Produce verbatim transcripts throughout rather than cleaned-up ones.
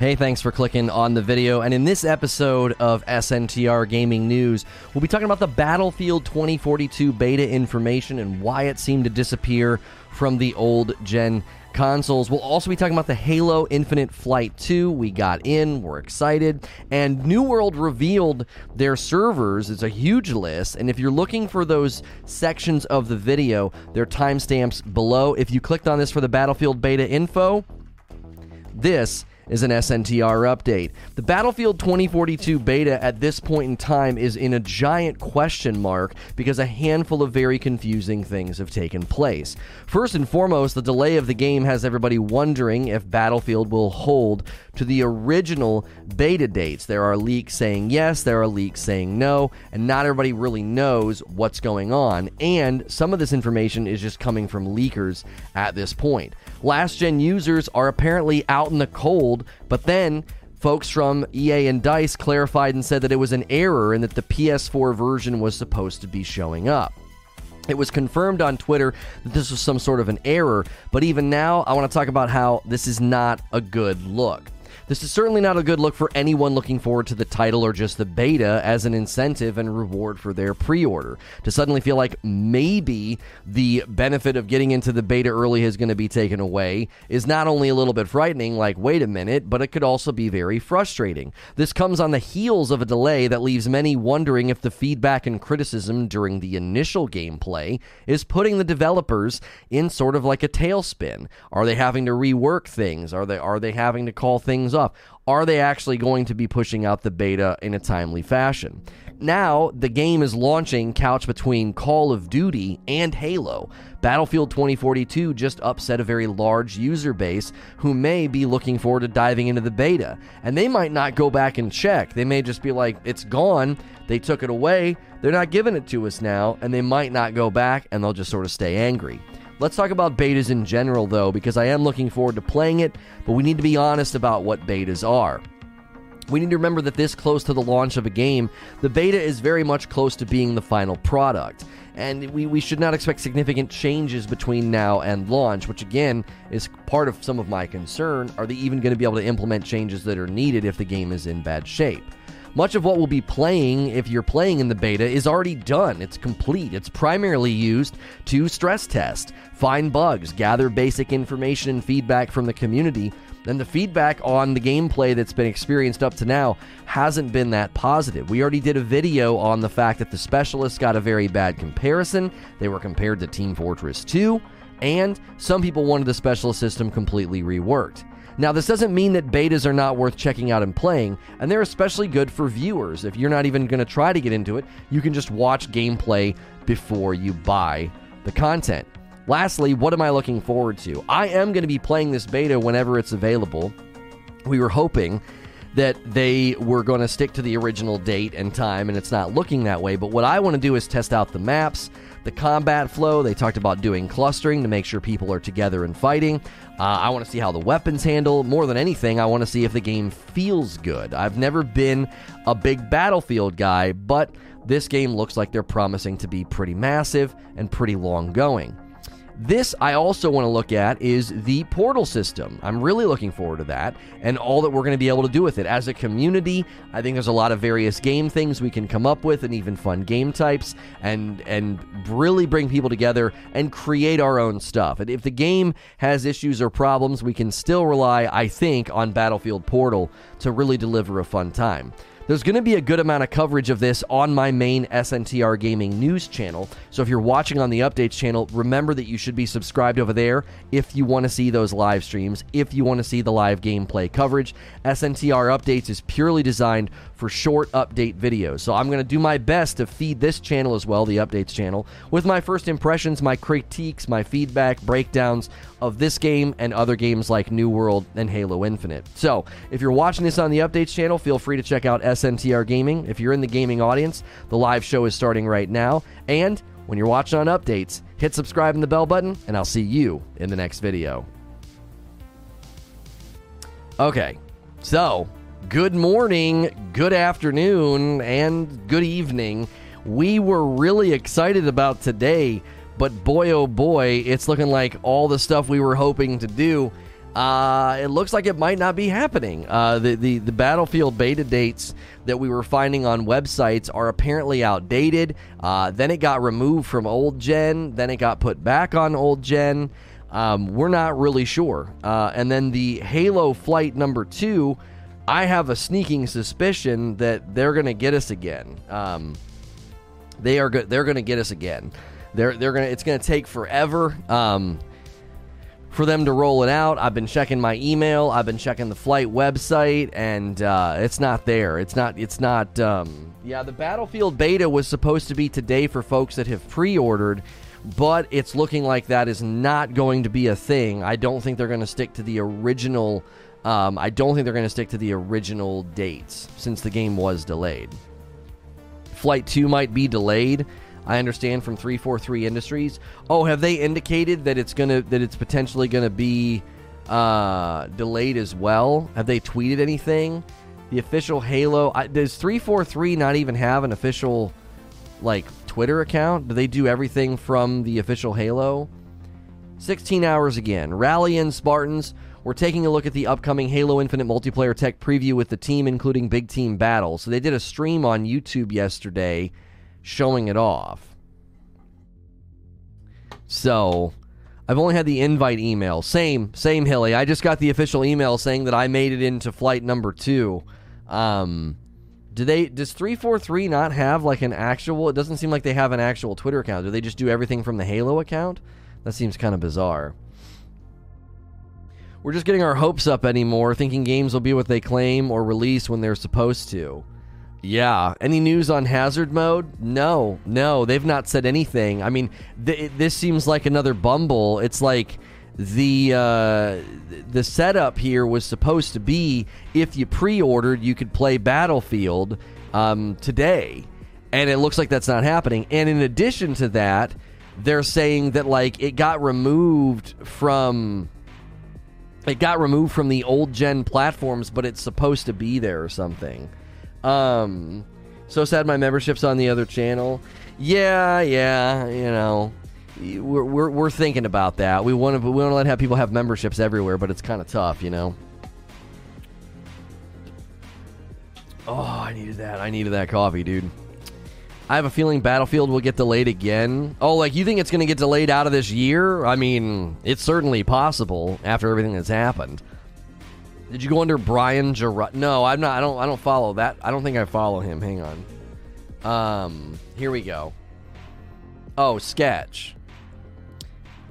Hey, thanks for clicking on the video. And in this episode of S N T R Gaming News, we'll be talking about the Battlefield twenty forty-two beta information and why it seemed to disappear from the old gen consoles. We'll also be talking about the Halo Infinite Flight two. We got in, we're excited. And New World revealed their servers. It's a huge list. And if you're looking for those sections of the video, there are timestamps below. If you clicked on this for the Battlefield beta info, this is an S N T R update. The Battlefield twenty forty-two beta at this point in time is in a giant question mark because a handful of very confusing things have taken place. First and foremost, the delay of the game has everybody wondering if Battlefield will hold to the original beta dates. There are leaks saying yes, there are leaks saying no, and not everybody really knows what's going on, and some of this information is just coming from leakers at this point. Last-gen users are apparently out in the cold, but then folks from E A and DICE clarified and said that it was an error and that the P S four version was supposed to be showing up. It was confirmed on Twitter that this was some sort of an error, but even now I want to talk about how this is not a good look. This is certainly not a good look for anyone looking forward to the title or just the beta as an incentive and reward for their pre-order. To suddenly feel like maybe the benefit of getting into the beta early is going to be taken away is not only a little bit frightening, like, wait a minute, but it could also be very frustrating. This comes on the heels of a delay that leaves many wondering if the feedback and criticism during the initial gameplay is putting the developers in sort of like a tailspin. Are they having to rework things? Are they, are they having to call things up? Up. Are they actually going to be pushing out the beta in a timely fashion? Now, the game is launching couch between Call of Duty and Halo. Battlefield twenty forty-two just upset a very large user base who may be looking forward to diving into the beta. And they might not go back and check. They may just be like, it's gone, they took it away, they're not giving it to us now, and they might not go back, and they'll just sort of stay angry. Let's talk about betas in general, though, because I am looking forward to playing it, but we need to be honest about what betas are. We need to remember that this close to the launch of a game, the beta is very much close to being the final product, and we, we should not expect significant changes between now and launch, which again is part of some of my concern. Are they even going to be able to implement changes that are needed if the game is in bad shape? Much of what we'll be playing, if you're playing in the beta, is already done. It's complete. It's primarily used to stress test, find bugs, gather basic information and feedback from the community. And the feedback on the gameplay that's been experienced up to now hasn't been that positive. We already did a video on the fact that the specialists got a very bad comparison. They were compared to Team Fortress two, and some people wanted the specialist system completely reworked. Now, this doesn't mean that betas are not worth checking out and playing, and they're especially good for viewers. If you're not even going to try to get into it, you can just watch gameplay before you buy the content. Lastly, what am I looking forward to? I am going to be playing this beta whenever it's available. We were hoping that they were going to stick to the original date and time, and it's not looking that way. But what I want to do is test out the maps, the combat flow. They talked about doing clustering to make sure people are together and fighting. Uh, I want to see how the weapons handle. More than anything, I want to see if the game feels good. I've never been a big Battlefield guy, but this game looks like they're promising to be pretty massive and pretty long going. This I also want to look at is the portal system. I'm really looking forward to that and all that we're going to be able to do with it. As a community, I think there's a lot of various game things we can come up with and even fun game types and and really bring people together and create our own stuff. And if the game has issues or problems, we can still rely, I think, on Battlefield Portal to really deliver a fun time. There's going to be a good amount of coverage of this on my main S N T R Gaming News channel, so if you're watching on the updates channel, remember that you should be subscribed over there if you want to see those live streams, if you want to see the live gameplay coverage. S N T R Updates is purely designed for short update videos, so I'm going to do my best to feed this channel as well, the updates channel, with my first impressions, my critiques, my feedback, breakdowns of this game and other games like New World and Halo Infinite. So, if you're watching this on the updates channel, feel free to check out S N T R. S N T R Gaming. If you're in the gaming audience, the live show is starting right now. And when you're watching on updates, hit subscribe and the bell button, and I'll see you in the next video. Okay, so good morning, good afternoon, and good evening. We were really excited about today, but boy, oh boy, it's looking like all the stuff we were hoping to do Uh, it looks like it might not be happening. Uh, the, the, the Battlefield beta dates that we were finding on websites are apparently outdated. Uh, then it got removed from old gen. Then it got put back on old gen. Um, we're not really sure. Uh, and then the Halo Flight number two, I have a sneaking suspicion that they're going to get us again. Um, they are go- They're going to get us again. They're they're going It's going to take forever. Um, for them to roll it out. I've been checking my email, I've been checking the Flight website, and uh, it's not there. It's not, it's not, um, yeah, the Battlefield beta was supposed to be today for folks that have pre-ordered, but it's looking like that is not going to be a thing. I don't think they're going to stick to the original, um, I don't think they're going to stick to the original dates, since the game was delayed. Flight two might be delayed, I understand, from three forty-three Industries. Oh, have they indicated that it's gonna that it's potentially gonna be uh, delayed as well? Have they tweeted anything? The official Halo I, does three forty-three not even have an official like Twitter account? Do they do everything from the official Halo? sixteen hours again. Rally in, Spartans. We're taking a look at the upcoming Halo Infinite multiplayer tech preview with the team, including Big Team Battle. So they did a stream on YouTube yesterday showing it off. So I've only had the invite email. Same, same, Hilly. I just got the official email saying that I made it into flight number two. Um, do they, does three forty-three not have like an actual, it doesn't seem like they have an actual Twitter account. Do they just do everything from the Halo account? That seems kind of bizarre. We're just getting our hopes up anymore, thinking games will be what they claim or release when they're supposed to. Yeah. Any news on hazard mode? No, no, they've not said anything. I mean, th- this seems like another Bumble. It's like the uh, the setup here was supposed to be if you pre-ordered, you could play Battlefield um, today, and it looks like that's not happening. And in addition to that, they're saying that like it got removed from it got removed from the old gen platforms, but it's supposed to be there or something. Um, so sad my membership's on the other channel. Yeah, yeah, you know, we're we're, we're thinking about that. We want to we want to let have people have memberships everywhere, but it's kind of tough, you know. Oh, I needed that. I needed that coffee, dude. I have a feeling Battlefield will get delayed again. Oh, like you think it's going to get delayed out of this year? I mean, it's certainly possible after everything that's happened. Did you go under Brian Gerard? No, I'm not. I don't. I don't follow that. I don't think I follow him. Hang on. Um, here we go. Oh, sketch.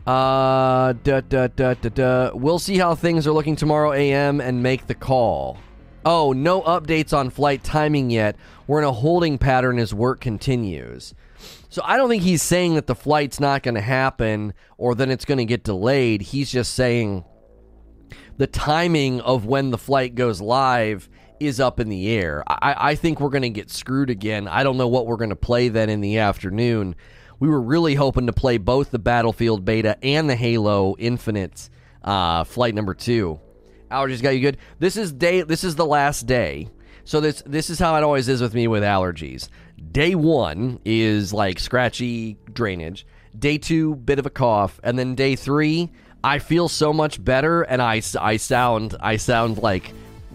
Uh, da, da, da, da, da. We'll see how things are looking tomorrow a m and make the call. Oh, no updates on flight timing yet. We're in a holding pattern as work continues. So I don't think he's saying that the flight's not going to happen or then it's going to get delayed. He's just saying the timing of when the flight goes live is up in the air. I, I think we're going to get screwed again. I don't know what we're going to play then in the afternoon. We were really hoping to play both the Battlefield beta and the Halo Infinite uh, flight number two. Allergies got you good. This is day. This is the last day. So this this is how it always is with me with allergies. Day one is like scratchy drainage. Day two, bit of a cough, and then day three, I feel so much better, and I, I sound I sound like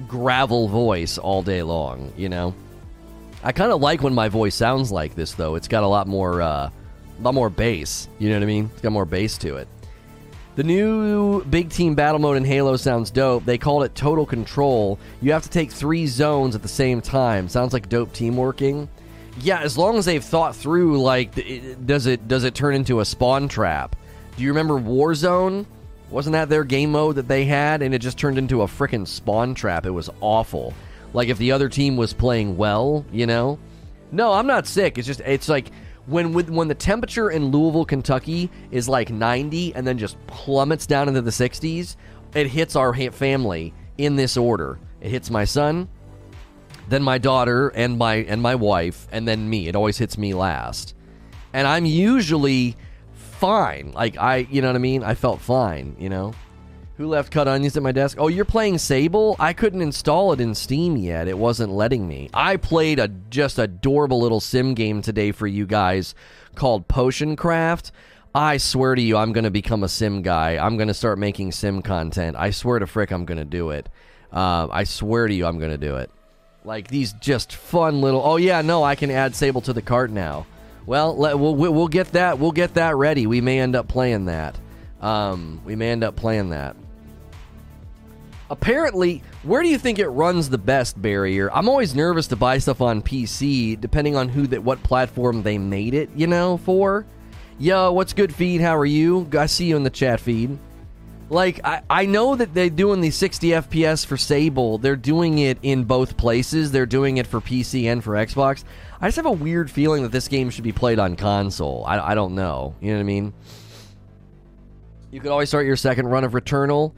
gravel voice all day long, you know? I kind of like when my voice sounds like this, though. It's got a lot more, uh, a lot more bass, you know what I mean? It's got more bass to it. The new Big Team Battle mode in Halo sounds dope. They called it Total Control. You have to take three zones at the same time. Sounds like dope teamworking. Yeah, as long as they've thought through, like, does it does it turn into a spawn trap? Do you remember Warzone? Wasn't that their game mode that they had? And it just turned into a frickin' spawn trap. It was awful. Like, if the other team was playing well, you know? No, I'm not sick. It's just, it's like, when with, when the temperature in Louisville, Kentucky is like ninety and then just plummets down into the sixties, it hits our family in this order. It hits my son, then my daughter, and my and my wife, and then me. It always hits me last. And I'm usually fine. Like, I, you know what I mean? I felt fine, you know? Who left cut onions at my desk? Oh, you're playing Sable? I couldn't install it in Steam yet. It wasn't letting me. I played a just adorable little sim game today for you guys called Potion Craft. I swear to you, I'm going to become a sim guy. I'm going to start making sim content. I swear to frick, I'm going to do it. Uh, I swear to you, I'm going to do it. Like, these just fun little... Oh, yeah, no, I can add Sable to the cart now. Well, let, we'll, we'll get that We'll get that ready. We may end up playing that. Um, we may end up playing that. Apparently, where do you think it runs the best, Barrier? I'm always nervous to buy stuff on P C, depending on who that, what platform they made it, you know, for. Yo, what's good, Feed? How are you? I see you in the chat, Feed. Like, I, I know that they're doing the sixty F P S for Sable. They're doing it in both places. They're doing it for P C and for Xbox. I just have a weird feeling that this game should be played on console. I, I don't know. You know what I mean? You could always start your second run of Returnal.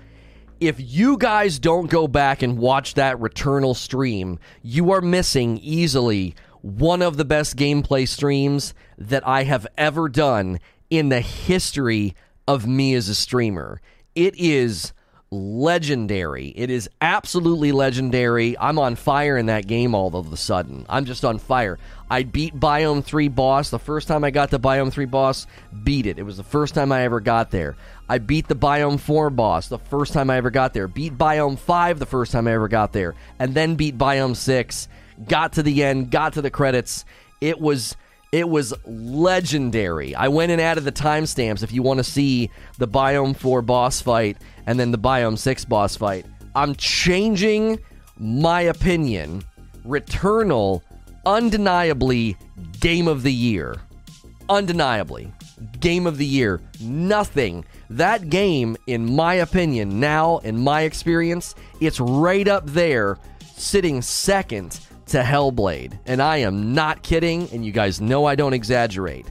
If you guys don't go back and watch that Returnal stream, you are missing easily one of the best gameplay streams that I have ever done in the history of me as a streamer. It is legendary. It is absolutely legendary. I'm on fire in that game all of a sudden. I'm just on fire. I beat Biome three boss. The first time I got the Biome three boss, beat it. It was the first time I ever got there. I beat the Biome four boss the first time I ever got there. Beat Biome five the first time I ever got there. And then beat Biome six. Got to the end. Got to the credits. It was... It was legendary. I went and added the timestamps if you want to see the Biome four boss fight and then the Biome six boss fight. I'm changing my opinion. Returnal, undeniably, game of the year. Undeniably, game of the year. Nothing. That game, in my opinion, now, in my experience, it's right up there, sitting second to Hellblade, and I am not kidding, and you guys know I don't exaggerate.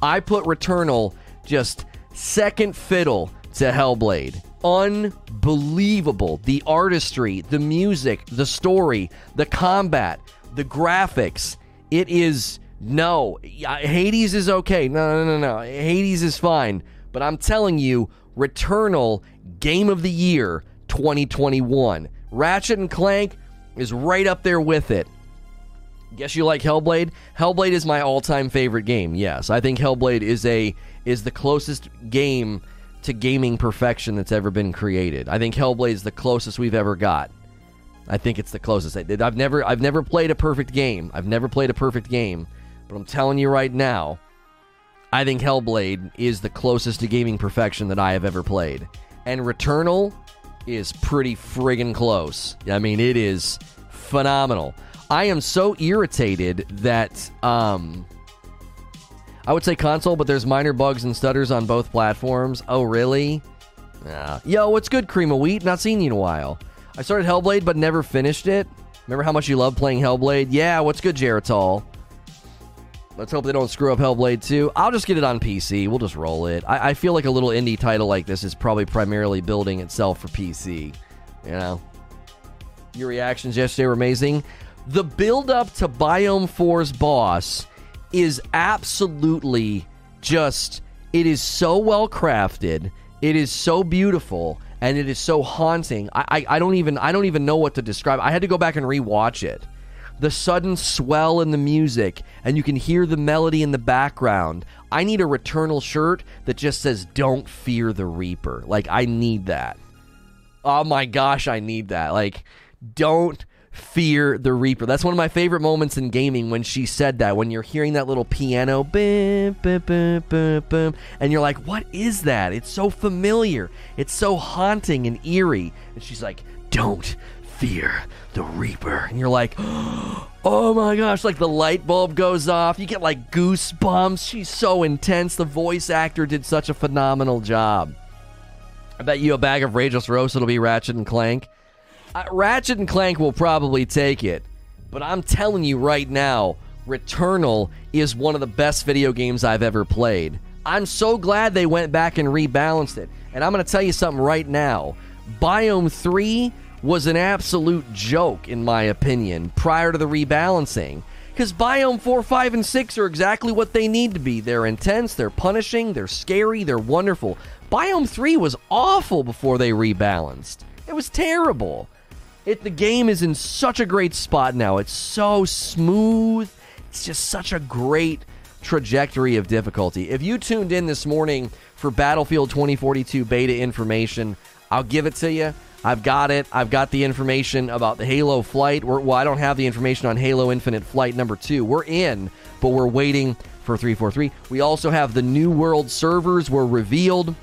I put Returnal just second fiddle to Hellblade. Unbelievable. The artistry, the music, the story, the combat, the graphics. It is, no, Hades is okay. No, no, no, no. Hades is fine. But I'm telling you, Returnal, Game of the Year twenty twenty-one. Ratchet and Clank is right up there with it. Guess you like Hellblade? Hellblade is my all-time favorite game, yes. I think Hellblade is a is the closest game to gaming perfection that's ever been created. I think Hellblade is the closest we've ever got. I think it's the closest. I've never I've never played a perfect game. I've never played a perfect game. But I'm telling you right now, I think Hellblade is the closest to gaming perfection that I have ever played. And Returnal is pretty friggin' close. I mean, it is phenomenal. I am so irritated that, um... I would say console, but there's minor bugs and stutters on both platforms. Oh, really? Nah. Yo, what's good, Cream of Wheat? Not seen you in a while. I started Hellblade, but never finished it. Remember how much you love playing Hellblade? Yeah, what's good, Geritol? Let's hope they don't screw up Hellblade two. I'll just get it on P C. We'll just roll it. I, I feel like a little indie title like this is probably primarily building itself for P C. You know? Your reactions yesterday were amazing. The build-up to Biome four's boss is absolutely just... It is so well-crafted, it is so beautiful, and it is so haunting. I, I, I don't even I don't even know what to describe. I had to go back and re-watch it. The sudden swell in the music, and you can hear the melody in the background. I need a Returnal shirt that just says, "Don't fear the Reaper." Like, I need that. Oh my gosh, I need that. Like, don't... Fear the Reaper. That's one of my favorite moments in gaming, when she said that, when you're hearing that little piano, boom, boom, boom, boom, boom, and you're like, what is that? It's so familiar. It's so haunting and eerie. And she's like, don't fear the Reaper. And you're like, oh my gosh, like the light bulb goes off. You get like goosebumps. She's so intense. The voice actor did such a phenomenal job. I bet you a bag of Rageless Roast it'll be Ratchet and Clank. Uh, Ratchet and Clank will probably take it, but I'm telling you right now, Returnal is one of the best video games I've ever played. I'm so glad they went back and rebalanced it, and I'm going to tell you something right now. Biome three was an absolute joke, in my opinion, prior to the rebalancing, because Biome four, five, and six are exactly what they need to be. They're intense, they're punishing, they're scary, they're wonderful. Biome three was awful before they rebalanced. It was terrible. It, the game is in such a great spot now. It's so smooth. It's just such a great trajectory of difficulty. If you tuned in this morning for Battlefield twenty forty-two beta information, I'll give it to you. I've got it. I've got the information about the Halo flight. We're, well, I don't have the information on Halo Infinite flight number two. We're in, but we're waiting for three forty-three. We also have the New World servers were revealed.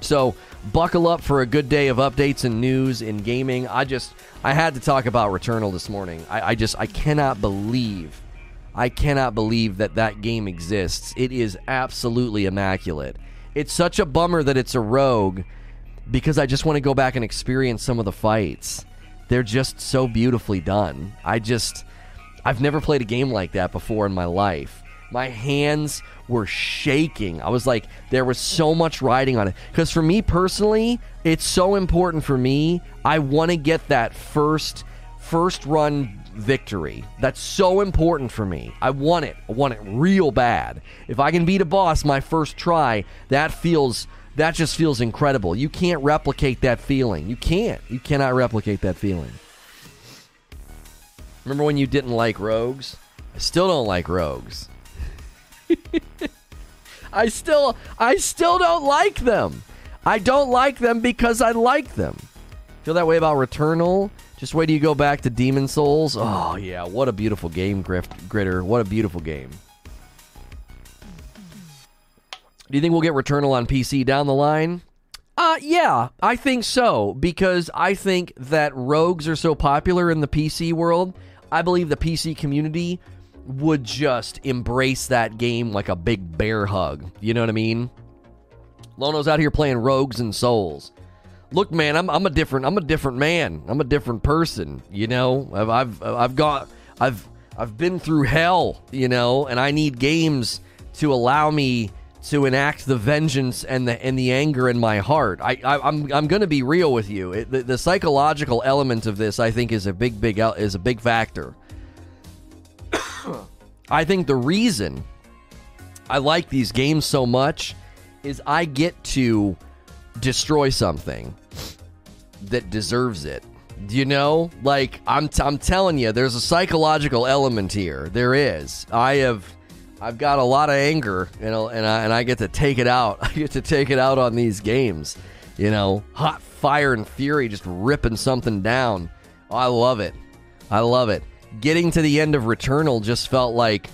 So buckle up for a good day of updates and news in gaming. I just, I had to talk about Returnal this morning. I, I just, I cannot believe, I cannot believe that that game exists. It is absolutely immaculate. It's such a bummer that it's a rogue, because I just want to go back and experience some of the fights. They're just so beautifully done. I just, I've never played a game like that before in my life. My hands were shaking. I was like, there was so much riding on it. Because for me personally, it's so important for me. I want to get that first, first run victory. That's so important for me. I want it. I want it real bad. If I can beat a boss my first try, that feels... that just feels incredible. You can't replicate that feeling. You can't. You cannot replicate that feeling. Remember when you didn't like rogues? I still don't like rogues. I still I still don't like them. I don't like them because I like them. Feel that way about Returnal? Just wait till you go back to Demon Souls. Oh, yeah. What a beautiful game, Grift, Gritter. What a beautiful game. Do you think we'll get Returnal on P C down the line? Uh, yeah, I think so, because I think that rogues are so popular in the P C world. I believe the P C community would just embrace that game like a big bear hug. You know what I mean? Lono's out here playing Rogues and Souls. Look, man, I'm I'm a different I'm a different man. I'm a different person. You know, I've I've I've got I've I've been through hell. You know, and I need games to allow me to enact the vengeance and the and the anger in my heart. I, I I'm I'm going to be real with you. It, the, the psychological element of this, I think, is a big big is a big factor. I think the reason I like these games so much is I get to destroy something that deserves it. You know, like I'm t- I'm telling you, there's a psychological element here. There is. I have. I've got a lot of anger, you know, and I, and I get to take it out. I get to take it out on these games, you know. Hot fire and fury, just ripping something down. Oh, I love it. I love it. Getting to the end of Returnal just felt like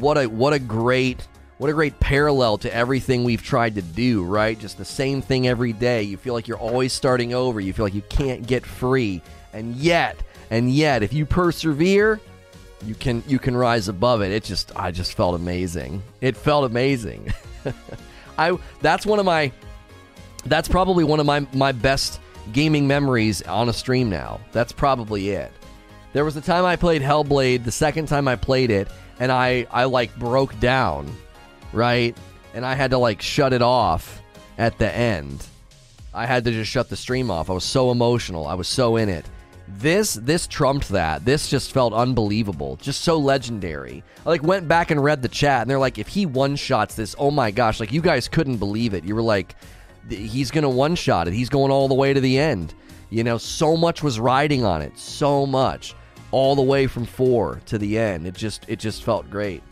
what a what a great what a great parallel to everything we've tried to do, right? Just the same thing every day. You feel like you're always starting over. You feel like you can't get free, and yet and yet, if you persevere, You can you can rise above it. It just I just felt amazing. It felt amazing. I that's one of my that's probably one of my, my best gaming memories on a stream now. That's probably it. There was a time I played Hellblade, the second time I played it, and I, I like broke down, right? And I had to like shut it off at the end. I had to just shut the stream off. I was so emotional. I was so in it. This this trumped that. This just felt unbelievable. Just so legendary. I like went back and read the chat, and they're like, if he one-shots this, oh my gosh, like you guys couldn't believe it. You were like, he's going to one-shot it. He's going all the way to the end. You know, so much was riding on it. So much. All the way from four to the end. It just it just felt great.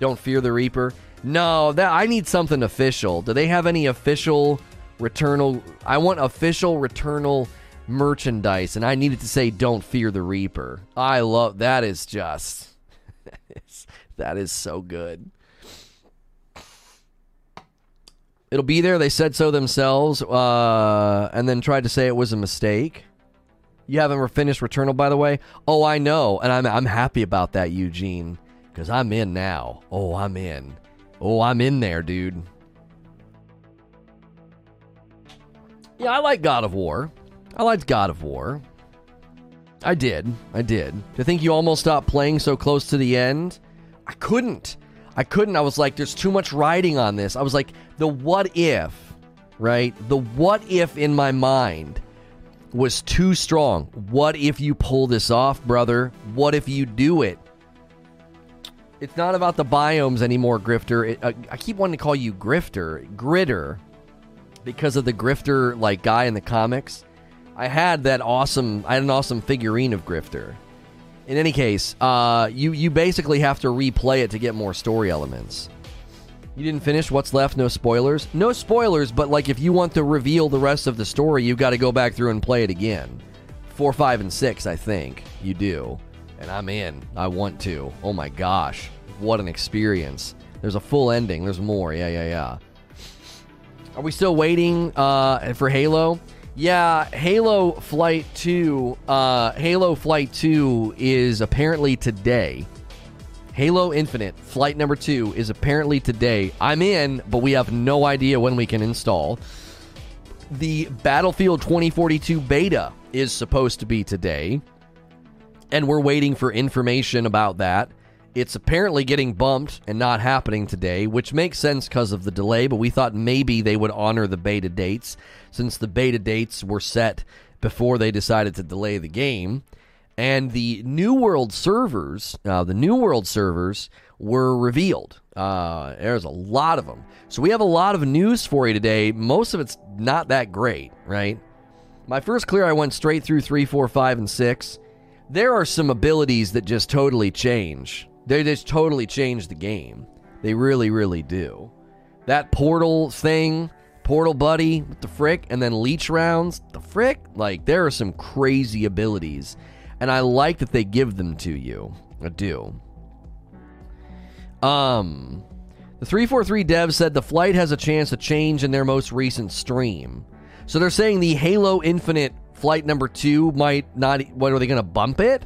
Don't fear the Reaper. No, that I need something official. Do they have any official Returnal? I want official Returnal merchandise, and I needed to say don't fear the Reaper. I love that. Is just that is, that is so good. It'll be there. They said so themselves, uh, and then tried to say it was a mistake. You haven't finished Returnal, by the way. Oh, I know, and I'm I'm happy about that, Eugene, because I'm in now. Oh, I'm in. Oh, I'm in there, dude. Yeah, I like God of War. I liked God of War. I did. I did. I think you almost stopped playing so close to the end. I couldn't. I couldn't. I was like, there's too much riding on this. I was like, the what if, right? The what if in my mind was too strong. What if you pull this off, brother? What if you do it? It's not about the biomes anymore, Grifter. It, I, I keep wanting to call you Grifter. Gritter. Because of the Grifter, like, guy in the comics. I had that awesome, I had an awesome figurine of Grifter. In any case, uh, you, you basically have to replay it to get more story elements. You didn't finish what's left, no spoilers? No spoilers, but like if you want to reveal the rest of the story, you've got to go back through and play it again. four, five, and six, I think, you do. And I'm in. I want to. Oh my gosh. What an experience. There's a full ending. There's more. Yeah, yeah, yeah. Are we still waiting uh, for Halo? Yeah, Halo Flight two. Uh, Halo Flight two is apparently today. Halo Infinite, flight number two, is apparently today. I'm in, but we have no idea when we can install. The Battlefield twenty forty-two beta is supposed to be today, and we're waiting for information about that. It's apparently getting bumped and not happening today, which makes sense because of the delay, but we thought maybe they would honor the beta dates, since the beta dates were set before they decided to delay the game. And the New World servers, uh, the New World servers were revealed. Uh, there's a lot of them. So we have a lot of news for you today. Most of it's not that great, right? My first clear, I went straight through three, four, five, and six. There are some abilities that just totally change. They just totally change the game. They really, really do. That portal thing, portal buddy, what the frick? And then leech rounds, the frick? Like, there are some crazy abilities. And I like that they give them to you. I do. Um, the three forty-three devs said the flight has a chance to change in their most recent stream. So they're saying the Halo Infinite flight number two might not... What, are they going to bump it?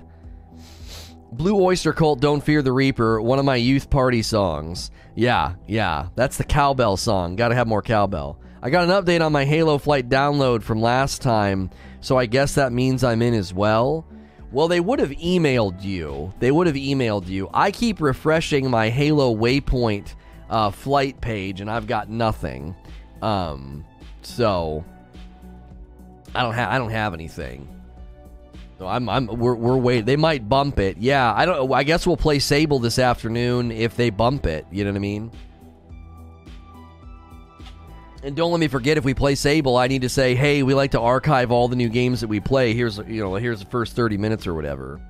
Blue Oyster Cult, Don't Fear the Reaper, one of my youth party songs. Yeah, yeah. That's the cowbell song. Gotta have more cowbell. I got an update on my Halo flight download from last time, so I guess that means I'm in as well. Well, they would have emailed you. They would have emailed you. I keep refreshing my Halo Waypoint uh, flight page, and I've got nothing. Um, so I don't have. I don't have anything. So I'm. I'm. We're. We're waiting. They might bump it. Yeah. I don't. I guess we'll play Sable this afternoon if they bump it. You know what I mean? And don't let me forget, if we play Sable, I need to say, hey, we like to archive all the new games that we play. Here's, you know, here's the first thirty minutes or whatever.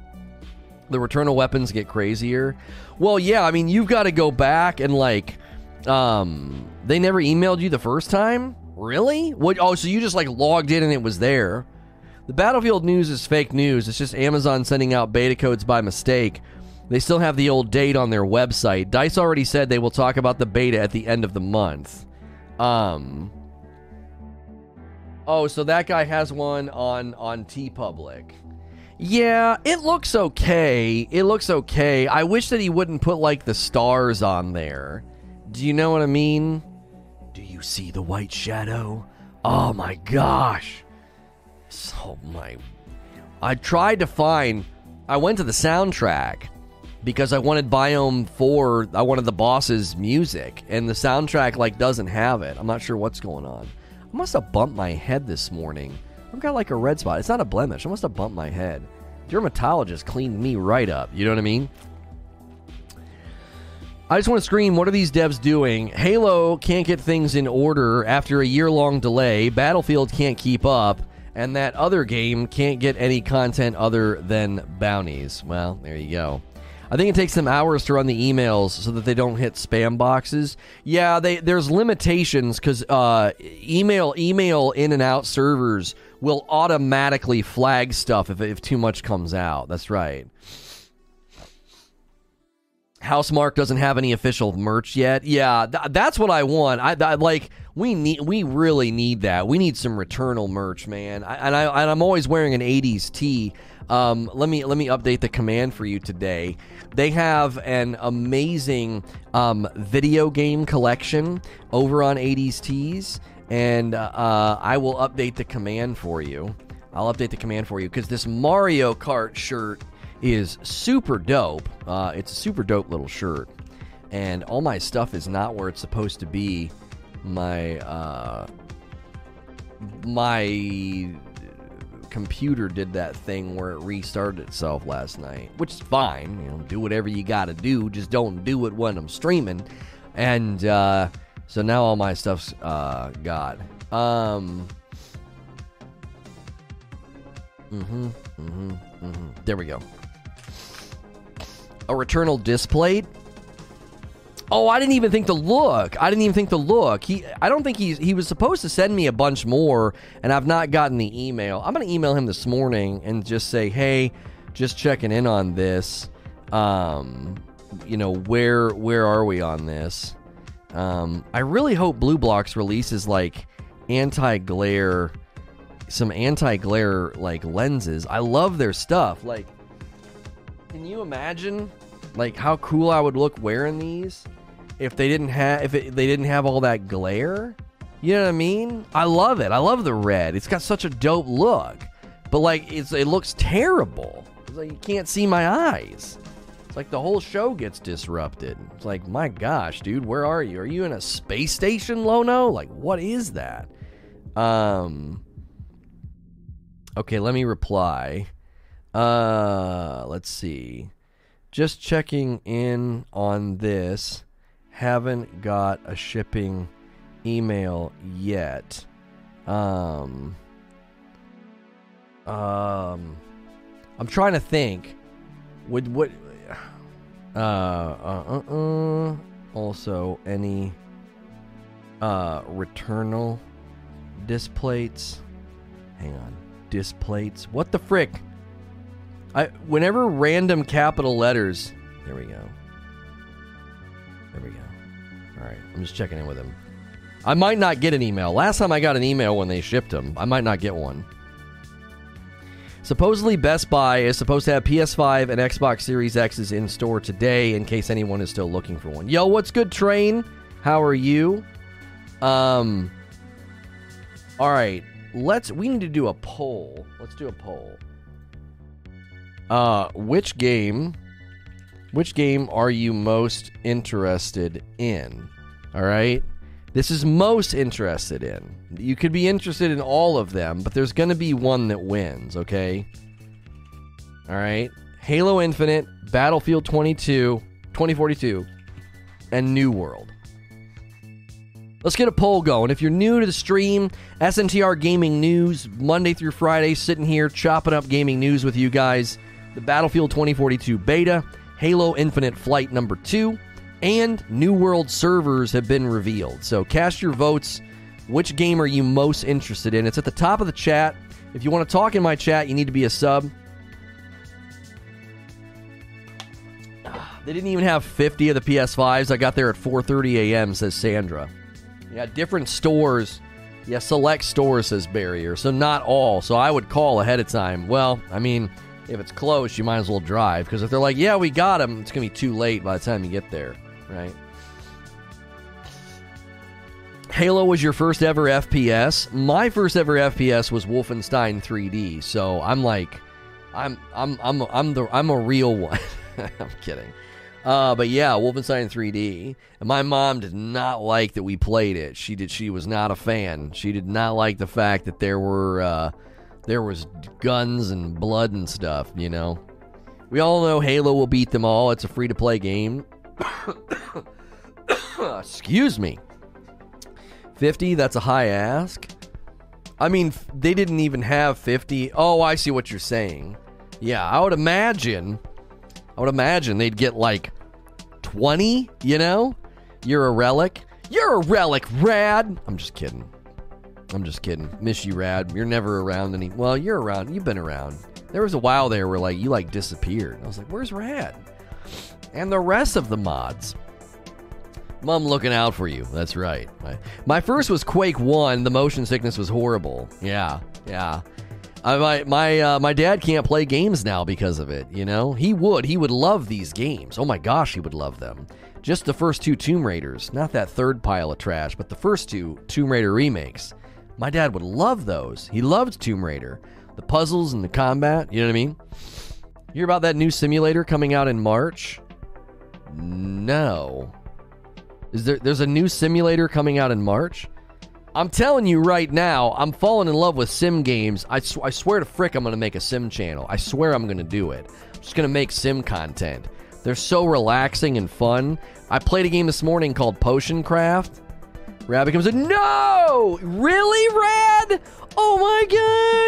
The Returnal weapons get crazier. Well, yeah, I mean, you've got to go back and, like, um, they never emailed you the first time? Really? What? Oh, so you just, like, logged in and it was there. The Battlefield news is fake news. It's just Amazon sending out beta codes by mistake. They still have the old date on their website. DICE already said they will talk about the beta at the end of the month. Um. Oh, so that guy has one on on TeePublic. Yeah, it looks okay. It looks okay. I wish that he wouldn't put like the stars on there. Do you know what I mean? Do you see the white shadow? Oh my gosh. So my, I tried to find. I went to the soundtrack. Because I wanted Biome four, I wanted the boss's music, and the soundtrack, like, doesn't have it. I'm not sure what's going on. I must have bumped my head this morning. I've got, like, a red spot. It's not a blemish. I must have bumped my head. Dermatologist cleaned me right up. You know what I mean? I just want to scream, what are these devs doing? Halo can't get things in order after a year-long delay. Battlefield can't keep up. And that other game can't get any content other than bounties. Well, there you go. I think it takes them hours to run the emails so that they don't hit spam boxes. Yeah, they, there's limitations because uh, email email in and out servers will automatically flag stuff if, if too much comes out. That's right. Housemarque doesn't have any official merch yet. Yeah, th- that's what I want. I, I like we need we really need that. We need some Returnal merch, man. I, and I and I'm always wearing an eighties tee. Um, let me let me update the command for you today. They have an amazing um, video game collection over on eighties Tees, and uh, I will update the command for you. I'll update the command for you because this Mario Kart shirt is super dope. Uh, it's a super dope little shirt, and all my stuff is not where it's supposed to be. My uh, my. computer did that thing where it restarted itself last night, which is fine. You know, do whatever you gotta do, just don't do it when I'm streaming. And uh, so now all my stuff's uh, God. Um, mm-hmm, mm-hmm, mm-hmm. There we go. a Returnal disc plate. Oh, I didn't even think to look. I didn't even think to look. He, I don't think he's, he was supposed to send me a bunch more, and I've not gotten the email. I'm going to email him this morning and just say, hey, just checking in on this. Um, you know, where where are we on this? Um, I really hope Blue Blocks releases, like, anti-glare, some anti-glare, like, lenses. I love their stuff. Like, can you imagine, like, how cool I would look wearing these? If they didn't have, if it, they didn't have all that glare, you know what I mean? I love it. I love the red. It's got such a dope look, but like, it's it looks terrible. It's like you can't see my eyes. It's like the whole show gets disrupted. It's like, my gosh, dude, where are you? Are you in a space station, Lono? Like, what is that? Um. Okay, let me reply. Uh, let's see. Just checking in on this. Haven't got a shipping email yet. Um, um, I'm trying to think. Would what? Uh, uh, uh, uh. Also, any uh Returnal disc plates? Hang on, disc plates. What the frick? I whenever random capital letters. There we go. There we go. All right, I'm just checking in with him. I might not get an email. Last time I got an email when they shipped them. I might not get one. Supposedly Best Buy is supposed to have P S five and Xbox Series X's in store today in case anyone is still looking for one. Yo, what's good, Train? How are you? Um. All right, let's. We need to do a poll. Let's do a poll. Uh, which game, which game are you most interested in? All right. This is most interested in. You could be interested in all of them, but there's going to be one that wins. Okay. All right. Halo Infinite, Battlefield twenty-two, twenty forty-two, and New World. Let's get a poll going. If you're new to the stream, S N T R Gaming News, Monday through Friday, sitting here chopping up gaming news with you guys. The Battlefield twenty forty-two beta, Halo Infinite Flight number two, and New World servers have been revealed. So cast your votes. Which game are you most interested in? It's at the top of the chat. If you want to talk in my chat, you need to be a sub. They didn't even have fifty of the P S fives. I got there at four thirty a.m., says Sandra. Yeah, different stores. Yeah, select stores, says Barrier. So not all. So I would call ahead of time. Well, I mean, if it's close, you might as well drive. Because if they're like, yeah, we got them, it's going to be too late by the time you get there, right? Halo was your first ever F P S. My first ever F P S was Wolfenstein three D. So I'm like, I'm I'm I'm I'm the I'm a real one. I'm kidding. Uh, but yeah, Wolfenstein three D. And my mom did not like that we played it. She did. She was not a fan. She did not like the fact that there were... Uh, There was guns and blood and stuff, you know. We all know Halo will beat them all. It's a free-to-play game. Excuse me. fifty, that's a high ask. I mean, they didn't even have fifty. Oh, I see what you're saying. Yeah, I would imagine. I would imagine they'd get like twenty, you know? You're a relic. You're a relic, Rad. I'm just kidding. I'm just kidding. Miss you, Rad. You're never around any... Well, you're around. You've been around. There was a while there where, like, you, like, disappeared. I was like, where's Rad? And the rest of the mods. Mom looking out for you. That's right. My, my first was Quake one. The motion sickness was horrible. Yeah. Yeah. I, my my, uh, my dad can't play games now because of it, you know? He would. He would love these games. Oh, my gosh, he would love them. Just the first two Tomb Raiders. Not that third pile of trash, but the first two Tomb Raider remakes. My dad would love those. He loved Tomb Raider. The puzzles and the combat, you know what I mean? You hear about that new simulator coming out in March? No. Is there there's a new simulator coming out in March? I'm telling you right now, I'm falling in love with sim games. I, sw- I swear to frick I'm going to make a sim channel. I swear I'm going to do it. I'm just going to make sim content. They're so relaxing and fun. I played a game this morning called Potion Craft. Rabbit comes in. No! Really, Rad? Oh my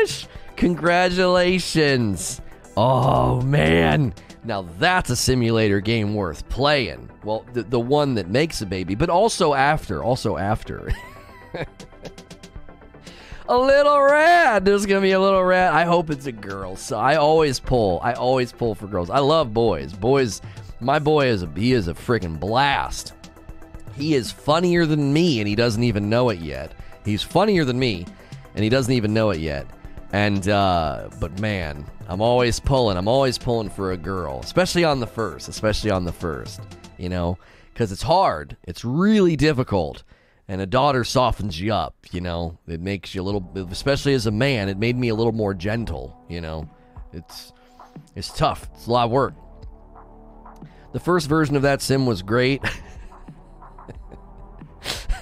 gosh! Congratulations! Oh man, Now that's a simulator game worth playing. Well, the, the one that makes a baby, but also after, also after. A little rat. There's going to be a little rat. I hope it's a girl. So I always pull. I always pull for girls. I love boys. Boys, my boy is a, he is a freaking blast. He is funnier than me, and he doesn't even know it yet. He's funnier than me, and he doesn't even know it yet. And, uh, but man, I'm always pulling. I'm always pulling for a girl, especially on the first, especially on the first, you know, because it's hard. It's really difficult. And a daughter softens you up, you know. It makes you a little, especially as a man, it made me a little more gentle, you know. It's it's tough. It's a lot of work. The first version of that sim was great.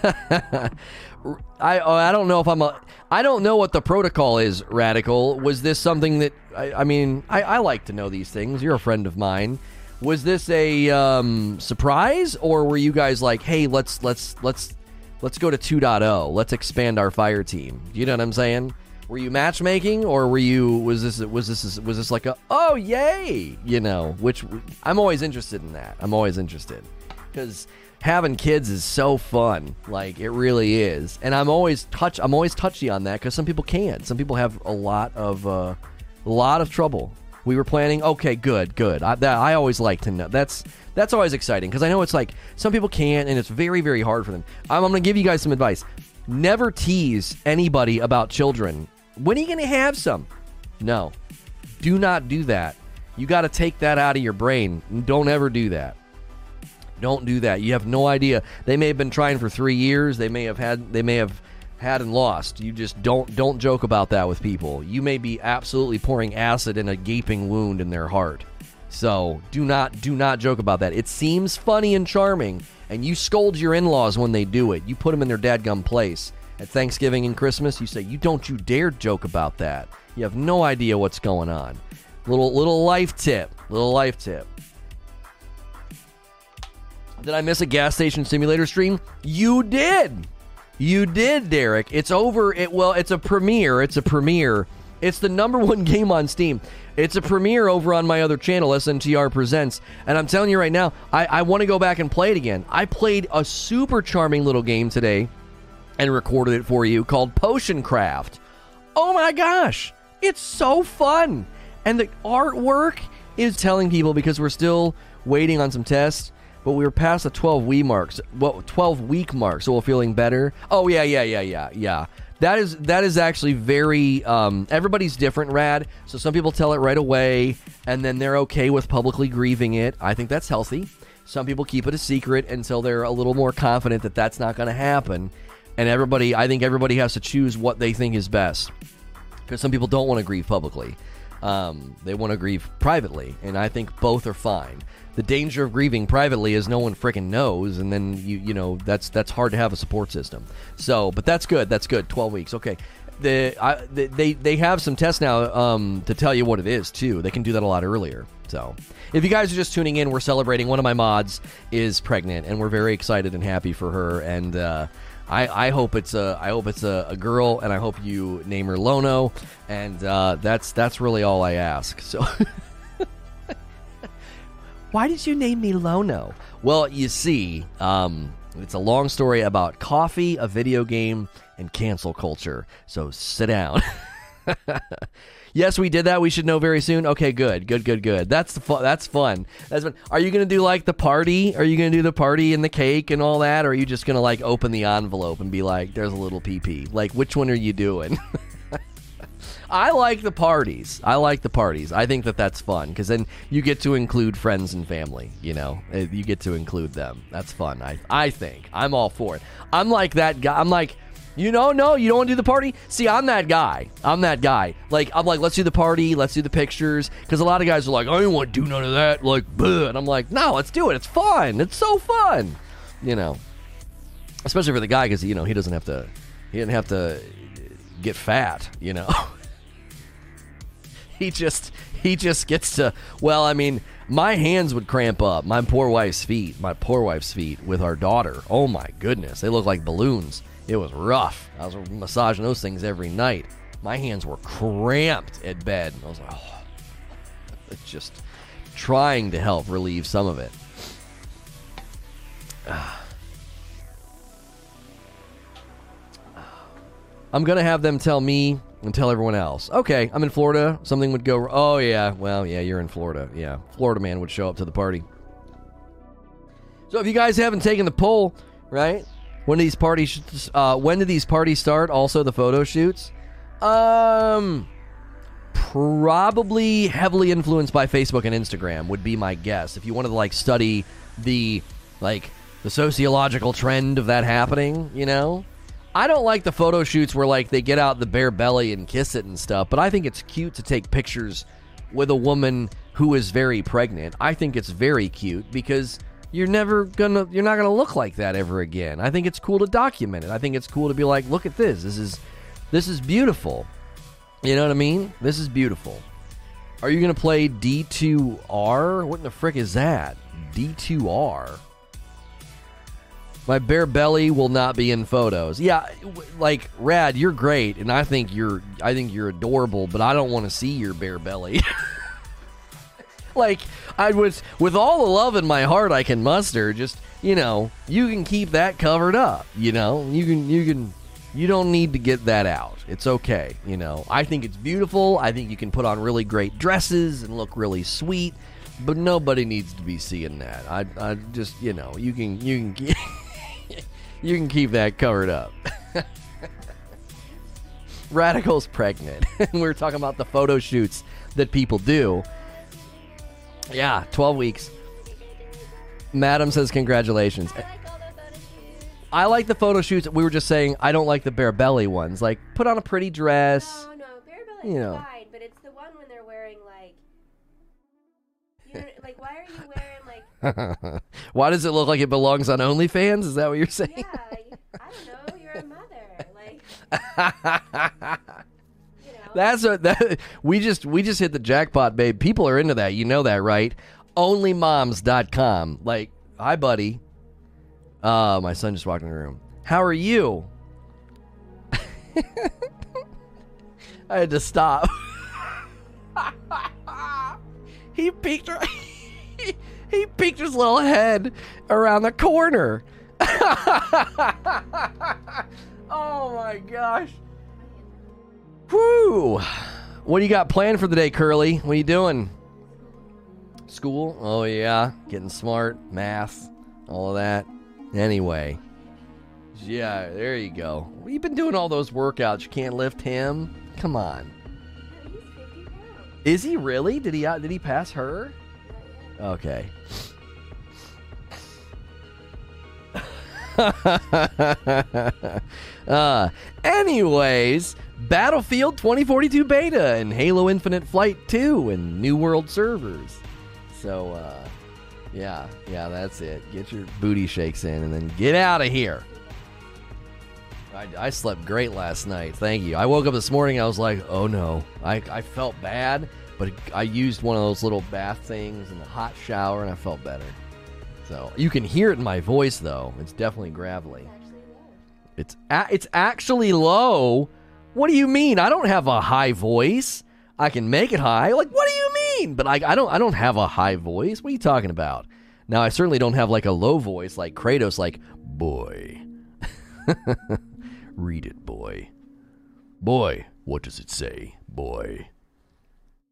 I I don't know if I'm a, I don't know what the protocol is, Radical. Was this something that, I, I mean, I, I like to know these things. You're a friend of mine. Was this a um, surprise, or were you guys like, hey, let's, let's, let's, Let's go to two point oh. Let's expand our fire team. You know what I'm saying? Were you matchmaking, or were you? Was this? Was this? Was this like a? Oh yay! You know, which I'm always interested in that. I'm always interested because having kids is so fun. Like it really is, and I'm always touch. I'm always touchy on that because some people can't. Some people have a lot of uh, a lot of trouble. We were planning. Okay, good, good. I, that, I always like to know. That's that's always exciting because I know it's like some people can't, and it's very, very hard for them. I'm, I'm going to give you guys some advice. Never tease anybody about children. When are you going to have some? No, do not do that. You got to take that out of your brain. Don't ever do that. Don't do that. You have no idea. They may have been trying for three years. They may have had. They may have. Had and lost. You just don't don't joke about that with people. You may be absolutely pouring acid in a gaping wound in their heart. So do not do not joke about that. It seems funny and charming, and you scold your in-laws when they do it. You put them in their dadgum place. At Thanksgiving and Christmas, you say, "You don't you dare joke about that." You have no idea what's going on. Little little life tip. Little life tip. Did I miss a gas station simulator stream? You did. You did, Derek. It's over. It well, it's a premiere. It's a premiere. It's the number one game on Steam. It's a premiere over on my other channel, S N T R Presents. And I'm telling you right now, I, I want to go back and play it again. I played a super charming little game today and recorded it for you called Potion Craft. Oh my gosh. It's so fun. And the artwork is telling people because we're still waiting on some tests. But we were past the twelve week mark, so we're feeling better. Oh, yeah, yeah, yeah, yeah, yeah. That is that is actually very, um, everybody's different, Rad. So some people tell it right away, and then they're okay with publicly grieving it. I think that's healthy. Some people keep it a secret until they're a little more confident that that's not going to happen. And everybody, I think everybody has to choose what they think is best. Because some people don't want to grieve publicly. Um, they want to grieve privately, and I think both are fine. The danger of grieving privately is no one freaking knows, and then you you know that's that's hard to have a support system. So, but that's good. That's good. Twelve weeks, okay. The, I, the they they have some tests now um, to tell you what it is too. They can do that a lot earlier. So, if you guys are just tuning in, we're celebrating. One of my mods is pregnant, and we're very excited and happy for her. And uh, I, I hope it's a I hope it's a, a girl, and I hope you name her Lono, and uh, that's that's really all I ask. So, why did you name me Lono? Well, you see, um, it's a long story about coffee, a video game, and cancel culture. So sit down. Yes, we did that. We should know very soon. Okay, good, good, good, good. That's the fu- that's fun. That's fun. Are you gonna do like the party? Are you gonna do the party and the cake and all that? Or are you just gonna like open the envelope and be like, "There's a little pee-pee"? Like, which one are you doing? I like the parties. I like the parties. I think that that's fun because then you get to include friends and family. You know, you get to include them. That's fun. I I think I'm all for it. I'm like that guy. I'm like. You know, no, you don't want to do the party? See, I'm that guy. I'm that guy. Like, I'm like, let's do the party. Let's do the pictures. Because a lot of guys are like, I don't want to do none of that. Like, bleh. And I'm like, no, let's do it. It's fun. It's so fun. You know, especially for the guy because, you know, he doesn't have to, he didn't have to get fat, you know. he just, he just gets to, well, I mean, my hands would cramp up. My poor wife's feet, my poor wife's feet with our daughter. Oh, my goodness. They look like balloons. It was rough. I was massaging those things every night. My hands were cramped at bed. I was like, oh. It's just trying to help relieve some of it. I'm going to have them tell me and tell everyone else. Okay, I'm in Florida. Something would go... Oh, yeah. Well, yeah, you're in Florida. Yeah, Florida man would show up to the party. So if you guys haven't taken the poll, right? When do these parties, uh, when do these parties start? Also, the photo shoots? Um... Probably heavily influenced by Facebook and Instagram would be my guess. If you wanted to, like, study the, like, the sociological trend of that happening, you know? I don't like the photo shoots where, like, they get out the bare belly and kiss it and stuff, but I think it's cute to take pictures with a woman who is very pregnant. I think it's very cute because you're never gonna, you're not gonna look like that ever again. I think it's cool to document it. I think it's cool to be like, look at this. This is, this is beautiful. You know what I mean? This is beautiful. Are you going to play D two R? What in the frick is that? D two R? My bare belly will not be in photos. Yeah, like, Rad, you're great, and I think you're I think you're adorable, but I don't want to see your bare belly. Like, I was, with all the love in my heart I can muster, just, you know, you can keep that covered up, you know? You can you can You don't need to get that out. It's okay, you know. I think it's beautiful. I think you can put on really great dresses and look really sweet, but nobody needs to be seeing that. I, I just, you know, you can, you can, you can keep that covered up. Radical's pregnant, and we were talking about the photo shoots that people do. Yeah, twelve weeks. Madam says congratulations. I like the photo shoots. We were just saying I don't like the bare belly ones. Like, put on a pretty dress. No, no, bare belly is fine, but it's the one when they're wearing, like, you're, like, why are you wearing, like... Why does it look like it belongs on OnlyFans? Is that what you're saying? Yeah, like, I don't know. You're a mother. Like, you know. That's a, that, we just we just hit the jackpot, babe. People are into that. You know that, right? Only moms dot com. Like, hi, buddy. Uh, my son just walked in the room. How are you? I had to stop. He peeked her, he, he peeked his little head around the corner. Oh my gosh. Whew. What do you got planned for the day, Curly? What are you doing? School? Oh yeah. Getting smart. Math. All of that. Anyway, yeah, there you go. We've been doing all those workouts. You can't lift him. Come on. Is he really? Did he out? Did he pass her? Okay. uh, anyways, Battlefield twenty forty-two beta and Halo Infinite Flight two and New World servers. So, uh, Yeah, yeah, that's it. Get your booty shakes in and then get out of here. I, I slept great last night. Thank you. I woke up this morning. I was like, oh, no. I, I felt bad, but I used one of those little bath things in the hot shower, and I felt better. So you can hear it in my voice, though. It's definitely gravelly. It's, a, it's actually low. What do you mean? I don't have a high voice. I can make it high. Like, what do you mean? But I, I don't I don't have a high voice. What are you talking about? Now, I certainly don't have, like, a low voice like Kratos, like, boy. Read it, boy. Boy, what does it say, boy?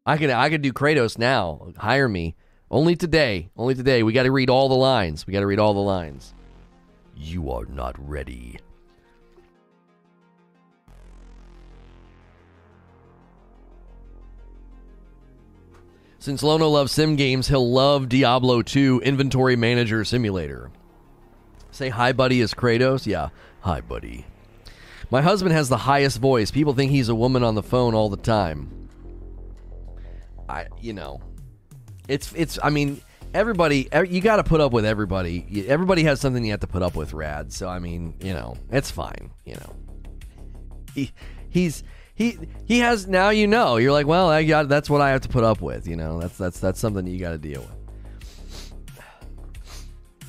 I could, I could do Kratos now. Hire me. Only today. Only today. We got to read all the lines. We got to read all the lines. You are not ready. Since Lono loves sim games, he'll love Diablo two Inventory Manager Simulator. Say hi, buddy, is Kratos? Yeah. Hi, buddy. My husband has the highest voice. People think he's a woman on the phone all the time. I, you know, it's, it's, I mean, everybody, you got to put up with everybody. Everybody has something you have to put up with, Rad. So, I mean, you know, it's fine, you know. He, he's... He he has, now you know. You're like, well, I got, that's what I have to put up with, you know. That's that's that's something you got to deal with.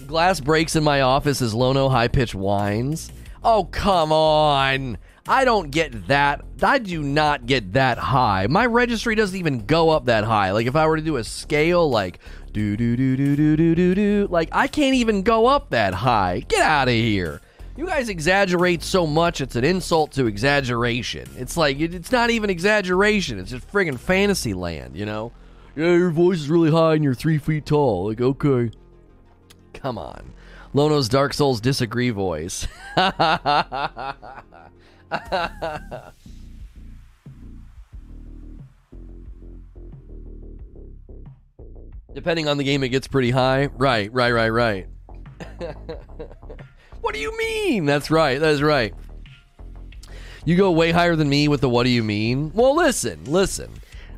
Glass breaks in my office as Lono high-pitched whines. Oh, come on. I don't get that. I do not get that high. My registry doesn't even go up that high. Like, if I were to do a scale, like, do-do-do-do-do-do-do-do, like, I can't even go up that high. Get out of here. You guys exaggerate so much, it's an insult to exaggeration. It's like, it's not even exaggeration. It's just friggin' fantasy land, you know? Yeah, your voice is really high and you're three feet tall. Like, okay. Come on. Lono's Dark Souls disagree voice. Depending on the game, it gets pretty high. Right, right, right, right. What do you mean? That's right, that's right. You go way higher than me with the what do you mean? Well, listen, listen.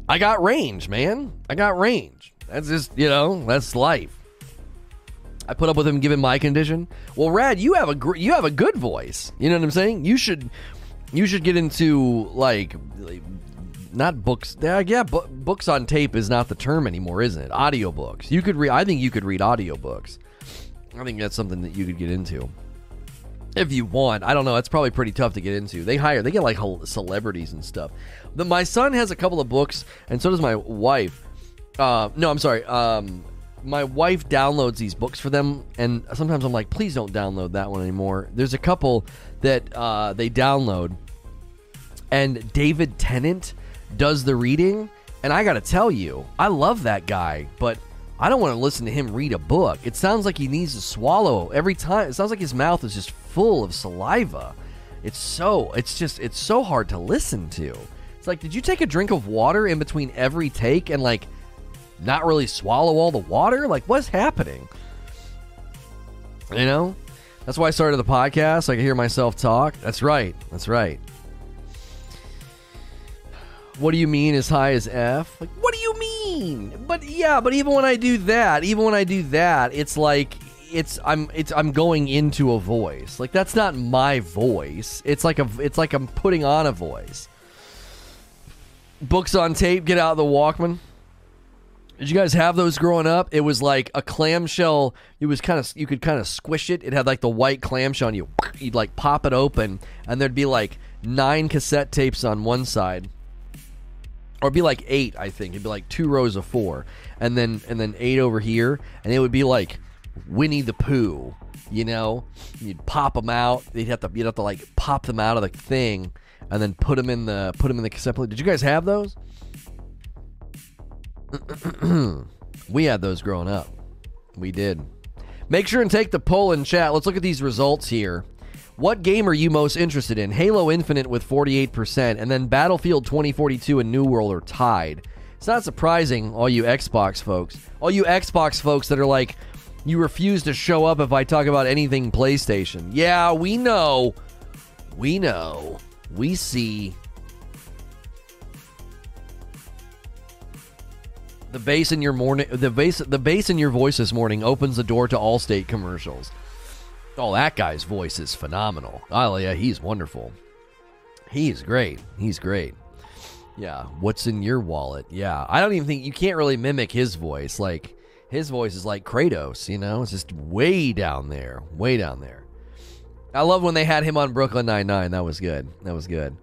I got range, man. I got range. That's just, you know, that's life. I put up with him given my condition. Well, Rad, you have a gr- you have a good voice. You know what I'm saying? You should you should get into, like, not books. Yeah, yeah bu- books on tape is not the term anymore, isn't it? Audiobooks. You could read. I think you could read audiobooks. I think that's something that you could get into. If you want. I don't know. It's probably pretty tough to get into. They hire. They get, like, celebrities and stuff. The, my son has a couple of books, and so does my wife. Uh, no, I'm sorry. Um, my wife downloads these books for them, and sometimes I'm like, please don't download that one anymore. There's a couple that uh, they download, and David Tennant does the reading, and I gotta tell you, I love that guy, but I don't want to listen to him read a book. It sounds like he needs to swallow every time. It sounds like his mouth is just full of saliva. It's so, it's just, it's so hard to listen to. It's like, did you take a drink of water in between every take and, like, not really swallow all the water? Like, what's happening? You know? That's why I started the podcast. So I can hear myself talk. That's right. That's right. What do you mean as high as F? Like, what do you mean? But yeah, but even when I do that, even when I do that, it's like it's I'm it's I'm going into a voice. Like, that's not my voice. It's like a it's like I'm putting on a voice. Books on tape, get out of the Walkman. Did you guys have those growing up? It was like a clamshell. It was kind of you could kind of squish it. It had like the white clamshell on you. You'd like pop it open, and there'd be like nine cassette tapes on one side. Or it'd be like eight, I think. It'd be like two rows of four. And then and then eight over here. And it would be like Winnie the Pooh, you know? You'd pop them out. You'd have to, you'd have to like pop them out of the thing and then put them in the put them in the cassette player. Did you guys have those? We had those growing up. We did. Make sure and take the poll in chat. Let's look at these results here. What game are you most interested in? Halo Infinite with forty-eight percent, and then Battlefield twenty forty-two and New World are tied. It's not surprising, all you Xbox folks. All you Xbox folks that are like, you refuse to show up if I talk about anything PlayStation. Yeah, we know. We know. We see. The bass in your morning, the bass, the bass in your voice this morning opens the door to Allstate commercials. Oh, that guy's voice is phenomenal. Oh, yeah, he's wonderful. He's great. He's great. Yeah, what's in your wallet? Yeah, I don't even think... You can't really mimic his voice. Like, his voice is like Kratos, you know? It's just way down there. Way down there. I love when they had him on Brooklyn Nine-Nine. That was good. That was good.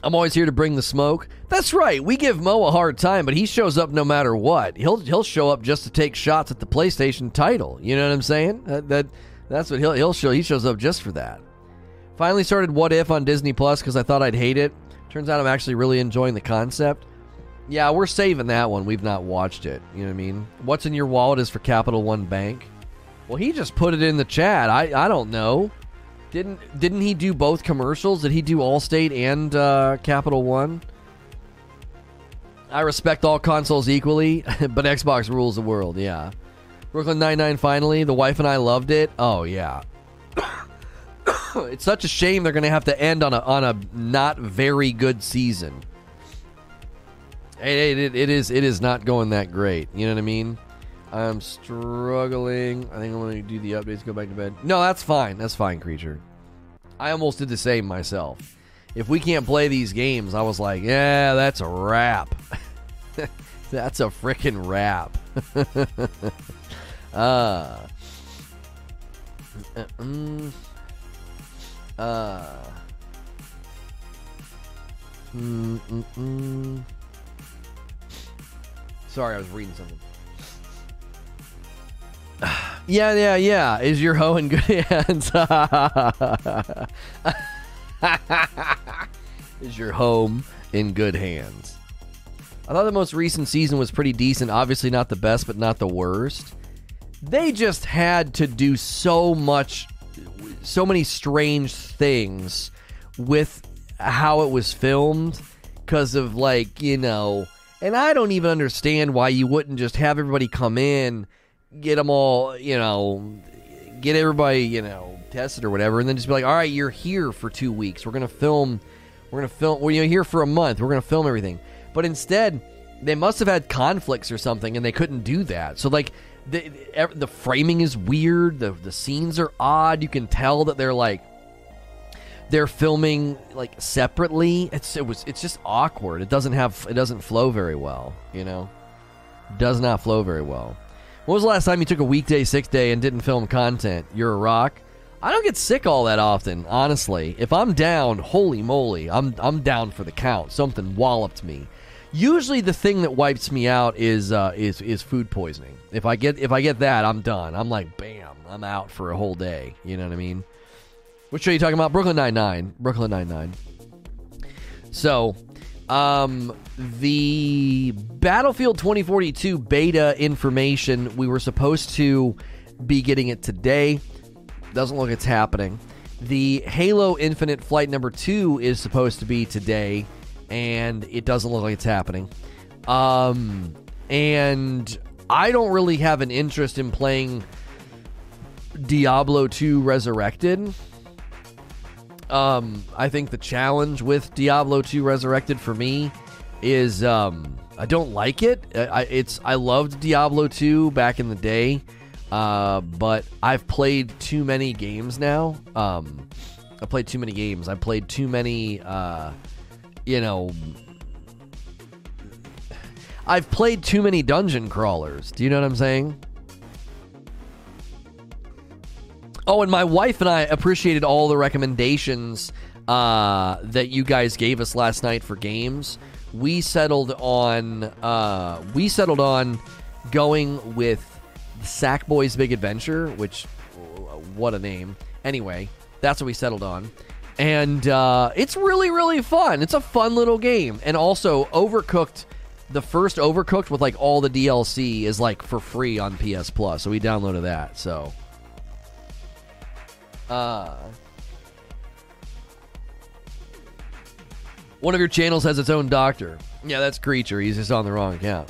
I'm always here to bring the smoke. That's right. We give Mo a hard time, but he shows up no matter what. He'll he'll show up just to take shots at the PlayStation title. You know what I'm saying? That, that that's what he'll he'll show. He shows up just for that. Finally started What If on Disney Plus because I thought I'd hate it. Turns out I'm actually really enjoying the concept. Yeah, we're saving that one. We've not watched it. You know what I mean? What's in your wallet is for Capital One Bank. Well, he just put it in the chat. I I don't know. Didn't didn't he do both commercials? Did he do Allstate and uh, Capital One? I respect all consoles equally, but Xbox rules the world, yeah. Brooklyn Nine-Nine finally. The wife and I loved it. Oh, yeah. It's such a shame they're going to have to end on a on a not very good season. It, it, it, is, it is not going that great. You know what I mean? I'm struggling. I think I'm going to do the updates, go back to bed. No, that's fine. That's fine, Creature. I almost did the same myself. If we can't play these games, I was like, yeah, that's a wrap. That's a freaking wrap. uh, uh, mm. Uh. Mm, mm, mm. Sorry, I was reading something. Yeah, yeah, yeah. Is your hoe in good hands? Is your home in good hands? I thought the most recent season was pretty decent. Obviously not the best, but not the worst. They just had to do so much, so many strange things with how it was filmed because of, like, you know, and I don't even understand why you wouldn't just have everybody come in, get them all, you know, get everybody, you know, tested or whatever, and then just be like, all right, you're here for two weeks. We're going to film, we're going to film, well, you're here for a month. We're going to film everything. But instead, they must have had conflicts or something, and they couldn't do that. So, like, the, the framing is weird. The, the scenes are odd. You can tell that they're, like, they're filming, like, separately. It's it was it's just awkward. It doesn't have it doesn't flow very well, you know? Does not flow very well. When was the last time you took a weekday sick day and didn't film content? You're a rock. I don't get sick all that often, honestly. If I'm down, holy moly, I'm I'm down for the count. Something walloped me. Usually the thing that wipes me out is uh, is is food poisoning. If I get if I get that, I'm done. I'm like, bam, I'm out for a whole day. You know what I mean? Which show are you talking about? Brooklyn Nine-Nine. Brooklyn Nine-Nine. So, um, the Battlefield twenty forty-two beta information, we were supposed to be getting it today. Doesn't look like it's happening. The Halo Infinite Flight number two is supposed to be today, and it doesn't look like it's happening. Um, and I don't really have an interest in playing Diablo two Resurrected. Um, I think the challenge with Diablo two Resurrected for me is um, I don't like it. I, it's I loved Diablo two back in the day, uh, but I've played too many games now. Um, I played too many games. I played too many. Uh, you know, I've played too many dungeon crawlers. Do you know what I'm saying? Oh, and my wife and I appreciated all the recommendations uh, that you guys gave us last night for games. We settled on uh, we settled on going with Sackboy's Big Adventure, which, what a name. Anyway, that's what we settled on. And uh, it's really, really fun. It's a fun little game. And also, Overcooked, the first Overcooked with, like, all the D L C is, like, for free on P S Plus. So we downloaded that, so... Uh, one of your channels has its own doctor. Yeah, that's Creature. He's just on the wrong account.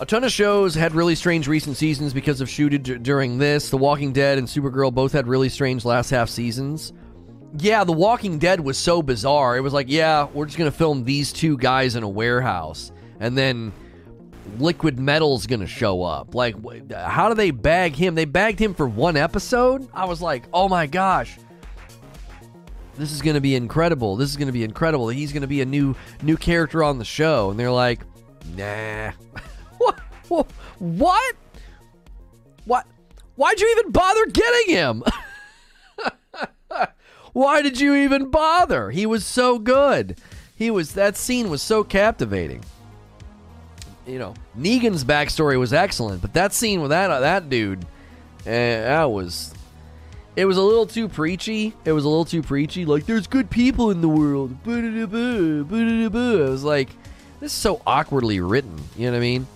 A ton of shows had really strange recent seasons because of shooted d- during this. The Walking Dead and Supergirl both had really strange last half seasons. Yeah, The Walking Dead was so bizarre. It was like, yeah, we're just going to film these two guys in a warehouse. And then... Liquid Metal's gonna show up. Like, how do they bag him? They bagged him for one episode? I was like, oh my gosh, this is gonna be incredible. This is gonna be incredible. He's gonna be a new new character on the show. And they're like, nah. what? What? What? Why'd you even bother getting him? Why did you even bother? He was so good. He was. That scene was so captivating. You know, Negan's backstory was excellent, but that scene with that uh, that dude, uh, that was, it was a little too preachy. It was a little too preachy. Like, there's good people in the world. Boo-da-da-boo, boo-da-da-boo. It was like, this is so awkwardly written. You know what I mean?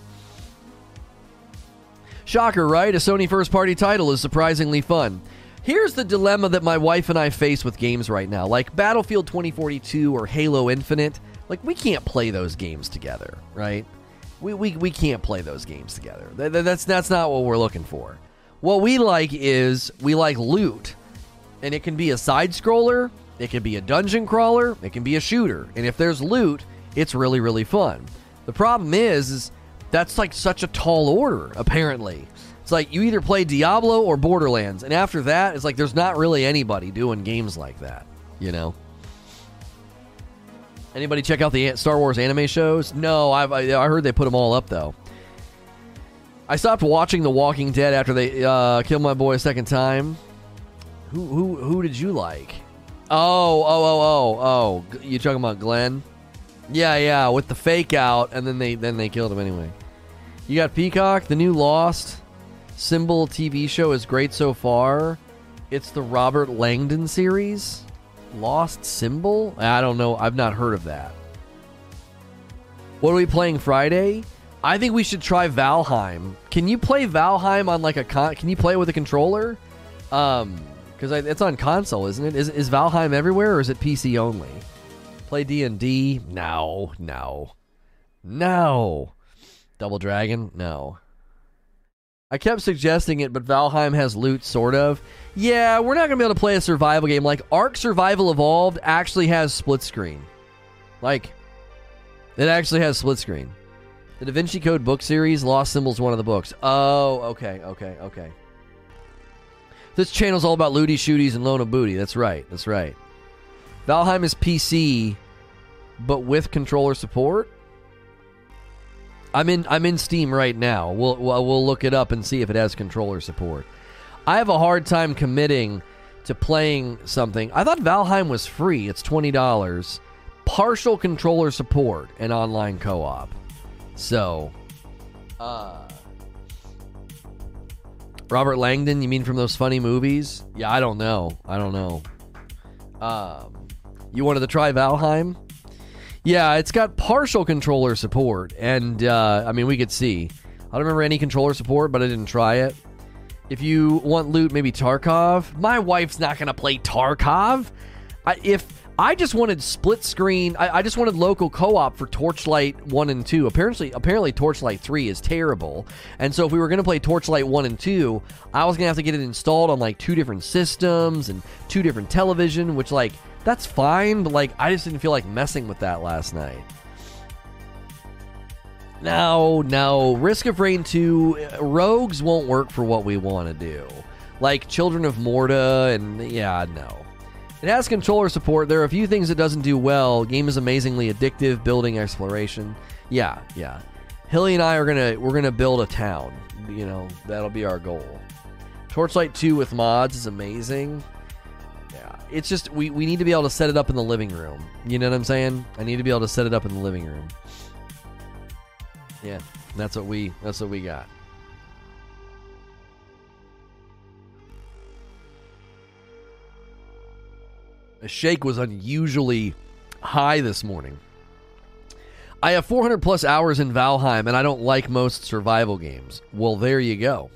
Shocker, right? A Sony first-party title is surprisingly fun. Here's the dilemma that my wife and I face with games right now, like Battlefield twenty forty-two or Halo Infinite. Like, we can't play those games together, right? We, we we can't play those games together. That, that, that's that's not what we're looking for. What we like is we like loot. And it can be a side-scroller. It can be a dungeon crawler. It can be a shooter. And if there's loot, it's really, really fun. The problem is, is that's like such a tall order, apparently. It's like you either play Diablo or Borderlands. And after that, it's like there's not really anybody doing games like that, you know? Anybody check out the Star Wars anime shows? No, I've, I I heard they put them all up, though. I stopped watching The Walking Dead after they uh, killed my boy a second time. Who who who did you like? Oh, oh, oh, oh, oh. You talking about Glenn? Yeah, yeah, with the fake out, and then they then they killed him anyway. You got Peacock, the new Lost Symbol T V show is great so far. It's the Robert Langdon series. Lost Symbol? I don't know. I've not heard of that. What are we playing Friday? I think we should try Valheim. Can you play Valheim on like a con? Can you play it with a controller? Um, because it's on console, isn't it? Is is Valheim everywhere, or is it P C only? Play D and D? No, no, no. Double Dragon? No. I kept suggesting it, but Valheim has loot, sort of. Yeah, we're not gonna be able to play a survival game. Like Ark Survival Evolved actually has split screen. Like, it actually has split screen. The Da Vinci Code book series, Lost Symbol's one of the books. Oh, okay, okay, okay. This channel's all about looty shooties and loan of booty. That's right, that's right. Valheim is P C, but with controller support. I'm in. I'm in Steam right now. We'll we'll look it up and see if it has controller support. I have a hard time committing to playing something. I thought Valheim was free. It's twenty dollars, partial controller support, and online co-op. So, uh, Robert Langdon. You mean from those funny movies? Yeah, I don't know. I don't know. Um, you wanted to try Valheim? Yeah, it's got partial controller support, and, uh, I mean, we could see. I don't remember any controller support, but I didn't try it. If you want loot, maybe Tarkov. My wife's not going to play Tarkov. I, if I just wanted split screen, I, I just wanted local co-op for Torchlight one and two. Apparently, apparently Torchlight three is terrible, and so if we were going to play Torchlight one and two, I was going to have to get it installed on, like, two different systems and two different television, which, like... That's fine, but like I just didn't feel like messing with that last night. No, no. Risk of Rain two, Rogues won't work for what we want to do. Like Children of Morta, and yeah, no. It has controller support. There are a few things it doesn't do well. Game is amazingly addictive, building exploration. Yeah, yeah. Hilly and I are gonna we're gonna build a town. You know, that'll be our goal. Torchlight two with mods is amazing. It's just, we, we need to be able to set it up in the living room. You know what I'm saying? I need to be able to set it up in the living room. Yeah, that's what we, that's what we got. The shake was unusually high this morning. I have four hundred plus hours in Valheim, and I don't like most survival games. Well, there you go.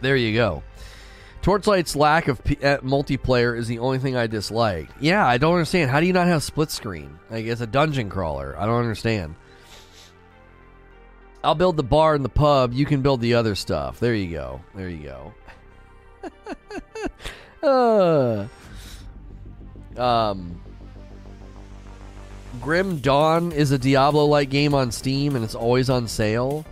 There you go. Torchlight's lack of p- multiplayer is the only thing I dislike. Yeah, I don't understand. How do you not have split screen? Like, it's a dungeon crawler. I don't understand. I'll build the bar and the pub. You can build the other stuff. There you go. There you go. uh, um, Grim Dawn is a Diablo-like game on Steam, and it's always on sale.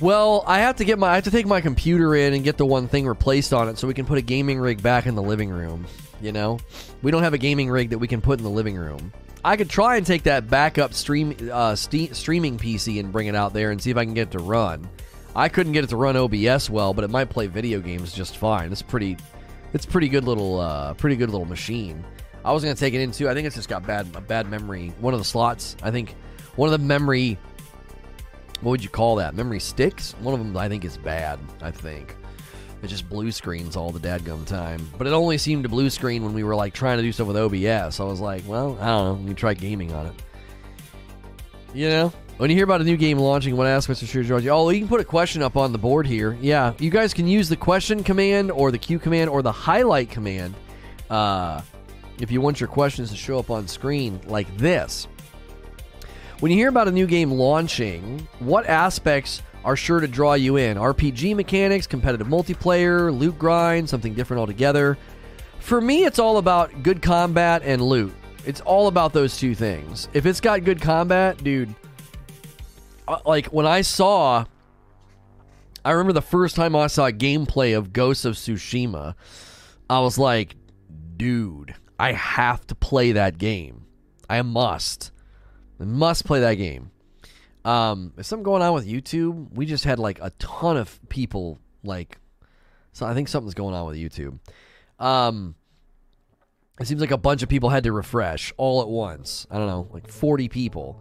Well, I have to get my I have to take my computer in and get the one thing replaced on it so we can put a gaming rig back in the living room, you know? We don't have a gaming rig that we can put in the living room. I could try and take that backup stream uh, st- streaming P C and bring it out there and see if I can get it to run. I couldn't get it to run O B S well, but it might play video games just fine. It's pretty it's pretty good little uh, pretty good little machine. I was going to take it in too. I think it's just got bad a bad memory. One of the slots, I think one of the memory What would you call that? Memory sticks? One of them I think is bad, I think. It just blue screens all the dadgum time. But it only seemed to blue screen when we were like trying to do stuff with O B S. I was like, well, I don't know. Let me try gaming on it. You know? When you hear about a new game launching, you want to ask Mister Sure George, oh, you can put a question up on the board here. Yeah, you guys can use the question command or the Q command or the highlight command uh, if you want your questions to show up on screen like this. When you hear about a new game launching, what aspects are sure to draw you in? R P G mechanics, competitive multiplayer, loot grind, something different altogether. For me, it's all about good combat and loot. It's all about those two things. If it's got good combat, dude, like when I saw, I remember the first time I saw gameplay of Ghost of Tsushima, I was like, dude, I have to play that game. I must. I must play that game. Um, there's something going on with YouTube. We just had like a ton of people like So I think something's going on with YouTube. Um, it seems like a bunch of people had to refresh all at once. I don't know, like forty people.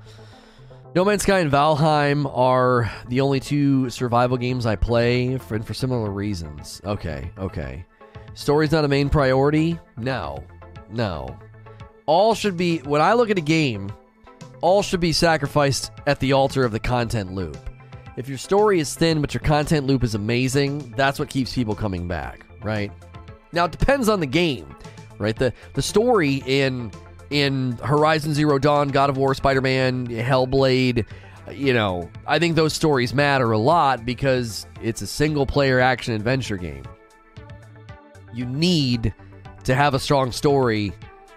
No Man's Sky and Valheim are the only two survival games I play, for, and for similar reasons. Okay, okay. Story's not a main priority? No. No. All should be... When I look at a game, all should be sacrificed at the altar of the content loop. If your story is thin, but your content loop is amazing, that's what keeps people coming back, right? Now, it depends on the game, right? The the story in... in Horizon Zero Dawn, God of War, Spider-Man, Hellblade, you know, I think those stories matter a lot because it's a single-player action-adventure game. You need to have a strong story,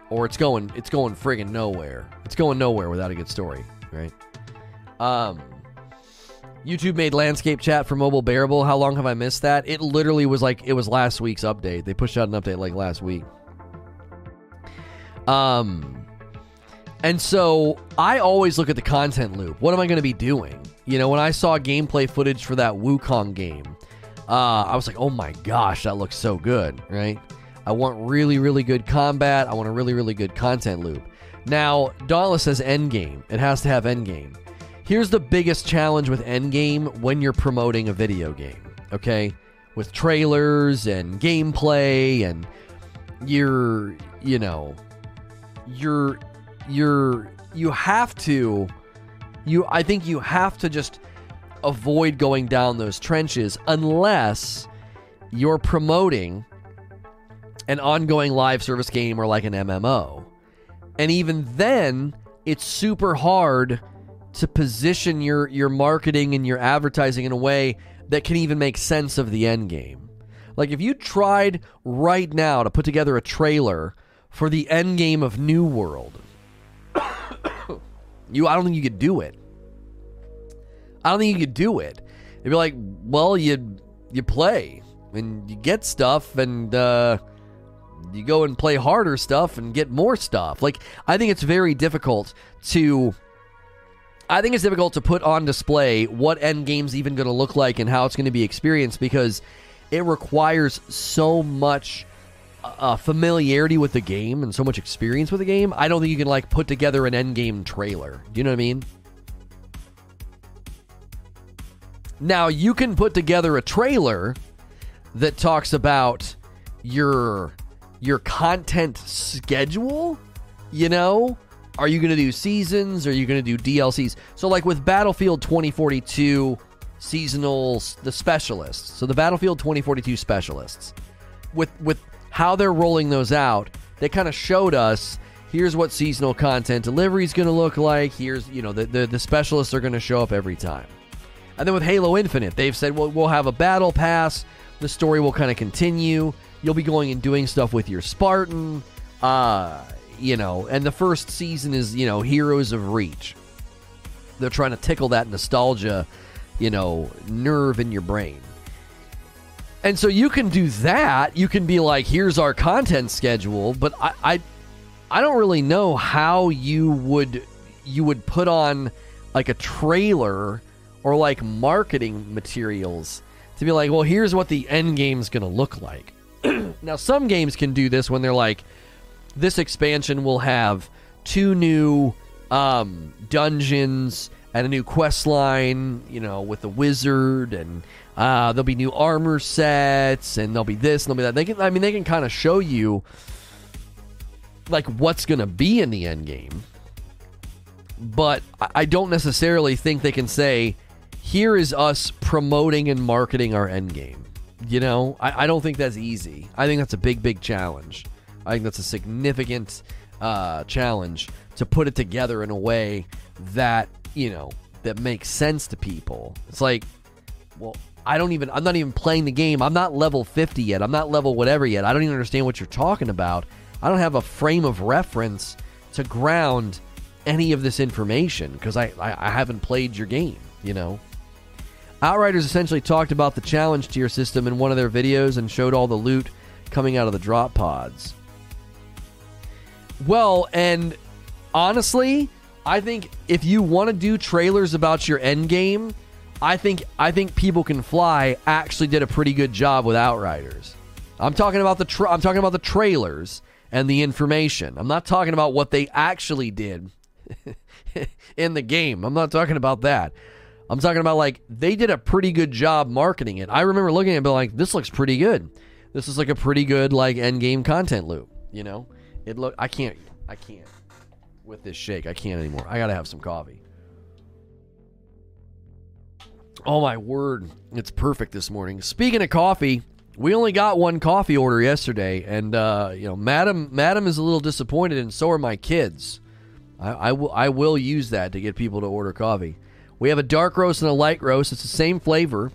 or it's going it's going friggin' nowhere. It's going nowhere without a good story, right? Um, YouTube made landscape chat for mobile bearable. How long have I missed that? It literally was like, it was last week's update. They pushed out an update like last week. Um, and so I always look at the content loop. What am I going to be doing? You know, when I saw gameplay footage for that Wukong game, uh, I was like, oh my gosh, that looks so good, right? I want really, really good combat. I want a really, really good content loop. Now, Dauntless says endgame. It has to have endgame. Here's the biggest challenge with endgame when you're promoting a video game, okay? With trailers and gameplay and you're, you know... You're, you're, you have to, you, I think you have to just avoid going down those trenches unless you're promoting an ongoing live service game or like an M M O. And even then, it's super hard to position your, your marketing and your advertising in a way that can even make sense of the end game. Like if you tried right now to put together a trailer for the end game of New World, you I don't think you could do it. I don't think you could do it. It'd be like, well, you you play and you get stuff, and uh, you go and play harder stuff and get more stuff. Like I think it's very difficult to. I think it's difficult to put on display what end game's even going to look like and how it's going to be experienced because it requires so much. Uh, familiarity with the game and so much experience with the game. I don't think you can like put together an endgame trailer. Do you know what I mean? Now you can put together a trailer that talks about your your content schedule. You know, are you going to do seasons? Are you going to do D L Cs? So like with Battlefield twenty forty-two seasonal, the specialists. So the Battlefield twenty forty-two specialists with with how they're rolling those out, they kind of showed us, here's what seasonal content delivery is going to look like, here's, you know, the, the, the specialists are going to show up every time. And then with Halo Infinite, they've said, well, we'll have a battle pass, the story will kind of continue, you'll be going and doing stuff with your Spartan, uh, you know, and the first season is, you know, Heroes of Reach. They're trying to tickle that nostalgia, you know, nerve in your brain. And so you can do that. You can be like, here's our content schedule, but I, I I don't really know how you would you would put on like a trailer or like marketing materials to be like, well, here's what the end game's gonna look like. Now some games can do this when they're like, this expansion will have two new um, dungeons and a new quest line, you know, with the wizard, and Uh, there'll be new armor sets, and there'll be this, and there'll be that. They can, I mean, they can kind of show you like what's going to be in the end game. But I don't necessarily think they can say, "Here is us promoting and marketing our end game." You know, I, I don't think that's easy. I think that's a big, big challenge. I think that's a significant uh, challenge to put it together in a way that, you know, that makes sense to people. It's like, well, I don't even, I'm not even playing the game. I'm not level fifty yet. I'm not level whatever yet. I don't even understand what you're talking about. I don't have a frame of reference to ground any of this information because I, I, I haven't played your game, you know. Outriders essentially talked about the challenge tier system in one of their videos and showed all the loot coming out of the drop pods. Well, and honestly, I think if you want to do trailers about your end game, I think I think People Can Fly actually did a pretty good job with Outriders. I'm talking about the tra- I'm talking about the trailers and the information. I'm not talking about what they actually did in the game. I'm not talking about that. I'm talking about, like, they did a pretty good job marketing it. I remember looking at it and being like, this looks pretty good. This is like a pretty good, like, end game content loop, you know? It look I can't I can't with this shake. I can't anymore. I got to have some coffee. Oh my word, it's perfect this morning. Speaking of coffee, we only got one coffee order yesterday, and uh, you know, Madam Madam is a little disappointed, and so are my kids. I, I will I will use that to get people to order coffee. We have a dark roast and a light roast. It's the same flavor,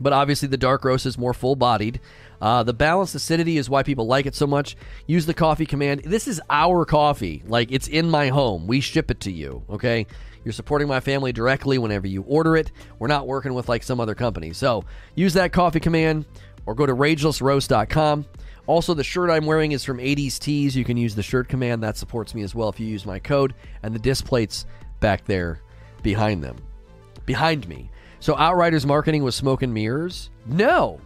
but obviously the dark roast is more full-bodied. Uh, the balanced acidity is why people like it so much. Use the coffee command. This is our coffee. Like, it's in my home. We ship it to you, okay? You're supporting my family directly whenever you order it. We're not working with, like, some other company. So use that coffee command or go to rageless roast dot com. Also, the shirt I'm wearing is from eighties Tees. You can use the shirt command. That supports me as well if you use my code. And the disc plates back there behind them. Behind me. So Outriders marketing was smoke and mirrors? No.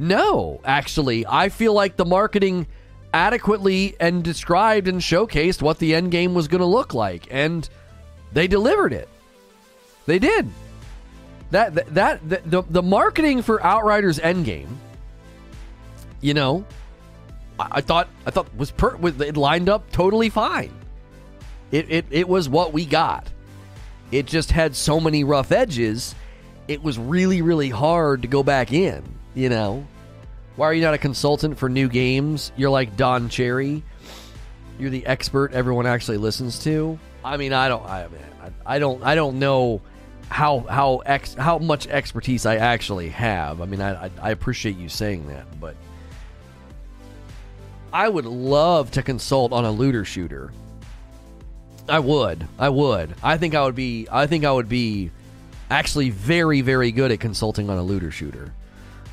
No, actually. I feel like the marketing adequately and described and showcased what the end game was going to look like. And they delivered it. They did. That, that, that the, the, the marketing for Outriders Endgame, you know, I, I thought I thought was per, it lined up totally fine. It, it it was what we got. It just had so many rough edges. It was really, really hard to go back in, you know. Why are you not a consultant for new games? You're like Don Cherry. You're the expert everyone actually listens to. I mean, I don't I, I don't I don't know how how ex, how much expertise I actually have. I mean, I, I I appreciate you saying that, but I would love to consult on a looter shooter. I would. I would. I think I would be I think I would be actually very, very good at consulting on a looter shooter.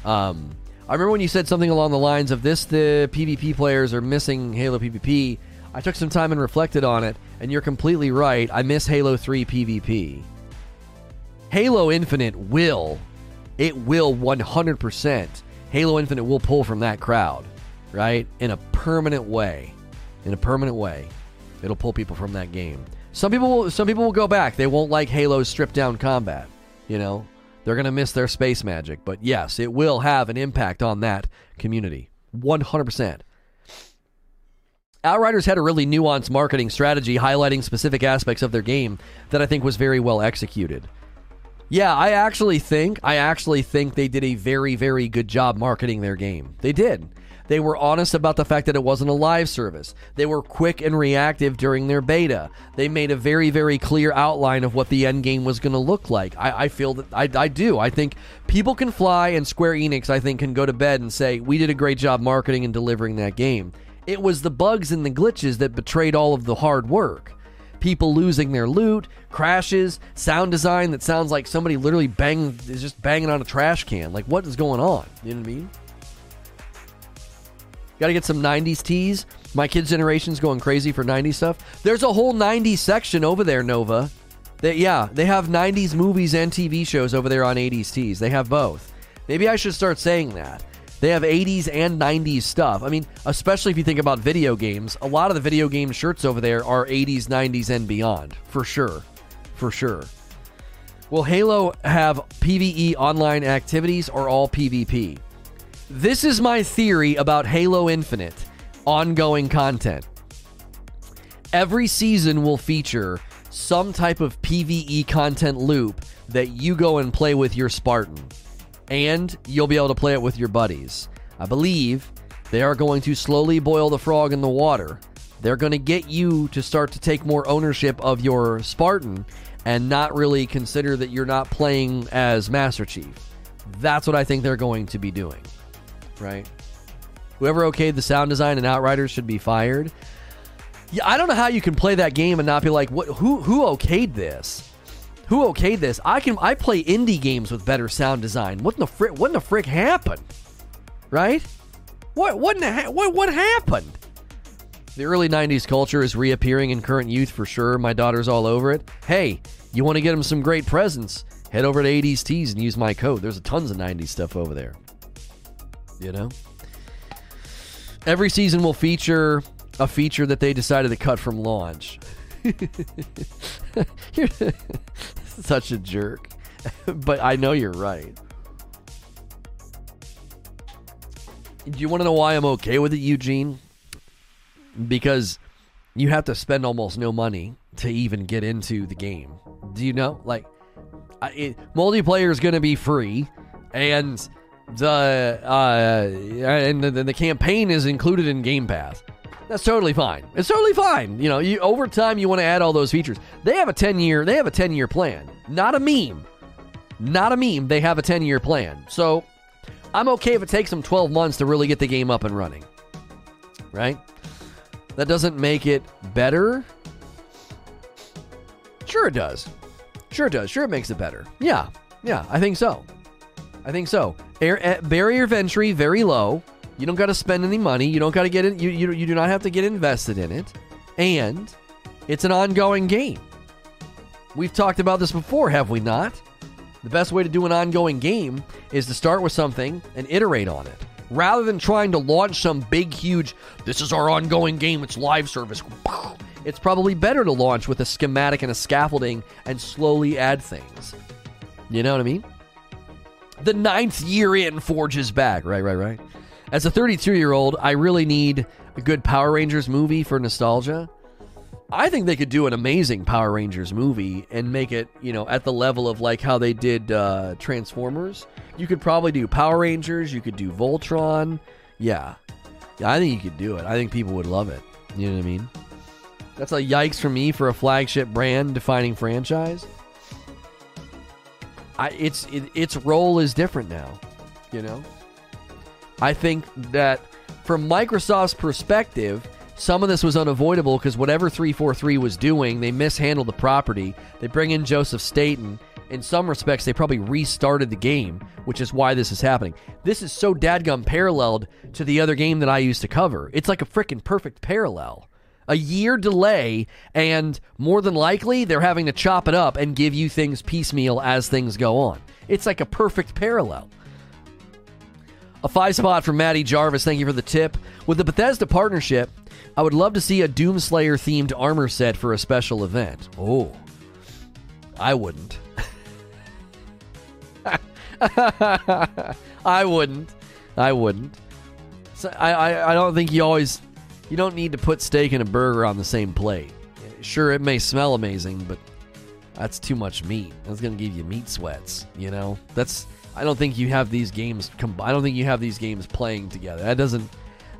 Um I remember when you said something along the lines of this, the PvP players are missing Halo PvP. I took some time and reflected on it, and you're completely right. I miss Halo three PvP. Halo Infinite will. It will one hundred percent. Halo Infinite will pull from that crowd, right? In a permanent way. In a permanent way. It'll pull people from that game. Some people will, some people will go back. They won't like Halo's stripped-down combat, you know? They're going to miss their space magic. But yes, it will have an impact on that community. one hundred percent. Outriders had a really nuanced marketing strategy highlighting specific aspects of their game that I think was very well executed. Yeah, I actually think I actually think they did a very, very good job marketing their game. They did. They were honest about the fact that it wasn't a live service. They were quick and reactive during their beta. They made a very, very clear outline of what the end game was going to look like. I, I feel that I, I do. I think People Can Fly and Square Enix, I think, can go to bed and say, we did a great job marketing and delivering that game. It was the bugs and the glitches that betrayed all of the hard work. People losing their loot, crashes, sound design that sounds like somebody literally bang, is just banging on a trash can. Like, what is going on? You know what I mean? Gotta get some nineties tees. My kids' generation's going crazy for nineties stuff. There's a whole nineties section over there, Nova. They, yeah, they have nineties movies and T V shows over there on eighties tees. They have both. Maybe I should start saying that. They have eighties and nineties stuff. I mean, especially if you think about video games, a lot of the video game shirts over there are eighties, nineties, and beyond. For sure. For sure. Will Halo have PvE online activities or all PvP? This is my theory about Halo Infinite ongoing content. Every season will feature some type of PvE content loop that you go and play with your Spartan. And you'll be able to play it with your buddies. I believe they are going to slowly boil the frog in the water. They're going to get you to start to take more ownership of your Spartan and not really consider that you're not playing as Master Chief. That's what I think they're going to be doing, right? Whoever okayed the sound design in Outriders should be fired. Yeah, I don't know how you can play that game and not be like, "What? Who? Who okayed this?" Who okayed this? I can I play indie games with better sound design. What in the frick? What in the frick happened? Right? What what in the ha- what what happened? The early nineties culture is reappearing in current youth for sure. My daughter's all over it. Hey, you want to get them some great presents? head over to eighties Tees and use my code. There's tons of nineties stuff over there. You know? Every season will feature a feature that they decided to cut from launch. You're such a jerk. But I know you're right. Do you want to know why I'm okay with it, Eugene? Because you have to spend almost no money to even get into the game. Do you know? Like, I, it, multiplayer is going to be free, and the uh, and the, the campaign is included in Game Pass. That's totally fine. It's totally fine. You know, you, over time you want to add all those features. They have a ten year. They have a ten year plan. Not a meme. Not a meme. They have a ten year plan. So I'm okay if it takes them twelve months to really get the game up and running. Right? That doesn't make it better. Sure it does. Sure it does. Sure it makes it better. Yeah. Yeah, I think so. I think so. Air, air, barrier of entry, very low. You don't got to spend any money. You don't got to get in. You, you, you do not have to get invested in it. And it's an ongoing game. We've talked about this before, have we not? The best way to do an ongoing game is to start with something and iterate on it. Rather than trying to launch some big, huge, this is our ongoing game, it's live service. It's probably better to launch with a schematic and a scaffolding and slowly add things. You know what I mean? The ninth year in forges back. Right, right, right. As a thirty-two-year-old, I really need a good Power Rangers movie for nostalgia. I think they could do an amazing Power Rangers movie and make it, you know, at the level of like how they did uh, Transformers. You could probably do Power Rangers. You could do Voltron. Yeah. yeah. I think you could do it. I think people would love it. You know what I mean? That's a yikes for me for a flagship brand defining franchise. I, it's it, its role is different now, you know? I think that from Microsoft's perspective, some of this was unavoidable because whatever three forty-three was doing, they mishandled the property. They bring in Joseph Staten. In some respects, they probably restarted the game, which is why this is happening. This is so dadgum paralleled to the other game that I used to cover. It's like a freaking perfect parallel. A year delay, and more than likely, they're having to chop it up and give you things piecemeal as things go on. It's like a perfect parallel. A five spot from Maddie Jarvis. Thank you for the tip. With the Bethesda partnership, I would love to see a Doomslayer themed armor set for a special event. Oh, I wouldn't. I wouldn't. I wouldn't. So I, I, I don't think you always. You don't need to put steak and a burger on the same plate. Sure, it may smell amazing, but that's too much meat. That's going to give you meat sweats. You know, that's. I don't think you have these games. Comb- I don't think you have these games playing together. That doesn't.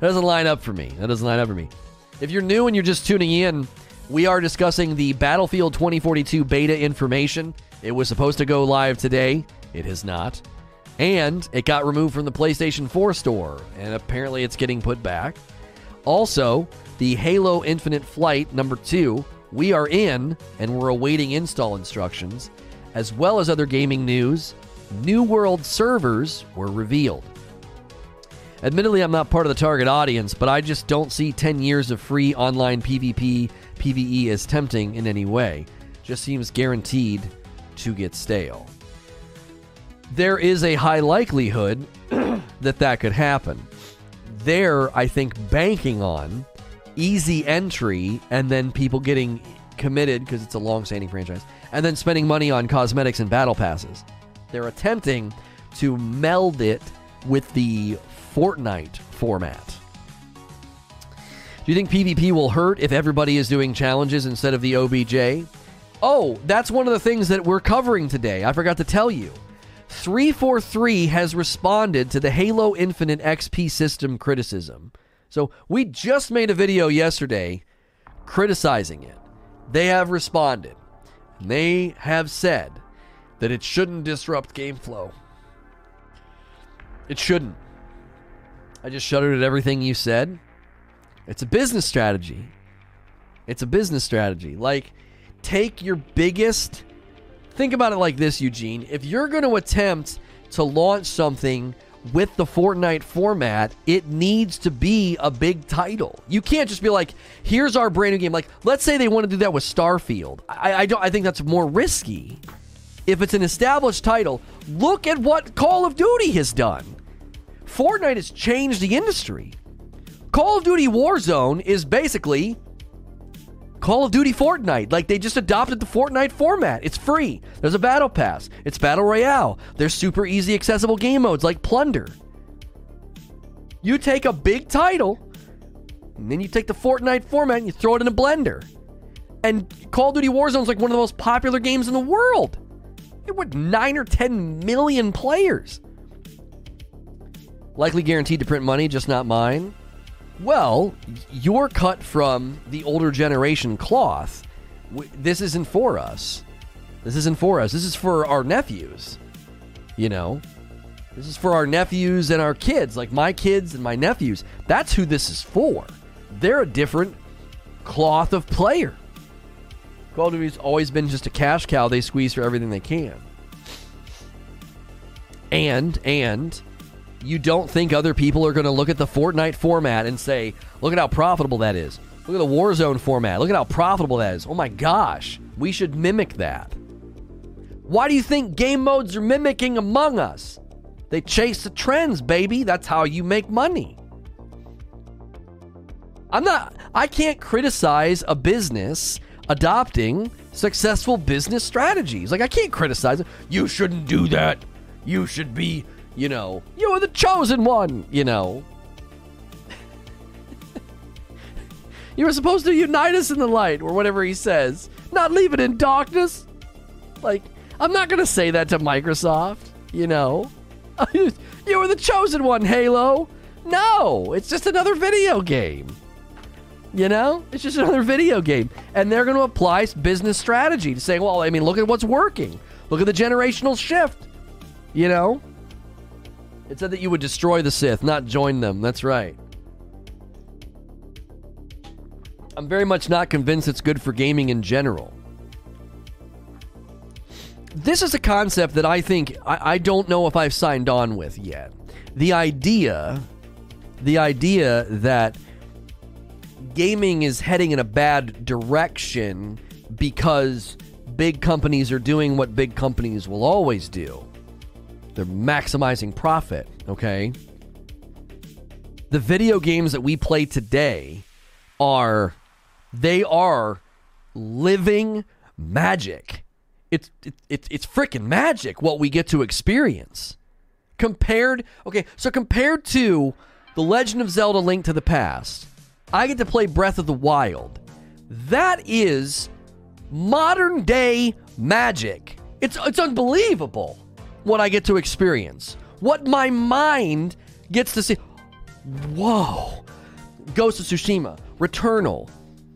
That doesn't line up for me. That doesn't line up for me. If you're new and you're just tuning in, we are discussing the Battlefield twenty forty-two beta information. It was supposed to go live today. It has not, and it got removed from the PlayStation four store. And apparently, it's getting put back. Also, the Halo Infinite Flight number two. We are in, and we're awaiting install instructions, as well as other gaming news. New World servers were revealed. Admittedly, I'm not part of the target audience, but I just don't see ten years of free online PvP, PvE as tempting in any way. Just seems guaranteed to get stale. There is a high likelihood that that could happen. They're, I think, banking on easy entry and then people getting committed because it's a long-standing franchise and then spending money on cosmetics and battle passes. They're attempting to meld it with the Fortnite format. Do you think PvP will hurt if everybody is doing challenges instead of the O B J? Oh, that's one of the things that we're covering today. I forgot to tell you. three forty-three has responded to the Halo Infinite X P system criticism. So we just made a video yesterday criticizing it. They have responded. They have said that it shouldn't disrupt game flow. It shouldn't. I just shuddered at everything you said. It's a business strategy. It's a business strategy. Like, take your biggest... Think about it like this, Eugene. If you're going to attempt to launch something with the Fortnite format, it needs to be a big title. You can't just be like, here's our brand new game. Like, let's say they want to do that with Starfield. I, I don't. I think that's more risky. if it's an established title, look at what Call of Duty has done. Fortnite has changed the industry. Call of Duty Warzone is basically Call of Duty Fortnite. Like, they just adopted the Fortnite format. It's free. There's a battle pass. It's battle royale. There's super easy accessible game modes like Plunder. You take a big title, and then you take the Fortnite format and you throw it in a blender. And Call of Duty Warzone is like one of the most popular games in the world. It went nine or ten million players. Likely guaranteed to print money, just not mine. Well, you're cut from the older generation cloth. This isn't for us. This isn't for us. This is for our nephews, you know? This is for our nephews and our kids, like my kids and my nephews. That's who this is for. They're a different cloth of player. Call of Duty's always been just a cash cow they squeeze for everything they can. And, and... you don't think other people are going to look at the Fortnite format and say, look at how profitable that is. Look at the Warzone format. Look at how profitable that is. Oh my gosh, we should mimic that. Why do you think game modes are mimicking Among Us? They chase the trends, baby. That's how you make money. I'm not, I can't criticize a business adopting successful business strategies. Like, I can't criticize it. You shouldn't do that. You should be... you know, you are the chosen one, you know. You were supposed to unite us in the light, or whatever he says. Not leave it in darkness. Like, I'm not going to say that to Microsoft, you know. You were the chosen one, Halo. No, it's just another video game. You know, it's just another video game. And they're going to apply business strategy to say, well, I mean, look at what's working. Look at the generational shift, you know. It said that you would destroy the Sith, not join them. That's right. I'm very much not convinced it's good for gaming in general. This is a concept that I think, I, I don't know if I've signed on with yet. The idea, the idea that gaming is heading in a bad direction because big companies are doing what big companies will always do. They're maximizing profit, okay? The video games that we play today are, they are living magic. It's it, it, it's freaking magic what we get to experience. Compared, okay, so compared to The Legend of Zelda: Link to the Past, I get to play Breath of the Wild. That is modern day magic. It's it's unbelievable. What I get to experience, what my mind gets to see. Whoa. Ghost of Tsushima, Returnal.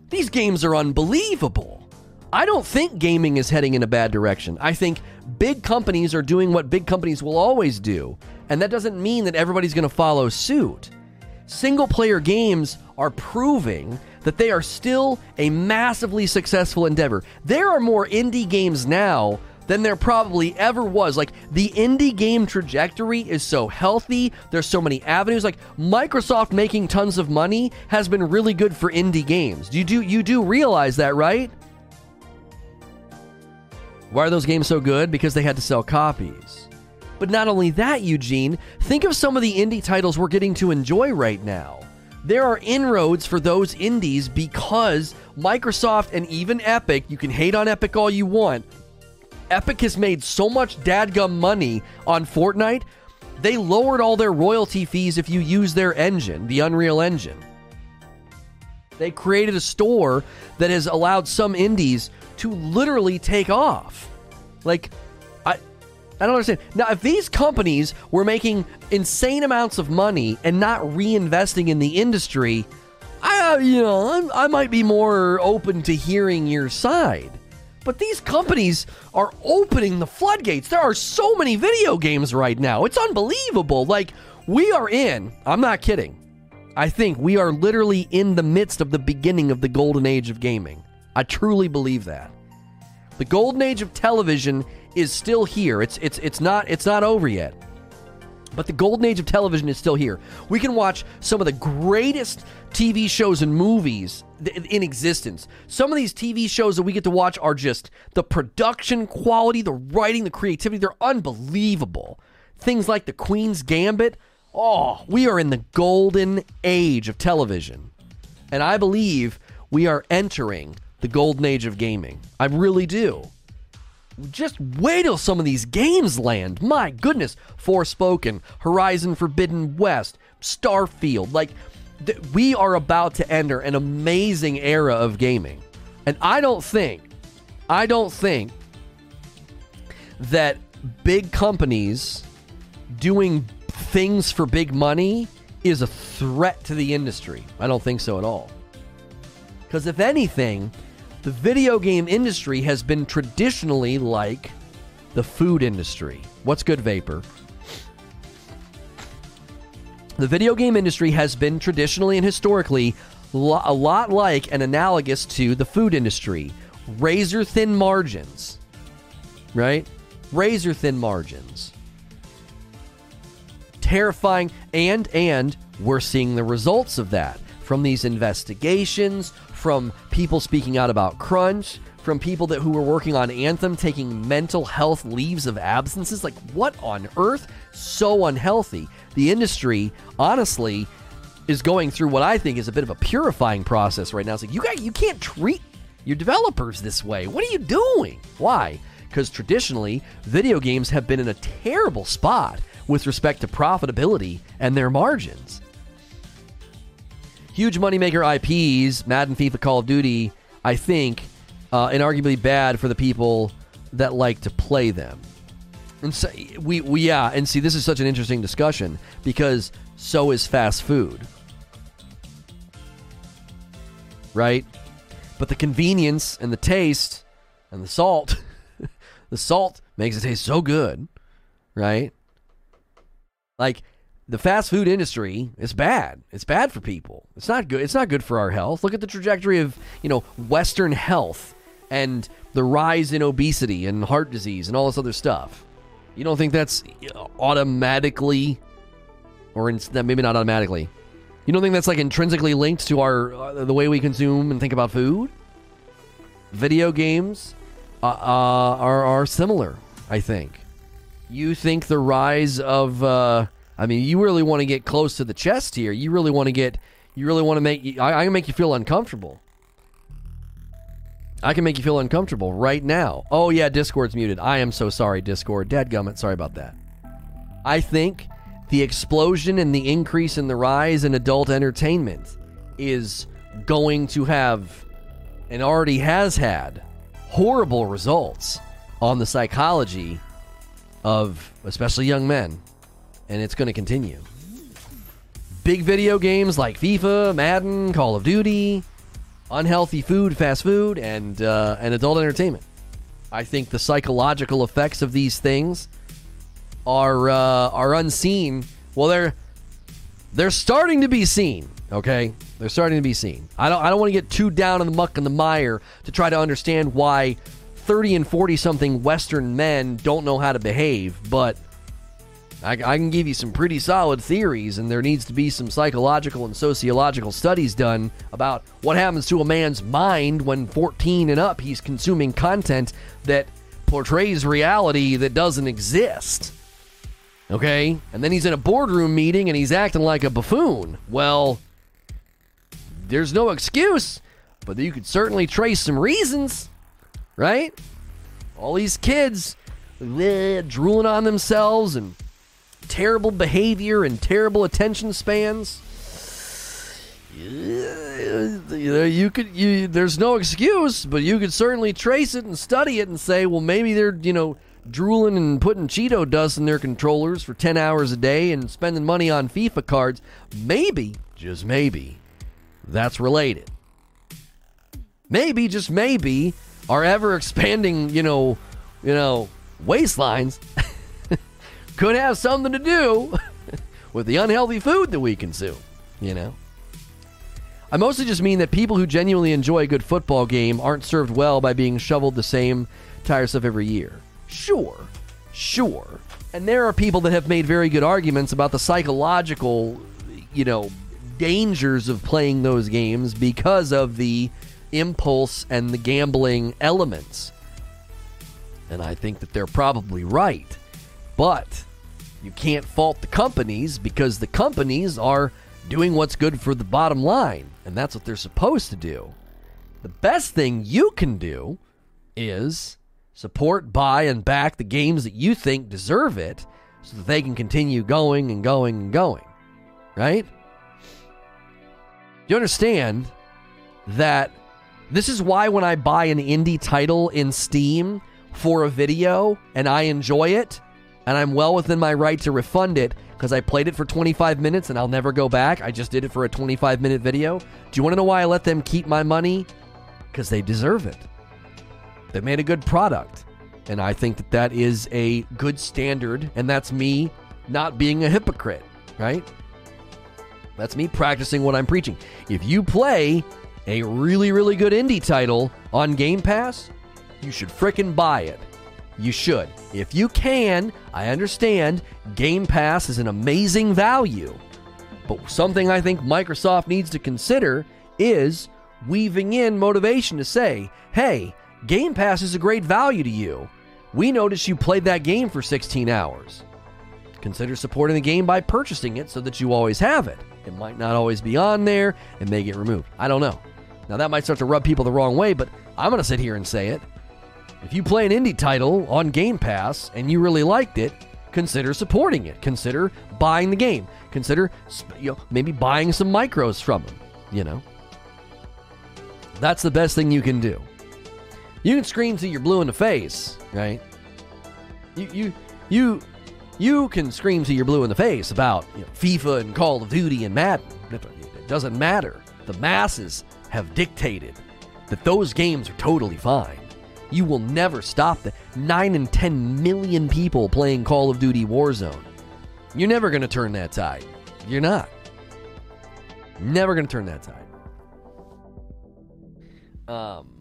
These games are unbelievable. I don't think gaming is heading in a bad direction. I think big companies are doing what big companies will always do. And that doesn't mean that everybody's going to follow suit. Single player games are proving that they are still a massively successful endeavor. There are more indie games now than there probably ever was. Like, the indie game trajectory is so healthy. There's so many avenues. Like, Microsoft making tons of money has been really good for indie games. You do you do realize that, right? Why are those games so good? Because they had to sell copies. But not only that, Eugene, think of some of the indie titles we're getting to enjoy right now. There are inroads for those indies because Microsoft and even Epic, you can hate on Epic all you want, Epic has made so much dadgum money on Fortnite, they lowered all their royalty fees if you use their engine, the Unreal Engine. They created a store that has allowed some indies to literally take off. Like, I, I don't understand. Now, if these companies were making insane amounts of money and not reinvesting in the industry, I, you know, I, I might be more open to hearing your side. But these companies are opening the floodgates. There are so many video games right now. It's unbelievable. Like, we are in, I'm not kidding. I think we are literally in the midst of the beginning of the golden age of gaming. I truly believe that. The golden age of television is still here. It's it's it's not it's not over yet. But the golden age of television is still here. We can watch some of the greatest T V shows and movies in existence. Some of these T V shows that we get to watch are just the production quality, the writing, the creativity, they're unbelievable. Things like The Queen's Gambit. Oh, we are in the golden age of television. And I believe we are entering the golden age of gaming. I really do. Just wait till some of these games land. My goodness. Forspoken, Horizon Forbidden West, Starfield. Like, th- we are about to enter an amazing era of gaming. And I don't think, I don't think that big companies doing things for big money is a threat to the industry. I don't think so at all. Because if anything, the video game industry has been traditionally like the food industry. What's good, Vapor? The video game industry has been traditionally and historically lo- a lot like and analogous to the food industry. Razor-thin margins, right? Razor-thin margins. Terrifying, and, and we're seeing the results of that from these investigations, from people speaking out about crunch, from people that who were working on Anthem taking mental health leaves of absences. Like, what on earth? So unhealthy. The industry, honestly, is going through what I think is a bit of a purifying process right now. It's like, you got, you can't treat your developers this way. What are you doing? Why? Because traditionally, video games have been in a terrible spot with respect to profitability and their margins. Huge moneymaker I Ps, Madden, FIFA, Call of Duty, I think, uh, and arguably bad for the people that like to play them. And so we, we, yeah, and see, this is such an interesting discussion because so is fast food, right? But the convenience and the taste and the salt, the salt makes it taste so good, right? Like, the fast food industry is bad. It's bad for people. It's not good. It's not good for our health. Look at the trajectory of, you know, Western health and the rise in obesity and heart disease and all this other stuff. You don't think that's automatically, or in, maybe not automatically, you don't think that's like intrinsically linked to our uh, the way we consume and think about food? Video games uh, uh, are are similar, I think. You think the rise of uh, I mean, you really want to get close to the chest here. You really want to get, you really want to make, I, I can make you feel uncomfortable. I can make you feel uncomfortable right now. Oh yeah, Discord's muted. I am so sorry, Discord. Dadgummit, sorry about that. I think the explosion and the increase in the rise in adult entertainment is going to have, and already has had, horrible results on the psychology of especially young men. And it's going to continue. Big video games like FIFA, Madden, Call of Duty, unhealthy food, fast food, and uh, and adult entertainment. I think the psychological effects of these things are uh, are unseen. Well, they're they're starting to be seen. Okay, they're starting to be seen. I don't I don't want to get too down in the muck and the mire to try to understand why thirty and forty something Western men don't know how to behave, but I can give you some pretty solid theories, and there needs to be some psychological and sociological studies done about what happens to a man's mind when fourteen and up he's consuming content that portrays reality that doesn't exist. Okay? And then he's in a boardroom meeting and he's acting like a buffoon. Well, there's no excuse, but you could certainly trace some reasons, right? All these kids bleh, drooling on themselves and terrible behavior and terrible attention spans. You could, you, there's no excuse, but you could certainly trace it and study it and say, well, maybe they're, you know, drooling and putting Cheeto dust in their controllers for ten hours a day and spending money on FIFA cards. Maybe, just maybe, that's related. Maybe, just maybe, our ever-expanding, you know, you know, waistlines could have something to do with the unhealthy food that we consume, you know? I mostly just mean that people who genuinely enjoy a good football game aren't served well by being shoveled the same tire stuff every year. Sure, sure. And there are people that have made very good arguments about the psychological, you know, dangers of playing those games because of the impulse and the gambling elements. And I think that they're probably right. But you can't fault the companies, because the companies are doing what's good for the bottom line, and that's what they're supposed to do. The best thing you can do is support, buy, and back the games that you think deserve it so that they can continue going and going and going, right? You understand that this is why when I buy an indie title in Steam for a video and I enjoy it, and I'm well within my right to refund it because I played it for twenty-five minutes and I'll never go back. I just did it for a twenty-five minute video. Do you want to know why I let them keep my money? Because they deserve it. They made a good product. And I think that that is a good standard, and that's me not being a hypocrite, right? That's me practicing what I'm preaching. If you play a really, really good indie title on Game Pass, you should frickin' buy it. You should. If you can, I understand Game Pass is an amazing value. But something I think Microsoft needs to consider is weaving in motivation to say, hey, Game Pass is a great value to you. We noticed you played that game for sixteen hours. Consider supporting the game by purchasing it so that you always have it. It might not always be on there. It may get removed. I don't know. Now, that might start to rub people the wrong way, but I'm going to sit here and say it. If you play an indie title on Game Pass and you really liked it, consider supporting it. Consider buying the game. Consider, you know, maybe buying some micros from them, you know. That's the best thing you can do. You can scream till you're blue in the face, right? You you you you can scream till you're blue in the face about, you know, FIFA and Call of Duty and Madden. It doesn't matter. The masses have dictated that those games are totally fine. You will never stop the nine and ten million people playing Call of Duty Warzone. You're never going to turn that tide. You're not. Never going to turn that tide. Um,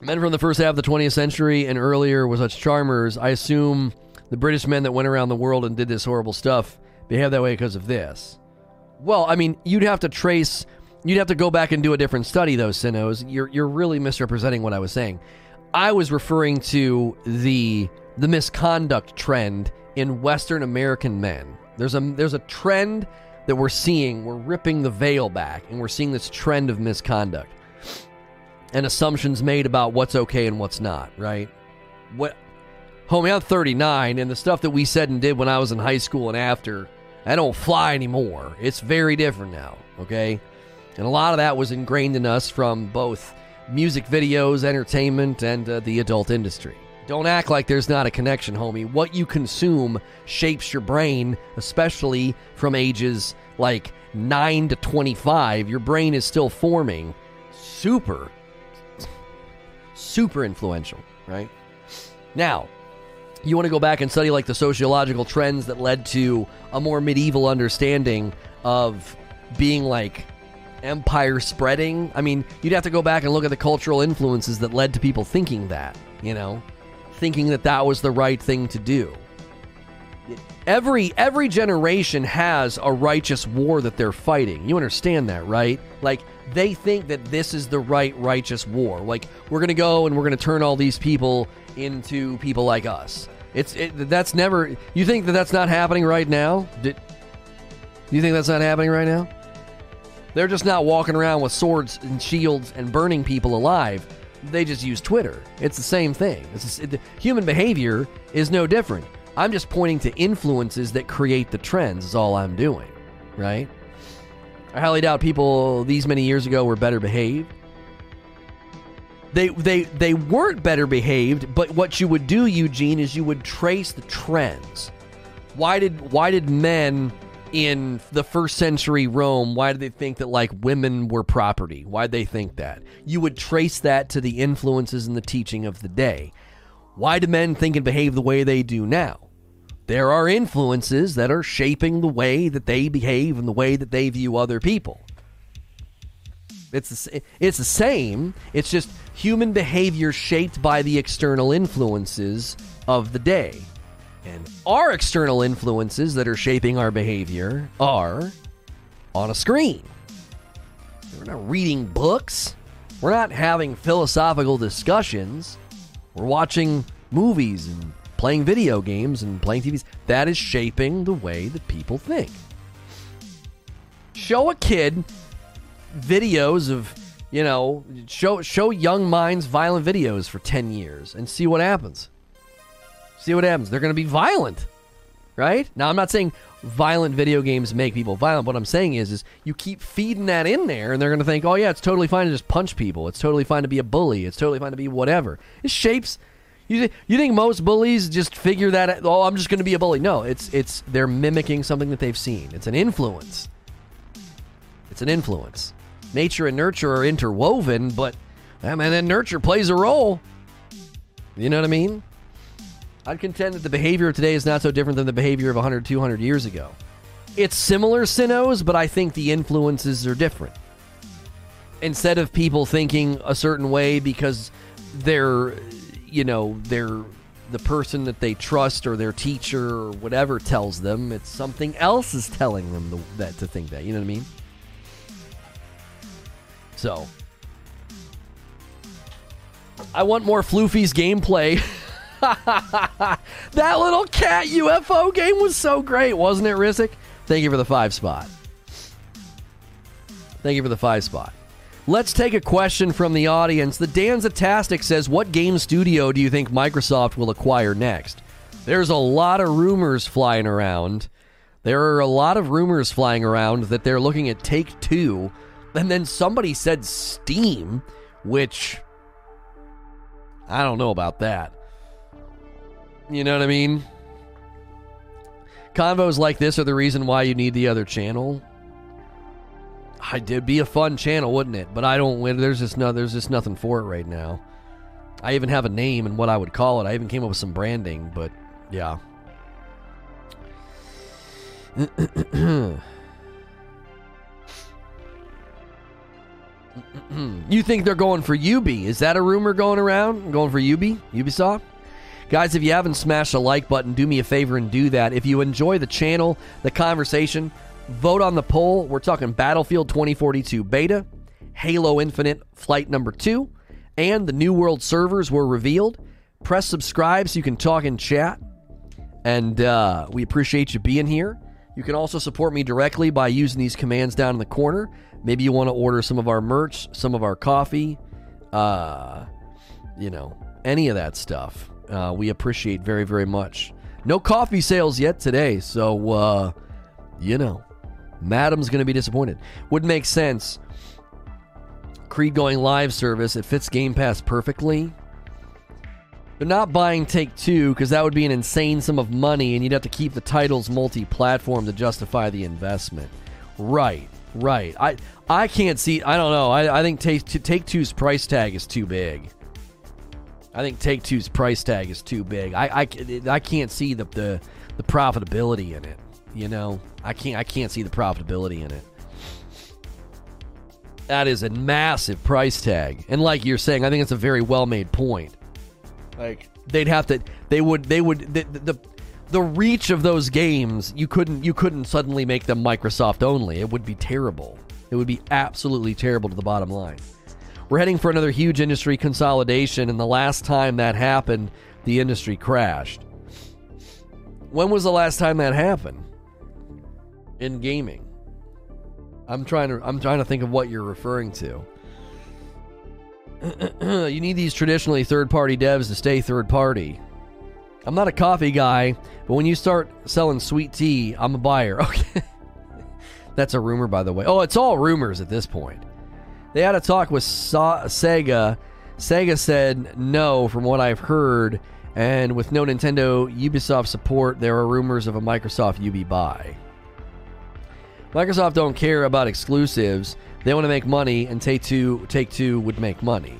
men from the first half of the twentieth century and earlier were such charmers. I assume the British men that went around the world and did this horrible stuff behave that way because of this. Well, I mean, you'd have to trace... You'd have to go back and do a different study, though, Sinos. You're you're really misrepresenting what I was saying. I was referring to the the misconduct trend in Western American men. There's a there's a trend that we're seeing. We're ripping the veil back, and we're seeing this trend of misconduct and assumptions made about what's okay and what's not. Right? What, homie? I'm thirty-nine, and the stuff that we said and did when I was in high school and after, I don't fly anymore. It's very different now. Okay. And a lot of that was ingrained in us from both music videos, entertainment, and uh, the adult industry. Don't act like there's not a connection, homie. What you consume shapes your brain, especially from ages like nine to twenty-five. Your brain is still forming. Super, super influential, right? Now, you want to go back and study like the sociological trends that led to a more medieval understanding of being like... empire spreading. I mean, you'd have to go back and look at the cultural influences that led to people thinking that, you know, thinking that that was the right thing to do. Every every generation has a righteous war that they're fighting. You understand that, right? Like, they think that this is the right righteous war. Like, we're going to go and we're going to turn all these people into people like us. It's it, that's never... You think that that's not happening right now? Did, you think that's not happening right now? They're just not walking around with swords and shields and burning people alive. They just use Twitter. It's the same thing. It's just, it, human behavior is no different. I'm just pointing to influences that create the trends is all I'm doing, right? I highly doubt people these many years ago were better behaved. They, they, they weren't better behaved, but what you would do, Eugene, is you would trace the trends. Why did, why did men... in the first century Rome, why did they think that, like, women were property? Why'd they think that? You would trace that to the influences and the teaching of the day. Why do men think and behave the way they do now? There are influences that are shaping the way that they behave and the way that they view other people. It's the, it's the same. It's just human behavior shaped by the external influences of the day. And our external influences that are shaping our behavior are on a screen. We're not reading books. We're not having philosophical discussions. We're watching movies and playing video games and playing T Vs. That is shaping the way that people think. Show a kid videos of, you know, show show young minds violent videos for ten years and see what happens. See what happens. They're going to be violent, right? Now, I'm not saying violent video games make people violent. What I'm saying is, is you keep feeding that in there, and they're going to think, oh, yeah, it's totally fine to just punch people. It's totally fine to be a bully. It's totally fine to be whatever. It shapes... You, you think most bullies just figure that out, oh, I'm just going to be a bully. No, it's it's they're mimicking something that they've seen. It's an influence. It's an influence. Nature and nurture are interwoven, but, I mean, then nurture plays a role. You know what I mean? I'd contend that the behavior of today is not so different than the behavior of one hundred, two hundred years ago. It's similar, Sinos, but I think the influences are different. Instead of people thinking a certain way because they're, you know, they're the person that they trust or their teacher or whatever tells them, it's something else is telling them to, that to think that. You know what I mean? So, I want more Floofy's gameplay. That little cat U F O game was so great, wasn't it, Rizik? Thank you for the five spot. Thank you for the five spot. Let's take a question from the audience. The Danzatastic says, what game studio do you think Microsoft will acquire next? There's a lot of rumors flying around. There are a lot of rumors flying around that they're looking at Take-Two. And then somebody said Steam, which... I don't know about that. You know what I mean? Convos like this are the reason why you need the other channel. It'd be a fun channel, wouldn't it? But I don't. There's just no. There's just nothing for it right now. I even have a name and what I would call it. I even came up with some branding, but yeah. You think they're going for Ubi? Is that a rumor going around? Going for Ubi? Ubisoft? Guys, if you haven't smashed the like button, do me a favor and do that. If you enjoy the channel, the conversation, vote on the poll. We're talking Battlefield twenty forty-two beta, Halo Infinite flight number two, and the New World servers were revealed. Press subscribe so you can talk and chat. And uh, we appreciate you being here. You can also support me directly by using these commands down in the corner. Maybe you want to order some of our merch, some of our coffee, uh, you know, any of that stuff. Uh, we appreciate very, very much. No coffee sales yet today, so, uh, you know, Madam's going to be disappointed. Would make sense. Creed going live service, it fits Game Pass perfectly. They're not buying Take-Two because that would be an insane sum of money and you'd have to keep the titles multi-platform to justify the investment. Right, right. I I can't see, I don't know, I, I think Take-Two's price tag is too big. I think Take-Two's price tag is too big. I, I, I can't see the, the the profitability in it. You know, I can't I can't see the profitability in it. That is a massive price tag, and like you're saying, I think it's a very well made point. Like they'd have to, they would, they would the, the the reach of those games. You couldn't you couldn't suddenly make them Microsoft only. It would be terrible. It would be absolutely terrible to the bottom line. We're heading for another huge industry consolidation, and the last time that happened, the industry crashed. When was the last time that happened? In gaming. I'm trying to I'm trying to think of what you're referring to. You need these traditionally third-party devs to stay third-party. I'm not a coffee guy, but when you start selling sweet tea, I'm a buyer. Okay. That's a rumor, by the way. Oh, it's all rumors at this point. They had a talk with Sega. Sega said no, from what I've heard, and with no Nintendo, Ubisoft support, there are rumors of a Microsoft Ubi buy. Microsoft don't care about exclusives. They want to make money, and Take-Two, Take-Two would make money.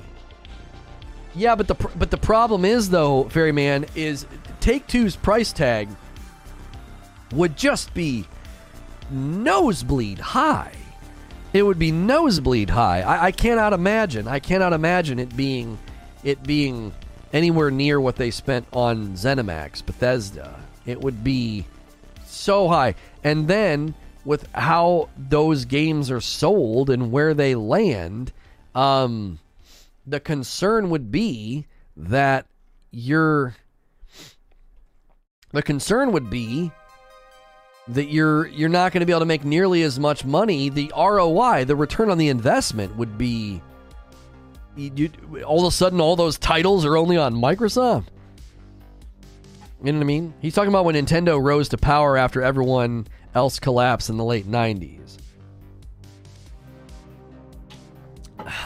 Yeah, but the but the problem is, though, Fairyman, is Take-Two's price tag would just be nosebleed high. it would be nosebleed high. I, I cannot imagine. I cannot imagine it being it being anywhere near what they spent on ZeniMax, Bethesda. It would be so high. And then with how those games are sold and where they land, um, the concern would be that you're... The concern would be that you're you're not going to be able to make nearly as much money. The R O I, the return on the investment, would be... You, all of a sudden, all those titles are only on Microsoft. You know what I mean? He's talking about when Nintendo rose to power after everyone else collapsed in the late nineties.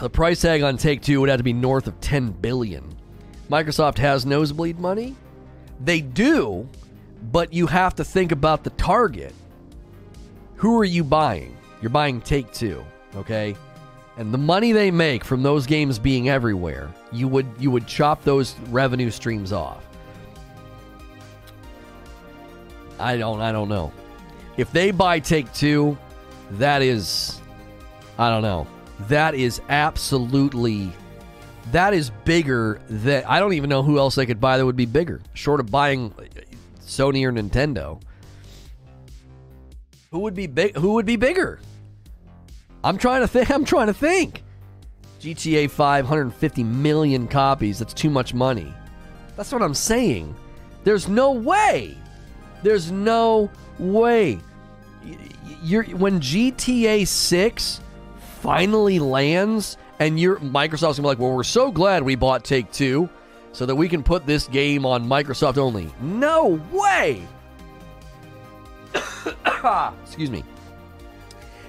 The price tag on Take-Two would have to be north of ten billion dollars. Microsoft has nosebleed money. They do, but you have to think about the target. Who are you buying? You're buying Take-Two, okay? And the money they make from those games being everywhere, you would you would chop those revenue streams off. I don't I don't know. If they buy Take-Two, that is I don't know. That is absolutely that is bigger than... I don't even know who else they could buy that would be bigger, short of buying Sony or Nintendo. Who would be big? Who would be bigger? I'm trying to think. I'm trying to think. G T A five, one hundred fifty million copies. That's too much money. That's what I'm saying. There's no way. There's no way. You're when G T A six finally lands, and you're Microsoft's gonna be like, well, we're so glad we bought Take-Two, so that we can put this game on Microsoft only. No way! Excuse me.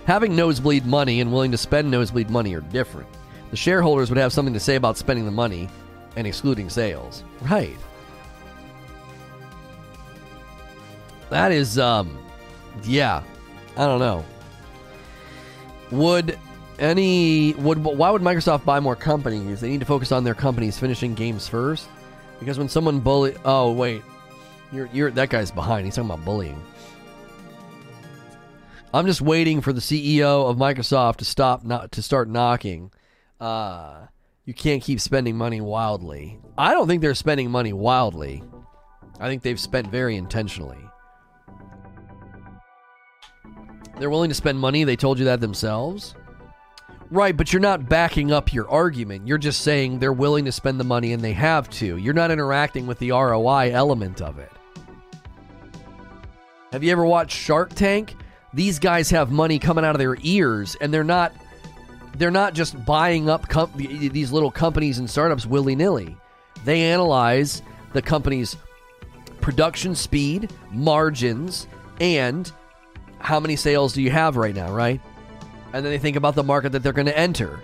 Having nosebleed money and willing to spend nosebleed money are different. The shareholders would have something to say about spending the money and excluding sales. Right. That is, um, yeah. I don't know. Would... Any would why would Microsoft buy more companies? They need to focus on their companies finishing games first. Because when someone bully, oh wait, you're you're that guy's behind. He's talking about bullying. I'm just waiting for the C E O of Microsoft to stop not to start knocking. Uh, you can't keep spending money wildly. I don't think they're spending money wildly. I think they've spent very intentionally. They're willing to spend money. They told you that themselves. Right, but you're not backing up your argument. You're just saying they're willing to spend the money and they have to. You're not interacting with the R O I element of it. Have you ever watched Shark Tank? These guys have money coming out of their ears, and they're not they're not just buying up com- these little companies and startups willy-nilly. They analyze the company's production speed, margins, and how many sales do you have right now, right? And then they think about the market that they're going to enter.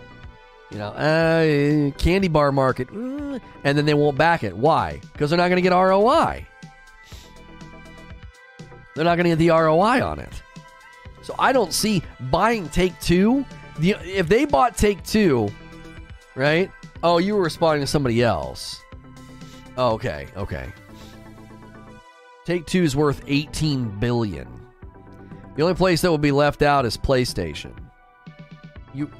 You know, uh, candy bar market. Mm, and then they won't back it. Why? Because they're not going to get R O I. They're not going to get the R O I on it. So I don't see buying Take-Two. The, if they bought Take-Two, right? Oh, you were responding to somebody else. Oh, okay, okay. Take-Two's worth eighteen billion dollars. The only place that will be left out is PlayStation. You,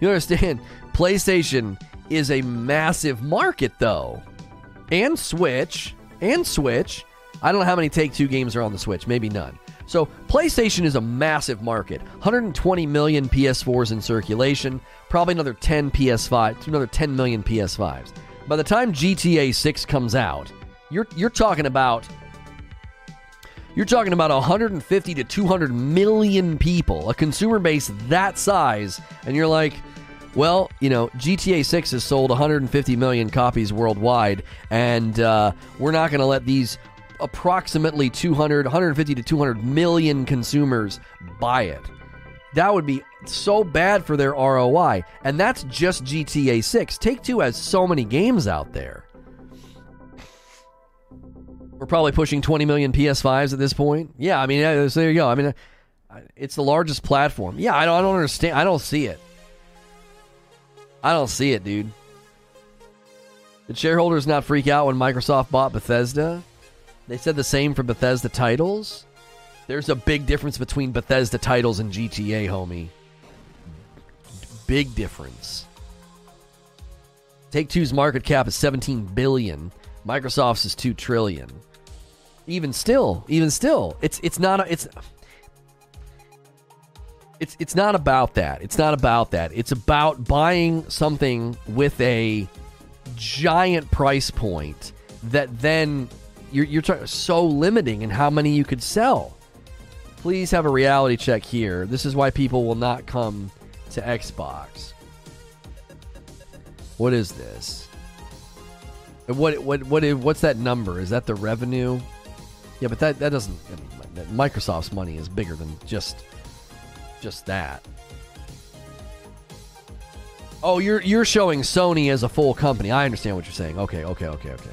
you understand? PlayStation is a massive market, though. And Switch. And Switch. I don't know how many Take-Two games are on the Switch. Maybe none. So, PlayStation is a massive market. one hundred twenty million P S fours in circulation. Probably another ten P S five, another ten million P S fives. By the time G T A six comes out, you're you're talking about You're talking about one hundred fifty to two hundred million people, a consumer base that size, and you're like, well, you know, G T A six has sold one hundred fifty million copies worldwide, and uh, we're not going to let these approximately two hundred, one hundred fifty to two hundred million consumers buy it. That would be so bad for their R O I, and that's just G T A six. Take-Two has so many games out there. We're probably pushing twenty million P S fives at this point. Yeah, I mean, so there you go. I mean, it's the largest platform. Yeah, I don't, I don't understand. I don't see it. I don't see it, dude. Did shareholders not freak out when Microsoft bought Bethesda? They said the same for Bethesda titles. There's a big difference between Bethesda titles and G T A, homie. Big difference. Take-Two's market cap is seventeen billion dollars. Microsoft's is two trillion dollars. Even still, even still, it's it's not a, it's it's it's not about that. It's not about that. It's about buying something with a giant price point that then you're you're trying, so limiting in how many you could sell. Please have a reality check here. This is why people will not come to Xbox. What is this? And what what what is, what's that number? Is that the revenue? Yeah, but that, that doesn't... I mean, Microsoft's money is bigger than just just that. Oh, you're you're showing Sony as a full company. I understand what you're saying. Okay, okay, okay, okay.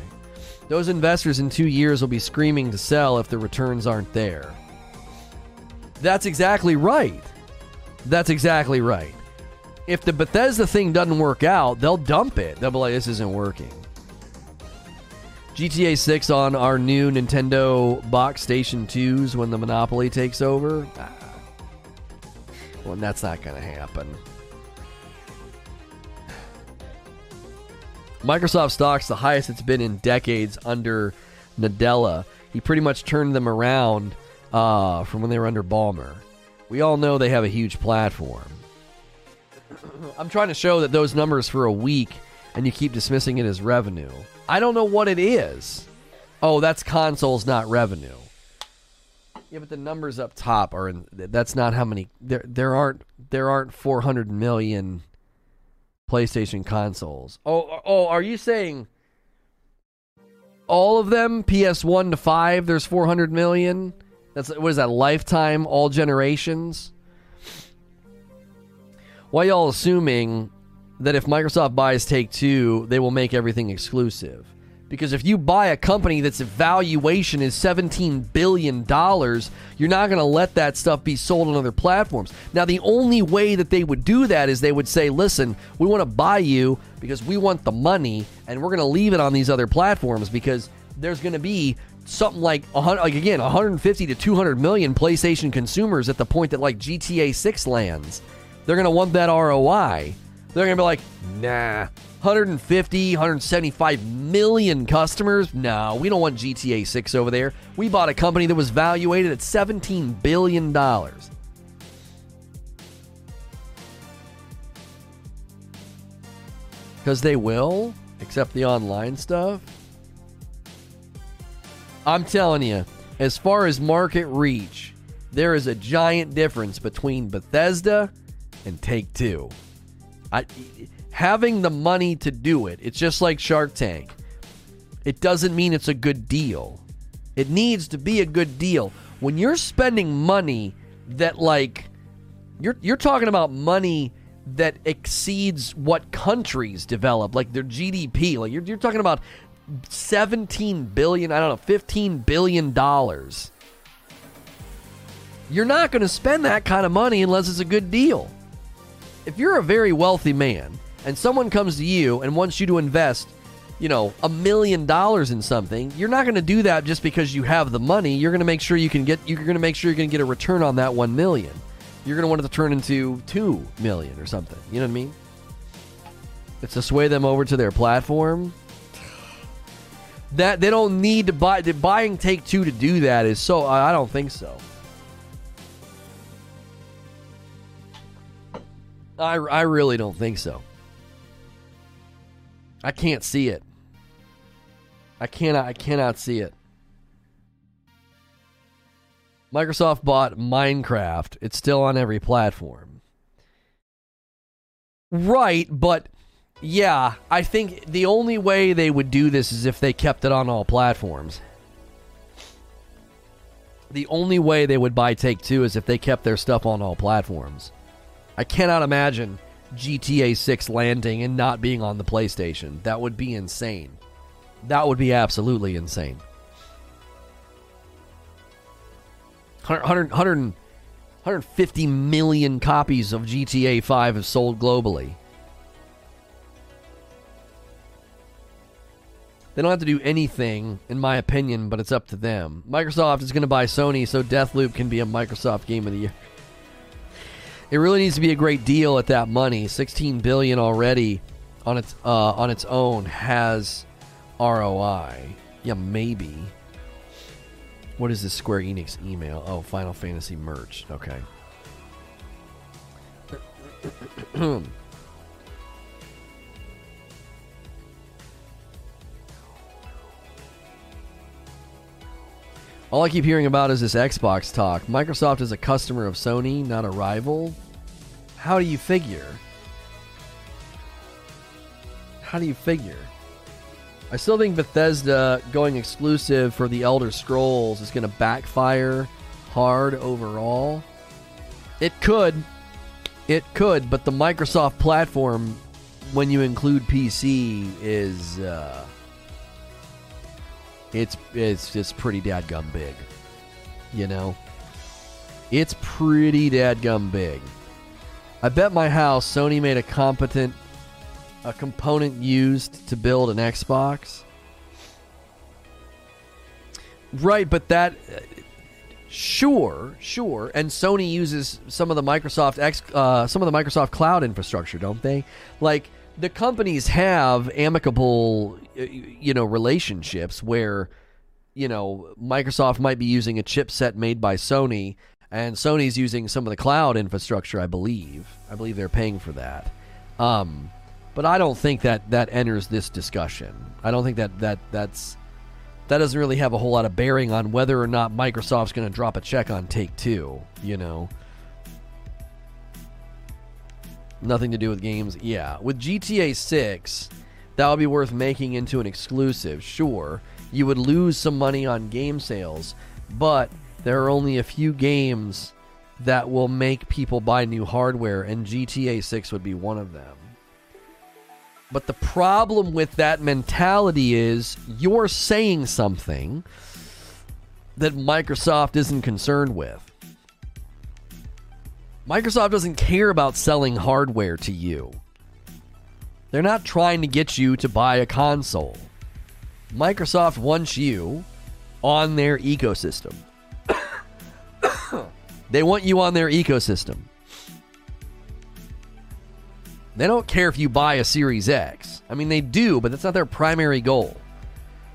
Those investors in two years will be screaming to sell if the returns aren't there. That's exactly right. That's exactly right. If the Bethesda thing doesn't work out, they'll dump it. They'll be like, this isn't working. G T A six on our new Nintendo box station twos when the monopoly takes over? Ah. Well, that's not going to happen. Microsoft stock's the highest it's been in decades under Nadella. He pretty much turned them around uh, from when they were under Ballmer. We all know they have a huge platform. I'm trying to show that those numbers for a week and you keep dismissing it as revenue. I don't know what it is. Oh, that's consoles, not revenue. Yeah, but the numbers up top are in, that's not how many there there aren't there aren't four hundred million PlayStation consoles. Oh, oh, are you saying all of them P S one to five there's four hundred million? That's what is that, lifetime, all generations? Why y'all assuming that if Microsoft buys Take-Two, they will make everything exclusive? Because if you buy a company that's valuation is seventeen billion dollars, you're not going to let that stuff be sold on other platforms. Now, the only way that they would do that is they would say, listen, we want to buy you because we want the money, and we're going to leave it on these other platforms because there's going to be something like, like again, one hundred fifty to two hundred million PlayStation consumers at the point that like G T A six lands. They're going to want that R O I. They're going to be like, nah, one hundred fifty, one hundred seventy-five million customers? No, we don't want G T A six over there. We bought a company that was valuated at seventeen billion dollars. Because they will, except the online stuff. I'm telling you, as far as market reach, there is a giant difference between Bethesda and Take-Two. I, having the money to do it, it's just like Shark Tank. It doesn't mean it's a good deal. It needs to be a good deal. When you're spending money that, like, you're you're talking about money that exceeds what countries develop, like their G D P. Like you're you're talking about seventeen billion, I don't know, fifteen billion dollars. You're not going to spend that kind of money unless it's a good deal. If you're a very wealthy man and someone comes to you and wants you to invest, you know, a million dollars in something, you're not going to do that just because you have the money. You're going to make sure you can get, you're going to make sure you're going to get a return on that one million. You're going to want it to turn into two million or something. You know what I mean? It's to sway them over to their platform. That they don't need to buy. Buying Take-Two to do that is so. I don't think so. I, I really don't think so. I can't see it. I cannot I cannot see it. Microsoft bought Minecraft. It's still on every platform. Right, but yeah, I think the only way they would do this is if they kept it on all platforms. The only way they would buy Take-Two is if they kept their stuff on all platforms. I cannot imagine G T A six landing and not being on the PlayStation. That would be insane. That would be absolutely insane. one hundred, one hundred, one hundred fifty million copies of G T A five have sold globally. They don't have to do anything, in my opinion, but it's up to them. Microsoft is going to buy Sony, so Deathloop can be a Microsoft Game of the Year. It really needs to be a great deal at that money. sixteen billion dollars already on its uh, on its own has R O I. Yeah, maybe. What is this Square Enix email? Oh, Final Fantasy merch. Okay. All I keep hearing about is this Xbox talk. Microsoft is a customer of Sony, not a rival. How do you figure? How do you figure? I still think Bethesda going exclusive for The Elder Scrolls is going to backfire hard overall. It could. It could, but the Microsoft platform, when you include P C, is... Uh, It's it's just pretty dadgum big, you know. It's pretty dadgum big. I bet my house Sony made a competent a component used to build an Xbox. Right, but that sure, sure, and Sony uses some of the Microsoft X, uh, some of the Microsoft cloud infrastructure, don't they? Like, the companies have amicable, you know, relationships where, you know, Microsoft might be using a chipset made by Sony, and Sony's using some of the cloud infrastructure, I believe. I believe they're paying for that. Um, but I don't think that that enters this discussion. I don't think that, that that's that doesn't really have a whole lot of bearing on whether or not Microsoft's going to drop a check on Take-Two, you know. Nothing to do with games. Yeah. With G T A six, that would be worth making into an exclusive. Sure, you would lose some money on game sales, but there are only a few games that will make people buy new hardware, and G T A six would be one of them. But the problem with that mentality is you're saying something that Microsoft isn't concerned with. Microsoft doesn't care about selling hardware to you. They're not trying to get you to buy a console. Microsoft wants you on their ecosystem. They want you on their ecosystem. They don't care if you buy a Series X. I mean, they do, but that's not their primary goal.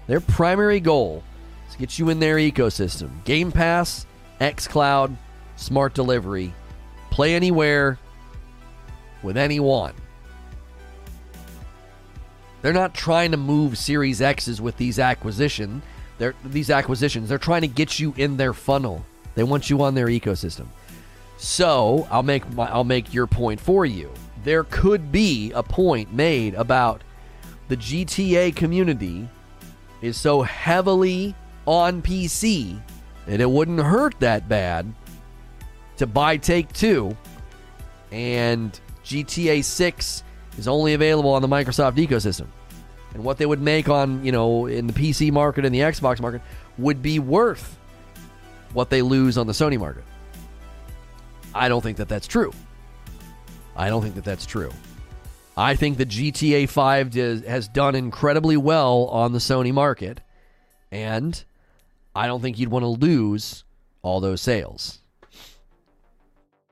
Their primary goal is to get you in their ecosystem. Game Pass, xCloud, Smart Delivery. Play anywhere, with anyone. They're not trying to move Series X's with these acquisition. They're, these acquisitions. They're trying to get you in their funnel. They want you on their ecosystem. So I'll make my, I'll make your point for you. There could be a point made about the G T A community is so heavily on P C that it wouldn't hurt that bad to buy Take-Two, and G T A six is only available on the Microsoft ecosystem. And what they would make on, you know, in the P C market and the Xbox market would be worth what they lose on the Sony market. I don't think that that's true. I don't think that that's true. I think that G T A five does, has done incredibly well on the Sony market, and I don't think you'd want to lose all those sales.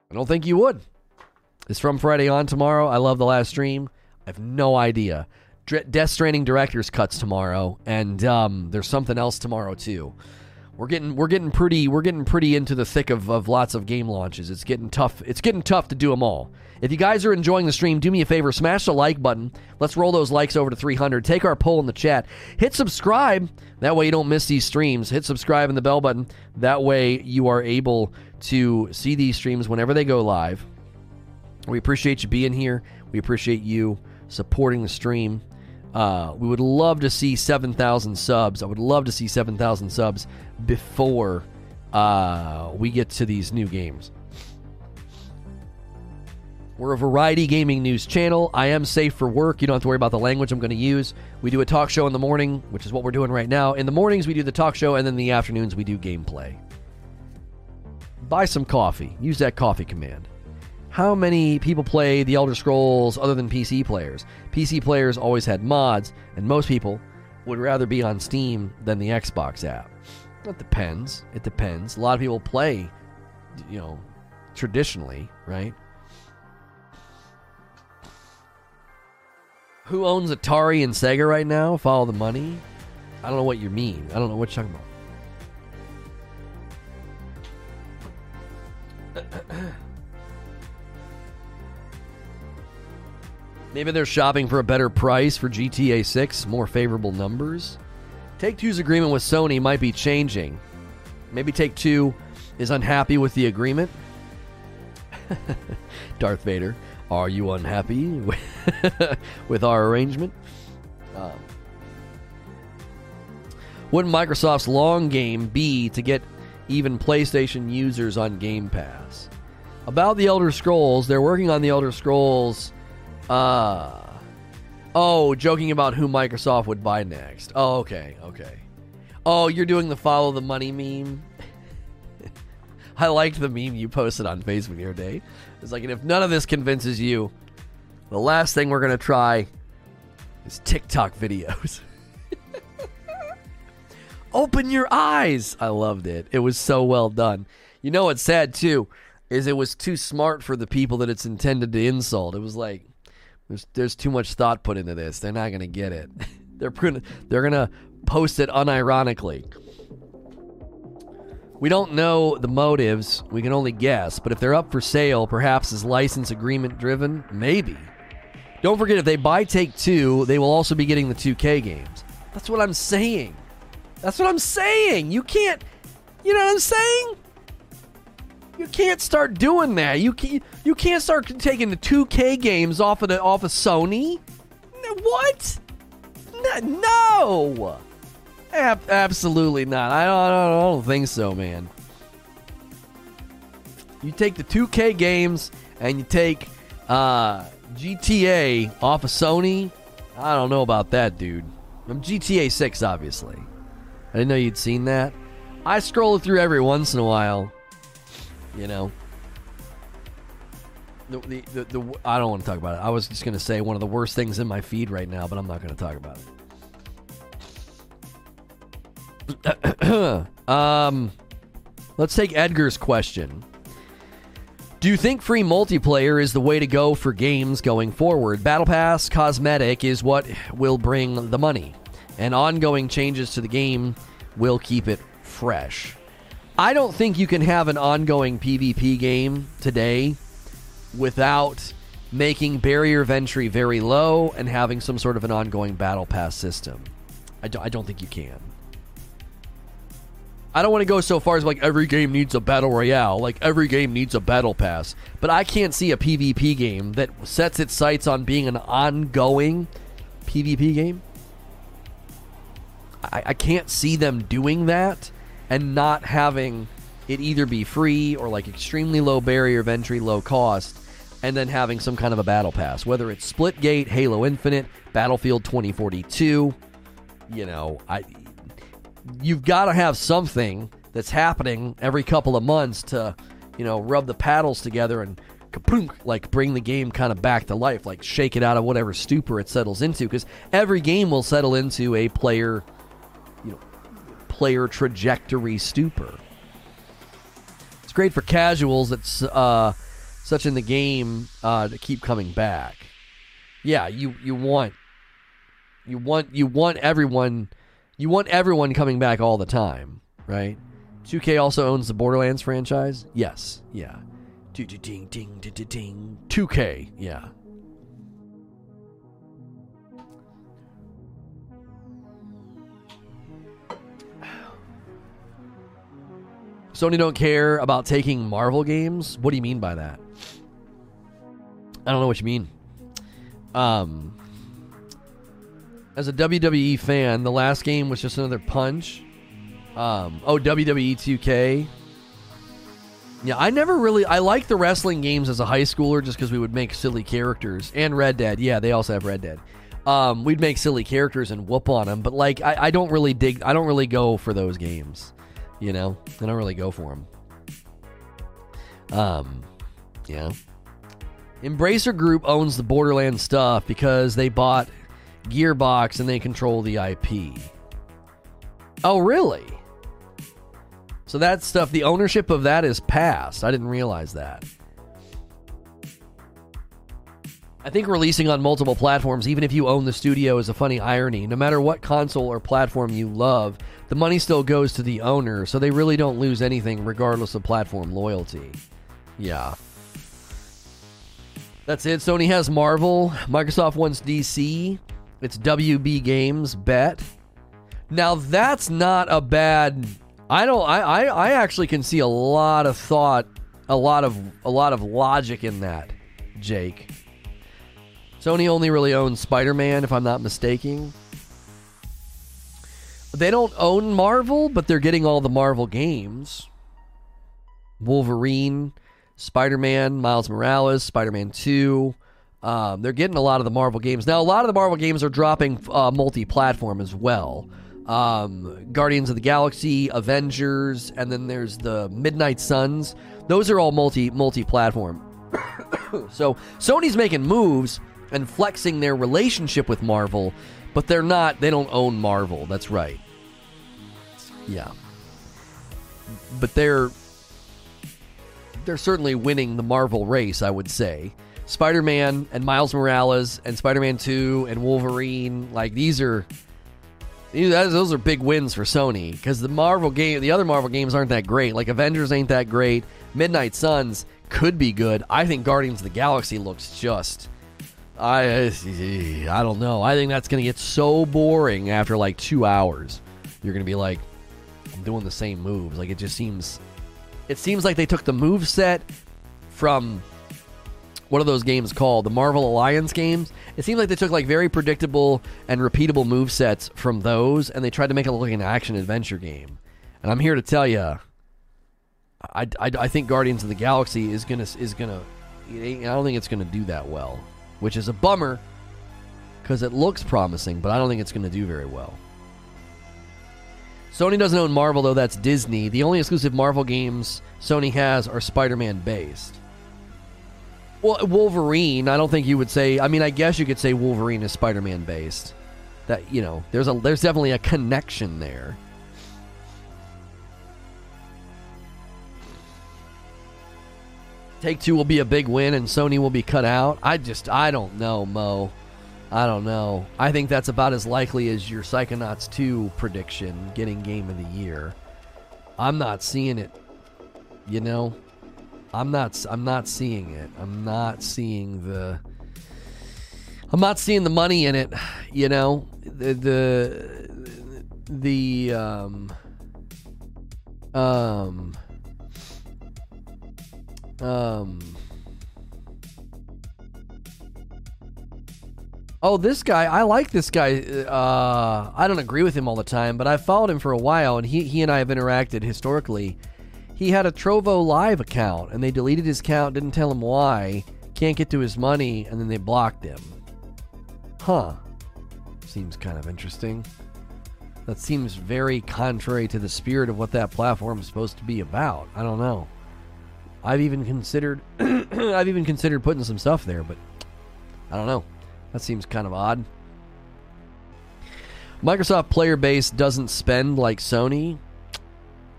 I don't think you would. It's from Friday on tomorrow. I love the last stream. I have no idea. Dr- Death Stranding Director's Cut's tomorrow, and um, there's something else tomorrow too. We're getting we're getting pretty we're getting pretty into the thick of, of lots of game launches. It's getting tough. It's getting tough to do them all. If you guys are enjoying the stream, do me a favor, smash the like button. Let's roll those likes over to three hundred. Take our poll in the chat. Hit subscribe. That way you don't miss these streams. Hit subscribe and the bell button. That way you are able to see these streams whenever they go live. We appreciate you being here. We appreciate you supporting the stream. Uh, we would love to see seven thousand subs. I would love to see seven thousand subs before uh, we get to these new games. We're a variety gaming news channel. I am safe for work. You don't have to worry about the language I'm going to use. We do a talk show in the morning, which is what we're doing right now. In the mornings, we do the talk show, and then in the afternoons, we do gameplay. Buy some coffee. Use that coffee command. How many people play The Elder Scrolls other than P C players? P C players always had mods, and most people would rather be on Steam than the Xbox app. It depends. It depends. A lot of people play, you know, traditionally, right? Who owns Atari and Sega right now? Follow the money? I don't know what you mean. I don't know what you're talking about. Maybe they're shopping for a better price for G T A six, more favorable numbers. Take-Two's agreement with Sony might be changing. Maybe Take-Two is unhappy with the agreement. Darth Vader, are you unhappy with, with our arrangement? Um, wouldn't Microsoft's long game be to get even PlayStation users on Game Pass? About the Elder Scrolls, they're working on the Elder Scrolls... Uh, oh, joking about who Microsoft would buy next. Oh, okay, okay. Oh, you're doing the follow the money meme? I liked the meme you posted on Facebook the other day. It's like, and if none of this convinces you, the last thing we're going to try is TikTok videos. Open your eyes! I loved it. It was so well done. You know what's sad, too, is it was too smart for the people that it's intended to insult. It was like... There's, there's too much thought put into this. They're not going to get it. They're gonna, they're going to post it unironically. We don't know the motives. We can only guess. But if they're up for sale, perhaps is license agreement driven? Maybe. Don't forget, if they buy Take-Two, they will also be getting the two K games. That's what I'm saying. That's what I'm saying. You can't... You know what I'm saying? You can't start doing that. You can't, you can't start taking the two K games off of the, off of Sony. What? No. Ab- absolutely not. I don't, I don't, I don't think so, man. You take the two K games and you take uh, G T A off of Sony. I don't know about that, dude. I'm G T A six, obviously. I didn't know you'd seen that. I scroll through every once in a while. You know, the, the, the, the, I don't want to talk about it. I was just going to say one of the worst things in my feed right now, but I'm not going to talk about it. um, let's take Edgar's question. Do you think free multiplayer is the way to go for games going forward? Battle Pass cosmetic is what will bring the money, and ongoing changes to the game will keep it fresh. I don't think you can have an ongoing PvP game today without making barrier of entry very low and having some sort of an ongoing battle pass system. I, do, I don't think you can. I don't want to go so far as like every game needs a battle royale, like every game needs a battle pass, but I can't see a PvP game that sets its sights on being an ongoing PvP game. I, I can't see them doing that. And not having it either be free or like extremely low barrier of entry, low cost, and then having some kind of a battle pass. Whether it's Splitgate, Halo Infinite, Battlefield twenty forty-two, you know, I you've got to have something that's happening every couple of months to, you know, rub the paddles together and kaplunk, like bring the game kind of back to life, like shake it out of whatever stupor it settles into. Because every game will settle into a player, you know, player trajectory stupor. It's great for casuals that's uh, such in the game uh, to keep coming back. Yeah, you you want you want you want everyone you want everyone coming back all the time, right? two K also owns the Borderlands franchise. Yes, yeah. Ding ding ding ding ding. two K, yeah. Sony don't care about taking Marvel games? What do you mean by that? I don't know what you mean. Um, as a W W E fan, the last game was just another punch. Um, oh, W W E two K. Yeah, I never really... I liked the wrestling games as a high schooler just because we would make silly characters. And Red Dead. Yeah, they also have Red Dead. Um, we'd make silly characters and whoop on them. But, like, I, I don't really dig... I don't really go for those games. You know, I don't really go for them. Um, yeah. Embracer Group owns the Borderlands stuff because they bought Gearbox, and they control the I P. Oh, really? So that stuff, the ownership of that is past. I didn't realize that. I think releasing on multiple platforms, even if you own the studio, is a funny irony. No matter what console or platform you love, the money still goes to the owner, so they really don't lose anything regardless of platform loyalty. Yeah. That's it. Sony has Marvel. Microsoft wants D C. It's W B Games bet. Now that's not a bad. I don't. I, I. I actually can see a lot of thought, a lot of a lot of logic in that, Jake. Sony only really owns Spider-Man, if I'm not mistaken. They don't own Marvel, but they're getting all the Marvel games. Wolverine, Spider-Man, Miles Morales, Spider-Man two. Um, they're getting a lot of the Marvel games. Now, a lot of the Marvel games are dropping uh, multi-platform as well. Um, Guardians of the Galaxy, Avengers, and then there's the Midnight Suns. Those are all multi, multi-platform. So, Sony's making moves and flexing their relationship with Marvel, but they're not, they don't own Marvel. That's right. Yeah. But they're... They're certainly winning the Marvel race, I would say. Spider-Man and Miles Morales and Spider-Man two and Wolverine, like these are, these, those are big wins for Sony, because the Marvel game, the other Marvel games aren't that great. Like Avengers ain't that great. Midnight Suns could be good. I think Guardians of the Galaxy looks just, I, I don't know. I think that's gonna get so boring after like two hours. You're gonna be like, I'm doing the same moves. Like it just seems. It seems like they took the moveset from, what are those games called? The Marvel Alliance games? It seems like they took like very predictable and repeatable movesets from those, and they tried to make it look like an action-adventure game. And I'm here to tell you, I, I, I think Guardians of the Galaxy is going to, is gonna, I don't think it's going to do that well, which is a bummer, because it looks promising, but I don't think it's going to do very well. Sony doesn't own Marvel, though. That's Disney. The only exclusive Marvel games Sony has are Spider-Man based. Well, Wolverine, I don't think you would say... I mean, I guess you could say Wolverine is Spider-Man based. That, you know, there's a there's definitely a connection there. Take-Two will be a big win, and Sony will be cut out. I just... I don't know, Mo. I don't know. I think that's about as likely as your Psychonauts two prediction getting Game of the Year. I'm not seeing it. You know, I'm not. I'm not seeing it. I'm not seeing the. I'm not seeing the money in it. You know, the the the um um um. Oh, this guy, I like this guy. Uh, I don't agree with him all the time, but I've followed him for a while, and he, he and I have interacted historically. He had a Trovo Live account, and they deleted his account, didn't tell him why, can't get to his money, and then they blocked him. Huh. Seems kind of interesting. That seems very contrary to the spirit of what that platform is supposed to be about. I don't know. I've even considered I've even considered putting some stuff there, but I don't know. That seems kind of odd. Microsoft player base doesn't spend like Sony.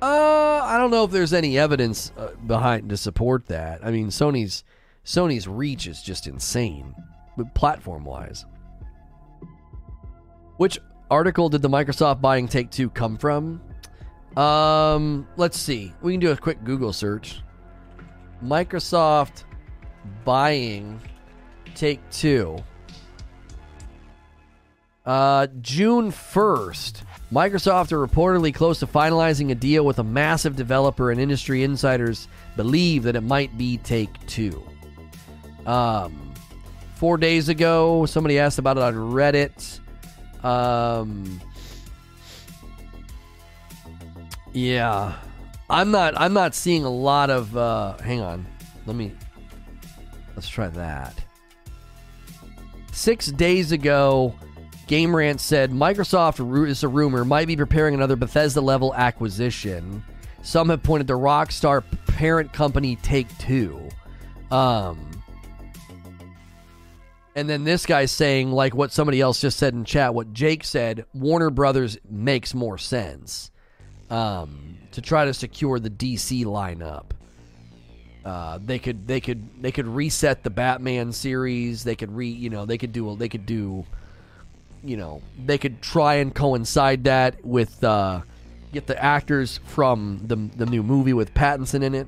Uh, I don't know if there's any evidence uh, behind to support that. I mean, Sony's Sony's reach is just insane, but platform-wise. Which article did the Microsoft buying Take-Two come from? Um, let's see. We can do a quick Google search. Microsoft buying Take-Two. Uh, June first, Microsoft are reportedly close to finalizing a deal with a massive developer, and industry insiders believe that it might be Take-Two. Um, four days ago, somebody asked about it on Reddit. Um, yeah, I'm not. I'm not seeing a lot of. Uh, hang on, let me. Let's try that. Six days ago. Game Rant said, Microsoft, it's a rumor, might be preparing another Bethesda-level acquisition. Some have pointed to Rockstar parent company Take-Two. Um, And then this guy's saying, like what somebody else just said in chat, what Jake said, Warner Brothers makes more sense um, to try to secure the D C lineup. Uh, they could, they could, they could reset the Batman series. They could re, you know, they could do, they could do, you know, they could try and coincide that with uh, get the actors from the the new movie with Pattinson in it.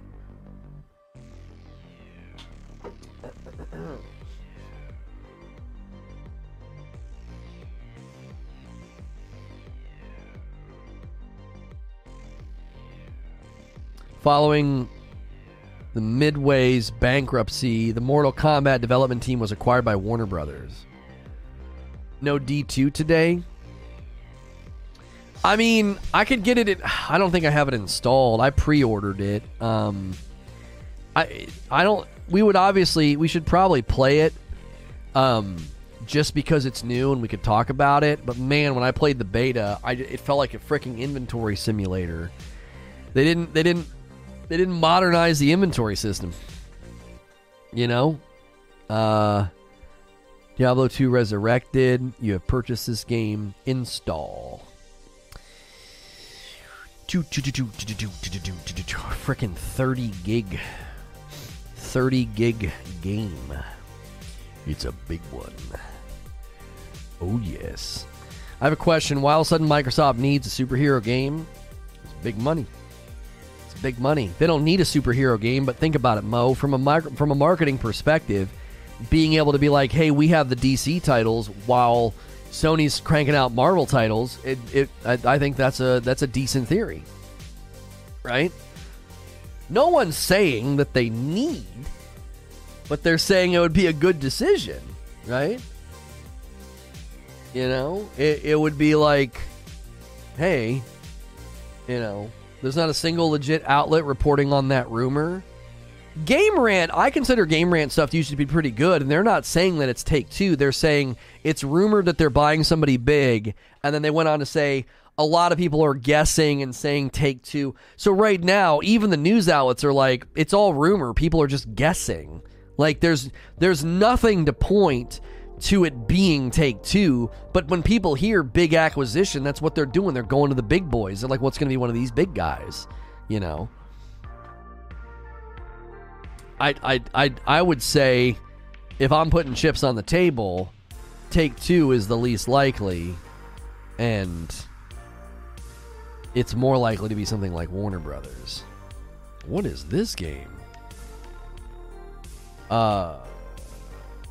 Following the Midway's bankruptcy, the Mortal Kombat development team was acquired by Warner Brothers. No D two today? I mean, I could get it in, I don't think I have it installed. I pre-ordered it. Um, I I don't... We would obviously... We should probably play it um, just because it's new and we could talk about it. But man, when I played the beta, I, it felt like a freaking inventory simulator. They didn't... They didn't... They didn't modernize the inventory system. You know? Uh, Diablo two Resurrected. You have purchased this game. Install. Frickin' thirty gig. thirty gig game. It's a big one. Oh, yes. I have a question. Why all of a sudden Microsoft needs a superhero game? It's big money. Big money. They don't need a superhero game, but think about it, Mo. From a micro, from a marketing perspective, being able to be like, "Hey, we have the D C titles while Sony's cranking out Marvel titles," it, it I, I think that's a that's a decent theory, right? No one's saying that they need, but they're saying it would be a good decision, right? You know, it, it would be like, "Hey, you know." There's not a single legit outlet reporting on that rumor. Game Rant, I consider Game Rant stuff usually to be pretty good, and they're not saying that it's Take-Two. They're saying it's rumored that they're buying somebody big, and then they went on to say a lot of people are guessing and saying Take-Two. So right now, even the news outlets are like, it's all rumor. People are just guessing. Like, there's there's nothing to point to it being Take-Two, but when people hear big acquisition, that's what they're doing. They're going to the big boys. They're like, what's going to be one of these big guys? You know? I, I, I, I would say if I'm putting chips on the table, Take-Two is the least likely, and it's more likely to be something like Warner Brothers. What is this game? Uh...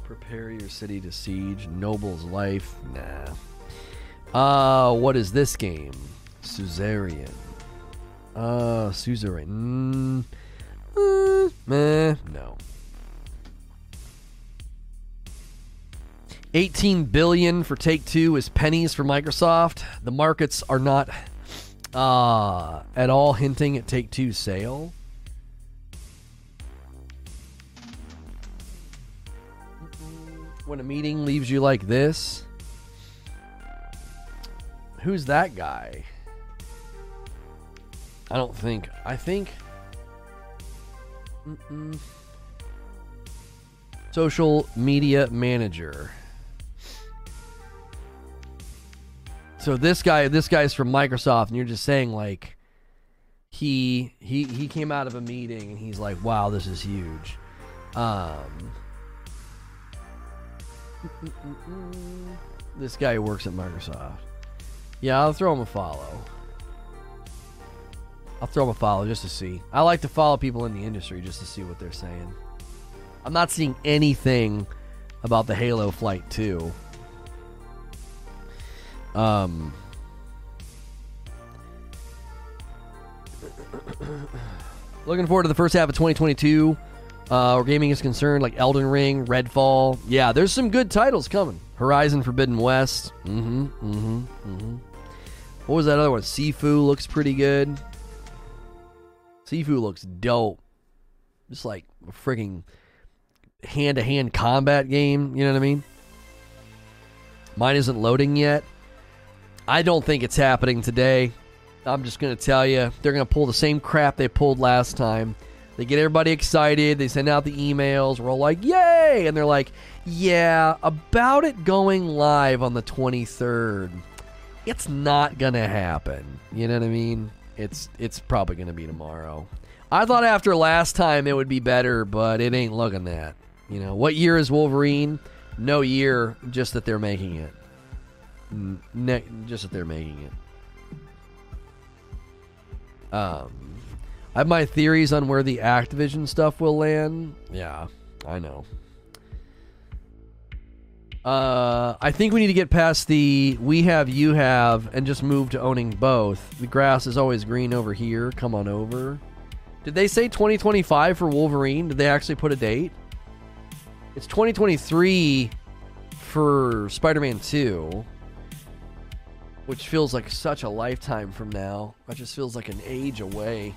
Prepare your city to siege. Noble's life. Nah. Uh, what is this game? Suzerain. Uh, Suzerain. Mm, meh. No. eighteen billion dollars for Take-Two is pennies for Microsoft. The markets are not uh, at all hinting at Take-Two's sale. When a meeting leaves you like this, who's that guy? I don't think. I think. Mm-mm. Social media manager. So this guy, this guy's from Microsoft, and you're just saying like, he he he came out of a meeting and he's like, wow, this is huge. Um. This guy works at Microsoft. Yeah, I'll throw him a follow. I'll throw him a follow just to see. I like to follow people in the industry just to see what they're saying. I'm not seeing anything about the Halo Flight two. Um. Looking forward to the first half of twenty twenty-two. Uh, where gaming is concerned, like Elden Ring, Redfall. Yeah, there's some good titles coming. Horizon Forbidden West. Mm-hmm, mm-hmm, mm-hmm. What was that other one? Sifu looks pretty good. Sifu looks dope. Just like a freaking hand-to-hand combat game. You know what I mean? Mine isn't loading yet. I don't think it's happening today. I'm just going to tell you. They're going to pull the same crap they pulled last time. They get everybody excited. They send out the emails. We're all like, yay! And they're like, yeah, about it going live on the twenty-third. It's not going to happen. You know what I mean? It's it's probably going to be tomorrow. I thought after last time it would be better, but it ain't looking that. You know, what year is Wolverine? No year, just that they're making it. Ne- just that they're making it. Um... I have my theories on where the Activision stuff will land. Yeah, I know. Uh, I think we need to get past the we have, you have, and just move to owning both. The grass is always green over here. Come on over. Did they say twenty twenty-five for Wolverine? Did they actually put a date? It's twenty twenty-three for Spider-Man two. Which feels like such a lifetime from now. That just feels like an age away.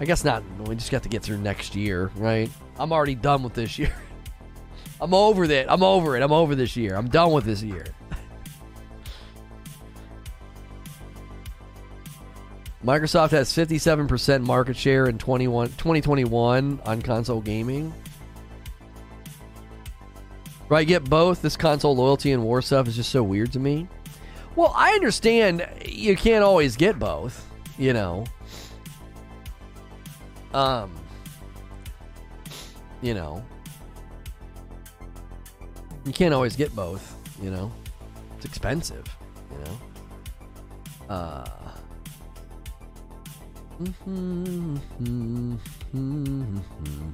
I guess not. We just got to get through next year, right? I'm already done with this year. I'm over it. I'm over it. I'm over this year. I'm done with this year. Microsoft has fifty-seven percent market share in twenty-one, twenty twenty-one on console gaming. Right, get both. This console loyalty and war stuff is just so weird to me. Well, I understand you can't always get both, you know. Um, you know, you can't always get both, you know, it's expensive, you know, uh, mm-hmm, mm-hmm, mm-hmm.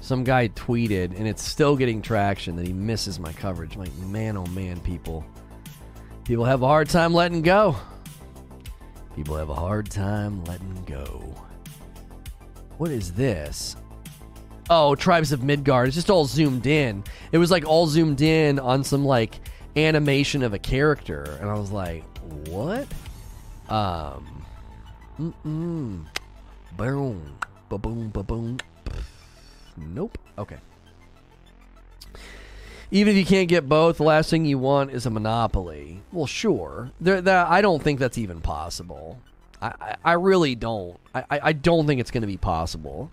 Some guy tweeted, and it's still getting traction, that he misses my coverage. I'm like, man, oh man, people, people have a hard time letting go. People have a hard time letting go. What is this? Oh, Tribes of Midgard. It's just all zoomed in. It was like all zoomed in on some like animation of a character. And I was like, what? Um. Mm-mm. Boom. Ba-boom, ba-boom. Nope. Okay. Even if you can't get both, the last thing you want is a monopoly. Well, sure. There, there, I don't think that's even possible. I, I, I really don't. I, I don't think it's going to be possible.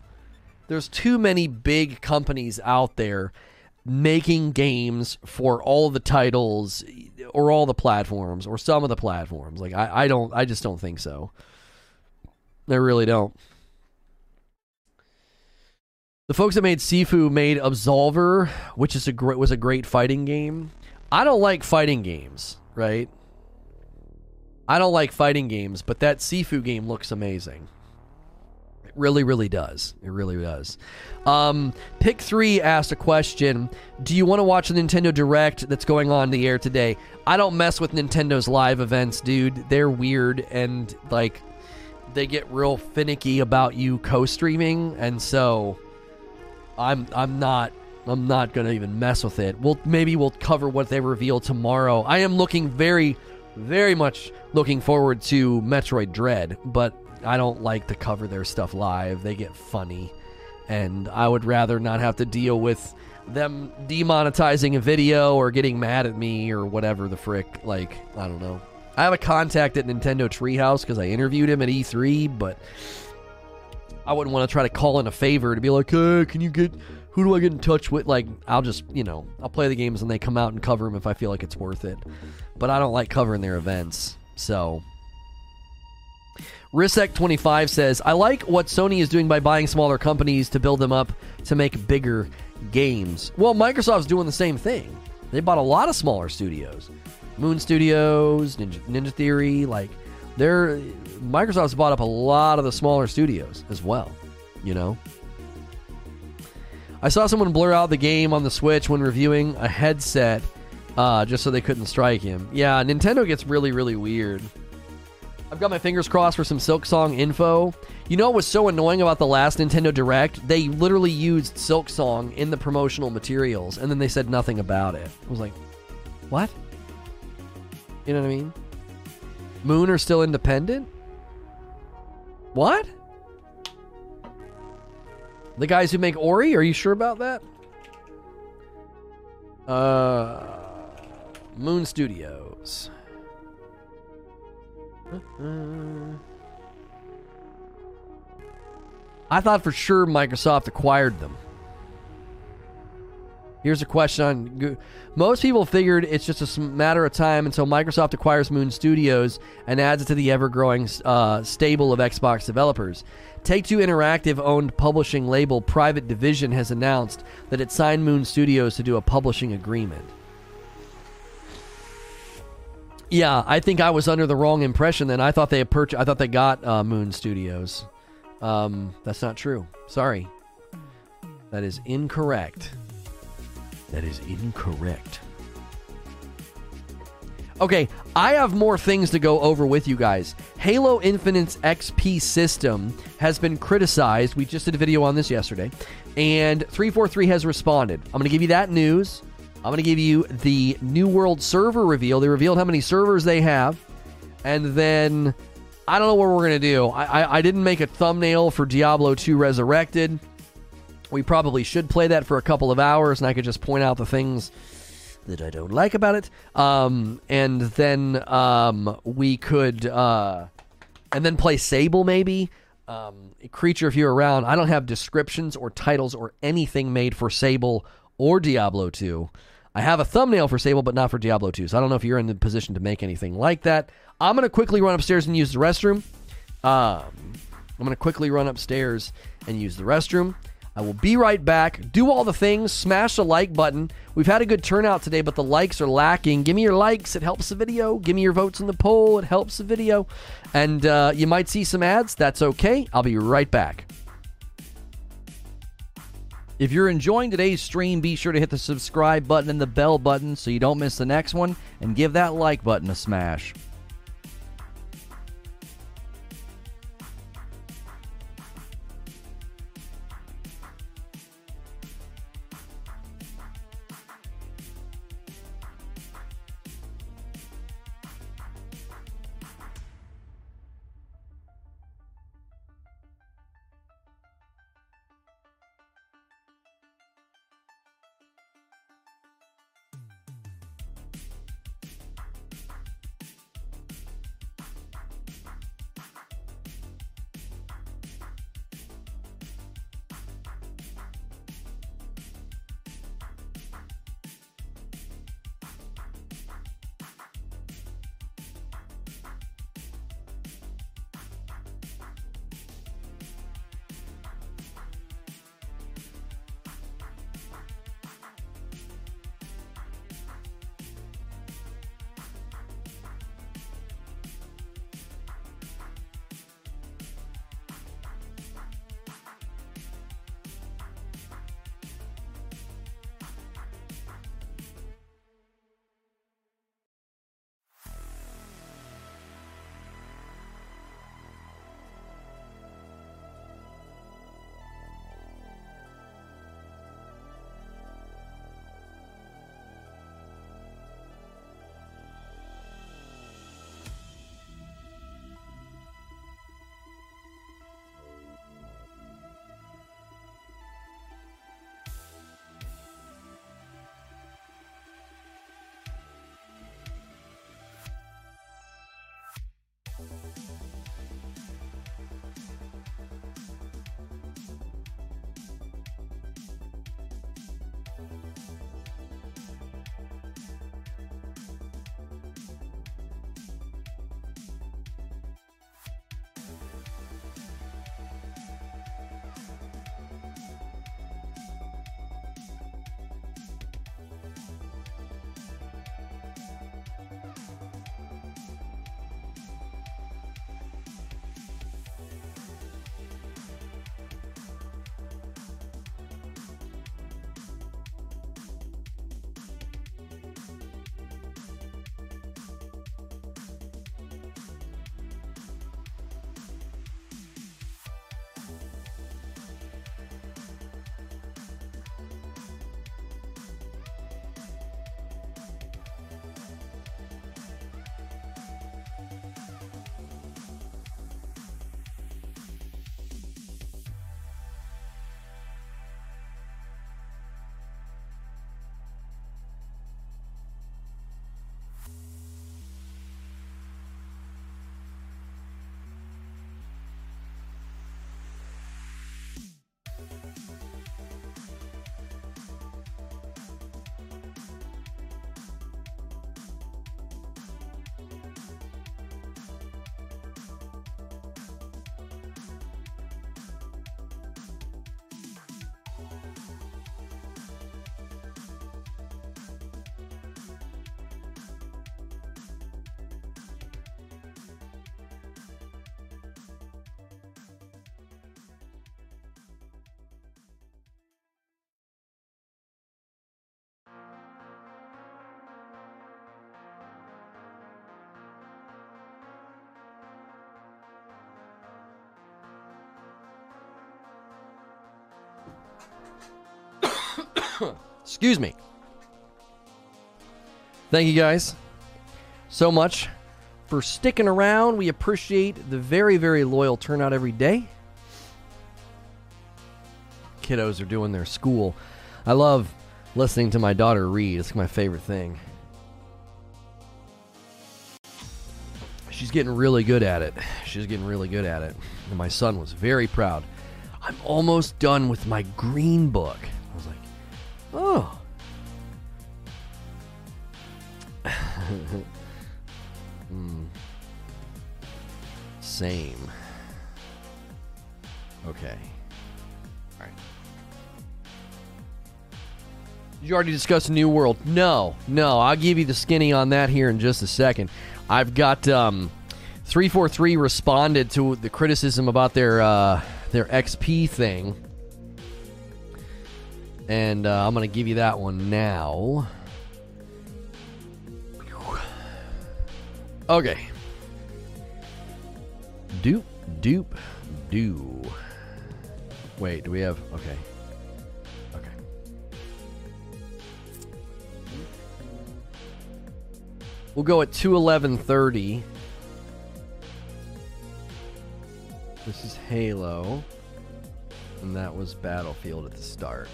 There's too many big companies out there making games for all the titles or all the platforms or some of the platforms. Like, I, I don't. I just don't think so. I really don't. The folks that made Sifu made Absolver, which is a great, was a great fighting game. I don't like fighting games, right? I don't like fighting games, but that Sifu game looks amazing. It really, really does. It really does. Um, Pick three asked a question. Do you want to watch a Nintendo Direct that's going on the air today? I don't mess with Nintendo's live events, dude. They're weird and, like, they get real finicky about you co-streaming, and so... I'm I'm not I'm not gonna even mess with it. We'll maybe we'll cover what they reveal tomorrow. I am looking very, very much looking forward to Metroid Dread, but I don't like to cover their stuff live. They get funny, and I would rather not have to deal with them demonetizing a video or getting mad at me or whatever the frick. Like, I don't know. I have a contact at Nintendo Treehouse because I interviewed him at E three, but I wouldn't want to try to call in a favor to be like, hey, can you get, who do I get in touch with? Like, I'll just, you know, I'll play the games and they come out and cover them if I feel like it's worth it. But I don't like covering their events, so. Risek twenty-five says, I like what Sony is doing by buying smaller companies to build them up to make bigger games. Well, Microsoft's doing the same thing. They bought a lot of smaller studios. Moon Studios, Ninja, Ninja Theory, like, they're... Microsoft's bought up a lot of the smaller studios as well, you know. I saw someone blur out the game on the Switch when reviewing a headset, uh, just so they couldn't strike him. Yeah, Nintendo gets really, really weird. I've got my fingers crossed for some Silksong info. You know what was so annoying about the last Nintendo Direct? They literally used Silksong in the promotional materials, and then they said nothing about it. I was like, what? You know what I mean? Moon are still independent? What? The guys who make Ori? Are you sure about that? Uh, Moon Studios. I thought for sure Microsoft acquired them. Here's a question on Google. Most people figured it's just a matter of time until Microsoft acquires Moon Studios and adds it to the ever-growing uh, stable of Xbox developers. Take-Two Interactive-owned publishing label Private Division has announced that it signed Moon Studios to do a publishing agreement. Yeah, I think I was under the wrong impression then. I thought they had purchased. I thought they got uh, Moon Studios. Um, that's not true. Sorry. That is incorrect. That is incorrect. Okay, I have more things to go over with you guys. Halo Infinite's X P system has been criticized. We just did a video on this yesterday. And three forty-three has responded. I'm going to give you that news. I'm going to give you the New World server reveal. They revealed how many servers they have. And then, I don't know what we're going to do. I, I, I didn't make a thumbnail for Diablo two Resurrected. We probably should play that for a couple of hours, and I could just point out the things that I don't like about it. Um, and then um, we could... Uh, and then play Sable, maybe. Um, Creature, if you're around. I don't have descriptions or titles or anything made for Sable or Diablo two. I have a thumbnail for Sable, but not for Diablo two, so I don't know if you're in the position to make anything like that. I'm going to quickly run upstairs and use the restroom. Um, I'm going to quickly run upstairs and use the restroom. I will be right back. Do all the things. Smash the like button. We've had a good turnout today, but the likes are lacking. Give me your likes. It helps the video. Give me your votes in the poll. It helps the video. And uh, you might see some ads. That's okay. I'll be right back. If you're enjoying today's stream, be sure to hit the subscribe button and the bell button so you don't miss the next one. And give that like button a smash. Excuse me. Thank you guys so much for sticking around. We appreciate the very, very loyal turnout every day. Kiddos are doing their school. I love listening to my daughter read. It's my favorite thing. She's getting really good at it. She's getting really good at it. And my son was very proud. I'm almost done with my green book. I was like, oh. mm. Same. Okay. All right. Did you already discuss New World? No, no. I'll give you the skinny on that here in just a second. I've got um, three forty-three responded to the criticism about their uh, their X P thing. And uh, I'm going to give you that one now. Okay. Doop, doop, do. Wait, do we have... Okay. Okay. We'll go at two eleven thirty. This is Halo. And that was Battlefield at the start.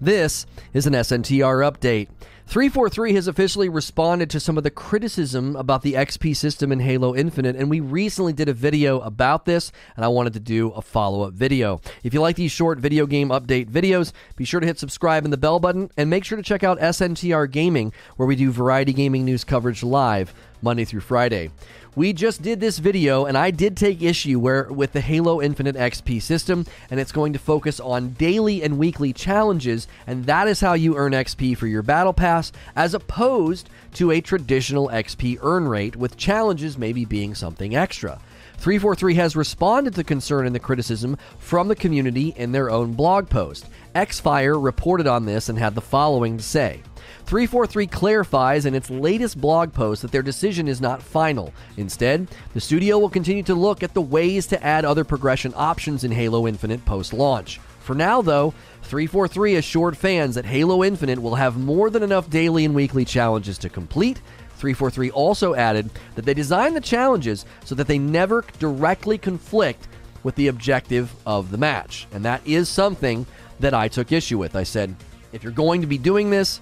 This is an S N T R update. three forty-three has officially responded to some of the criticism about the X P system in Halo Infinite, and we recently did a video about this, and I wanted to do a follow-up video. If you like these short video game update videos, be sure to hit subscribe and the bell button, and make sure to check out S N T R Gaming, where we do variety gaming news coverage live Monday through Friday. We just did this video, and I did take issue where with the Halo Infinite X P system, and it's going to focus on daily and weekly challenges, and that is how you earn X P for your battle pass, as opposed to a traditional X P earn rate, with challenges maybe being something extra. three forty-three has responded to concern and the criticism from the community in their own blog post. Xfire reported on this and had the following to say. three forty-three clarifies in its latest blog post that their decision is not final. Instead, the studio will continue to look at the ways to add other progression options in Halo Infinite post-launch. For now, though, three forty-three assured fans that Halo Infinite will have more than enough daily and weekly challenges to complete. three forty-three also added that they designed the challenges so that they never directly conflict with the objective of the match. And that is something that I took issue with. I said, if you're going to be doing this,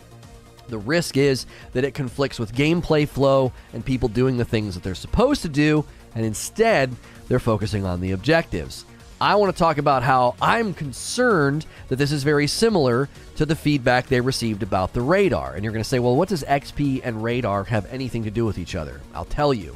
the risk is that it conflicts with gameplay flow and people doing the things that they're supposed to do, and instead, they're focusing on the objectives. I want to talk about how I'm concerned that this is very similar to the feedback they received about the radar. And you're going to say, well, what does X P and radar have anything to do with each other? I'll tell you.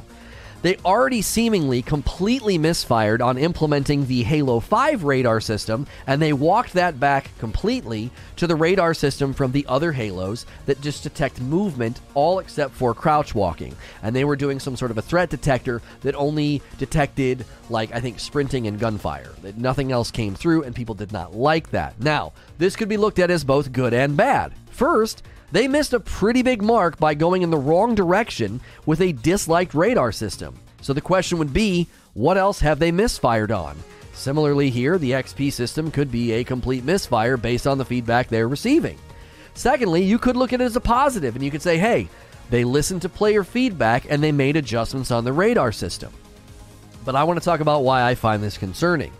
They already seemingly completely misfired on implementing the Halo five radar system, and they walked that back completely to the radar system from the other Halos that just detect movement, all except for crouch walking. And they were doing some sort of a threat detector that only detected, like, I think, sprinting and gunfire. That nothing else came through, and people did not like that. Now, this could be looked at as both good and bad. First, they missed a pretty big mark by going in the wrong direction with a disliked radar system. So the question would be, what else have they misfired on? Similarly here, the X P system could be a complete misfire based on the feedback they're receiving. Secondly, you could look at it as a positive, and you could say, hey, they listened to player feedback and they made adjustments on the radar system. But I want to talk about why I find this concerning.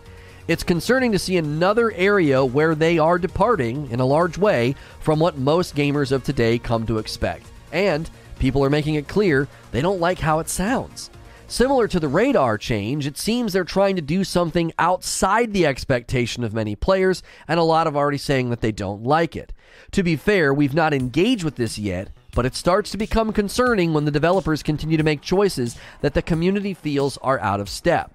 It's concerning to see another area where they are departing in a large way from what most gamers of today come to expect. And people are making it clear they don't like how it sounds. Similar to the radar change, it seems they're trying to do something outside the expectation of many players, and a lot have already saying that they don't like it. To be fair, we've not engaged with this yet, but it starts to become concerning when the developers continue to make choices that the community feels are out of step.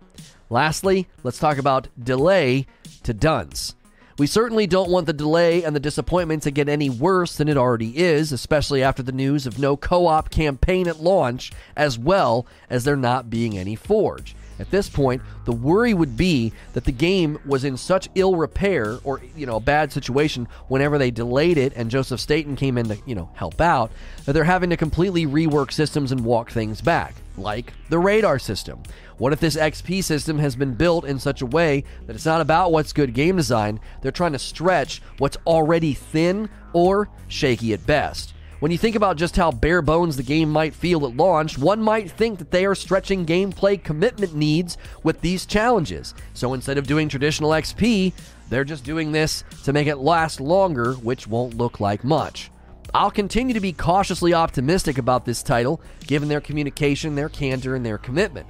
Lastly, let's talk about delay to dunce. We certainly don't want the delay and the disappointment to get any worse than it already is, especially after the news of no co-op campaign at launch, as well as there not being any Forge. At this point, the worry would be that the game was in such ill repair, or, you know, a bad situation whenever they delayed it and Joseph Staten came in to, you know, help out, that they're having to completely rework systems and walk things back, like the radar system. What if this X P system has been built in such a way that it's not about what's good game design, they're trying to stretch what's already thin or shaky at best. When you think about just how bare bones the game might feel at launch, one might think that they are stretching gameplay commitment needs with these challenges. So instead of doing traditional X P, they're just doing this to make it last longer, which won't look like much. I'll continue to be cautiously optimistic about this title, given their communication, their candor, and their commitment.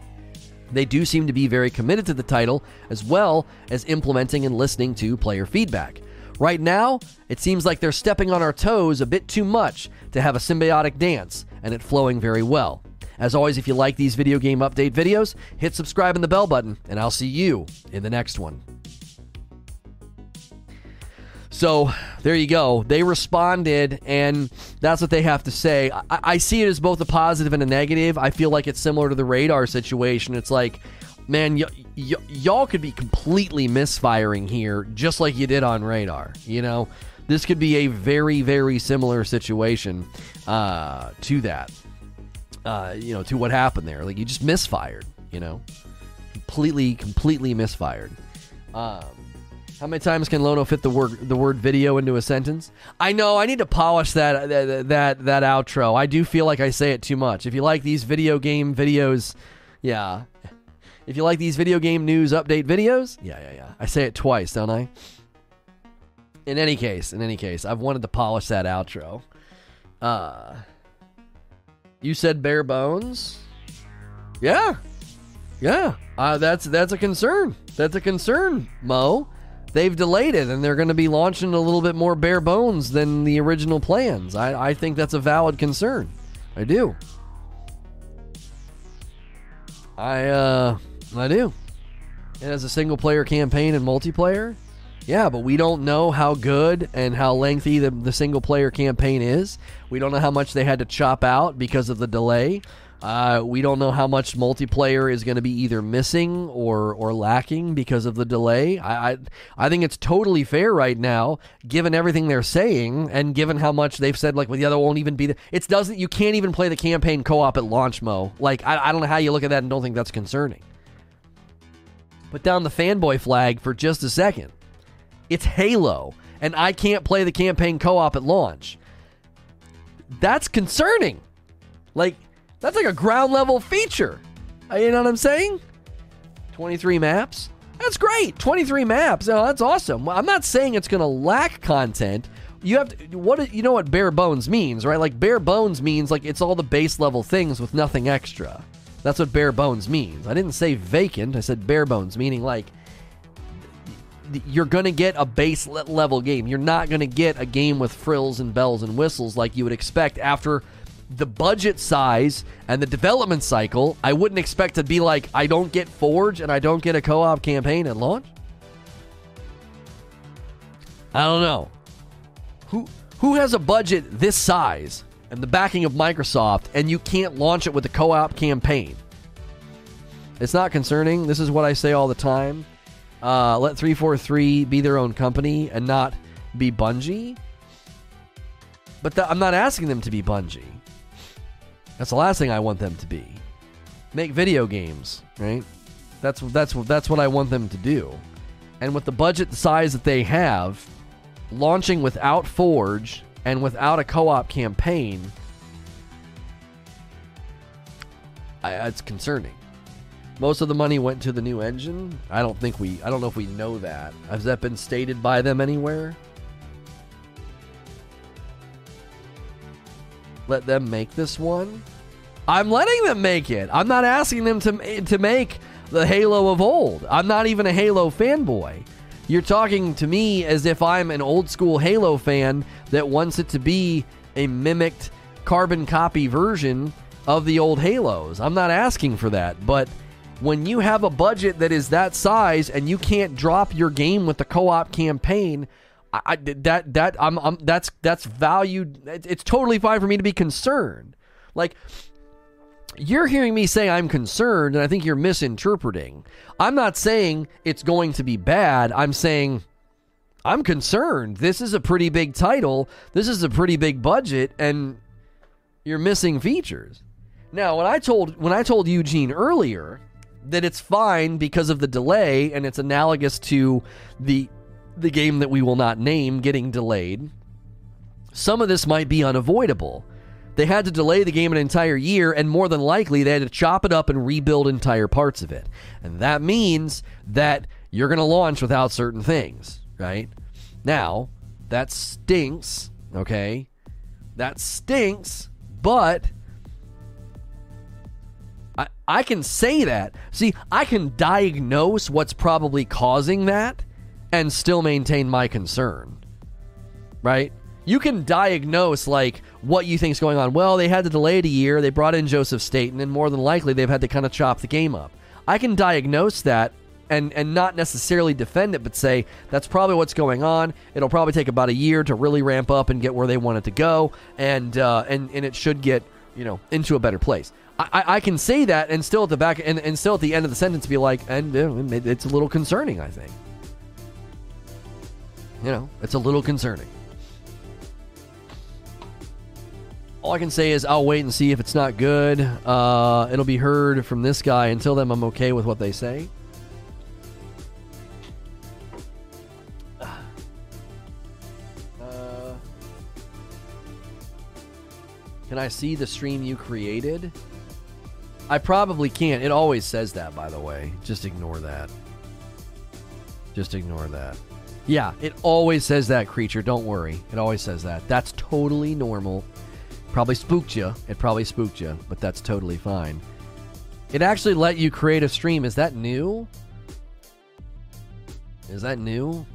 They do seem to be very committed to the title, as well as implementing and listening to player feedback. Right now, it seems like they're stepping on our toes a bit too much to have a symbiotic dance, and it flowing very well. As always, if you like these video game update videos, hit subscribe and the bell button, and I'll see you in the next one. So, there you go. They responded, and that's what they have to say. I, I see it as both a positive and a negative. I feel like it's similar to the radar situation. It's like, man, y- y- y'all could be completely misfiring here, just like you did on radar. You know, this could be a very, very similar situation uh, to that. Uh, you know, to what happened there. Like, you just misfired. You know, completely, completely misfired. Um, how many times can Lono fit the word the word video into a sentence? I know I need to polish that that that, that outro. I do feel like I say it too much. If you like these video game videos, yeah. If you like these video game news update videos, yeah, yeah, yeah. I say it twice, don't I? In any case, in any case, I've wanted to polish that outro. Uh, you said bare bones? Yeah, yeah. Uh, that's that's a concern. That's a concern, Mo. They've delayed it, and they're going to be launching a little bit more bare bones than the original plans. I, I think that's a valid concern. I do. I, uh, I do. It has a single-player campaign and multiplayer. Yeah, but we don't know how good and how lengthy the, the single-player campaign is. We don't know how much they had to chop out because of the delay. Uh, we don't know how much multiplayer is going to be either missing or, or lacking because of the delay. I, I I think it's totally fair right now, given everything they're saying and given how much they've said, like, well, the other won't even be there. It doesn't, you can't even play the campaign co-op at launch, Mo. Like, I, I don't know how you look at that and don't think that's concerning. Put down the fanboy flag for just a second. It's Halo, and I can't play the campaign co-op at launch. That's concerning. Like... That's like a ground-level feature. You know what I'm saying? twenty-three maps? That's great. twenty-three maps. Oh, that's awesome. I'm not saying it's going to lack content. You have to, what, you know what bare bones means, right? Like, bare bones means, like, it's all the base-level things with nothing extra. That's what bare bones means. I didn't say vacant. I said bare bones, meaning, like, you're going to get a base-level game. You're not going to get a game with frills and bells and whistles like you would expect after... the budget size and the development cycle. I wouldn't expect to be like, I don't get Forge and I don't get a co-op campaign at launch. I don't know. Who who has a budget this size and the backing of Microsoft and you can't launch it with a co-op campaign? It's not concerning. This is what I say all the time. Uh, let three forty-three be their own company and not be Bungie. But th- I'm not asking them to be Bungie. That's the last thing I want them to be. Make video games, right? That's that's that's what I want them to do. And with the budget size that they have, launching without Forge and without a co-op campaign, I, it's concerning. Most of the money went to the new engine. I don't think we. I don't know if we know that. Has that been stated by them anywhere? Let them make this one. I'm letting them make it. I'm not asking them to to make the Halo of old. I'm not even a Halo fanboy. You're talking to me as if I'm an old school Halo fan that wants it to be a mimicked carbon copy version of the old Halos. I'm not asking for that, but when you have a budget that is that size and you can't drop your game with the co-op campaign, I that that I'm, I'm that's that's valued. It's totally fine for me to be concerned. Like, You're hearing me say I'm concerned, and I think you're misinterpreting. I'm not saying it's going to be bad. I'm saying I'm concerned. This is a pretty big title. This is a pretty big budget, and you're missing features. Now, when I told when I told Eugene earlier that it's fine because of the delay, and it's analogous to the the game that we will not name getting delayed, some of this might be unavoidable. They had to delay the game an entire year, and more than likely they had to chop it up and rebuild entire parts of it. And that means that you're going to launch without certain things, right? Now, that stinks, okay? That stinks, but I, I can say that. See, I can diagnose what's probably causing that and still maintain my concern, right? You can diagnose, like, what you think's going on. Well, they had to delay it a year, they brought in Joseph Staten, and more than likely they've had to kind of chop the game up. I can diagnose that and, and not necessarily defend it, but say, that's probably what's going on. It'll probably take about a year to really ramp up and get where they want it to go, and uh, and, and it should get, you know, into a better place. I, I, I can say that and still at the back and, and still at the end of the sentence be like, and uh, it's a little concerning, I think. You know, it's a little concerning. All I can say is I'll wait and see if it's not good. Uh, it'll be heard from this guy. Until then, I'm okay with what they say. Uh, can I see the stream you created? I probably can't. It always says that, by the way. Just ignore that. Just ignore that. Yeah, it always says that, Creature. Don't worry. It always says that. That's totally normal. Probably spooked you. It probably spooked you, but that's totally fine. It actually let you create a stream. Is that new? Is that new?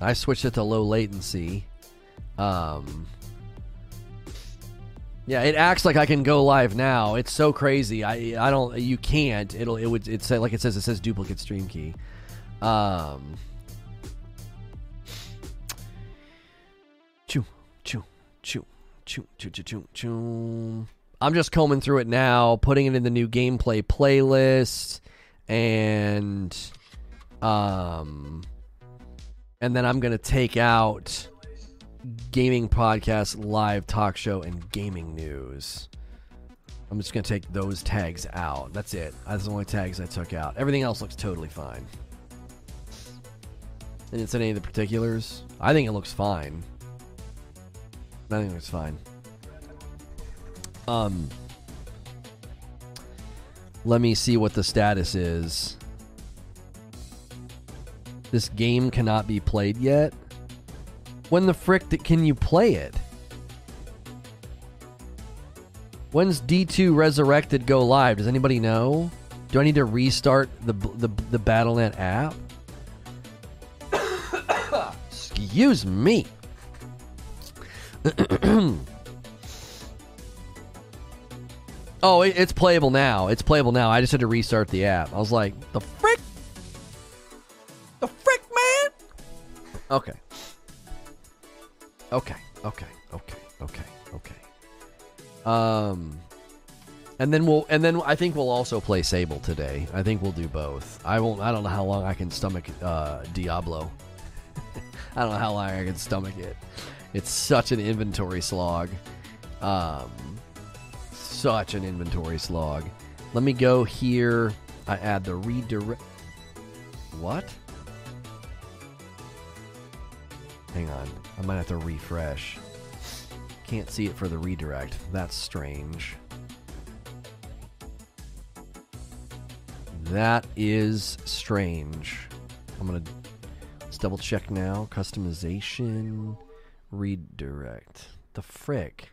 I switched it to low latency. Um, yeah, it acts like I can go live now. It's so crazy. I I don't. You can't. It'll. It would. It say like it says. It says duplicate stream key. Um. Choo choo choo. I'm just combing through it now, putting it in the new gameplay playlist, and um, and then I'm gonna take out gaming podcast, live talk show, and gaming news. I'm just gonna take those tags out. That's it. That's the only tags I took out. Everything else looks totally fine. I didn't say any of the particulars. I think it looks fine. I think it's fine. Um, let me see what the status is. This game cannot be played yet. When the frick that can you play it? When's D two Resurrected go live? Does anybody know? Do I need to restart the the, the Battle dot net app? Excuse me. Oh, it, it's playable now. It's playable now. I just had to restart the app. I was like, the frick? The frick, man? Okay. Okay. Okay. Okay. Okay. Okay. Um, and then we'll, and then I think we'll also play Sable today. I think we'll do both. I won't, I don't know how long I can stomach uh, Diablo. I don't know how long I can stomach it. It's such an inventory slog. Um, such an inventory slog. Let me go here. I add the redirect. What? Hang on. I might have to refresh. Can't see it for the redirect. That's strange. That is strange. I'm going to let's double check now. Customization. Redirect. The frick.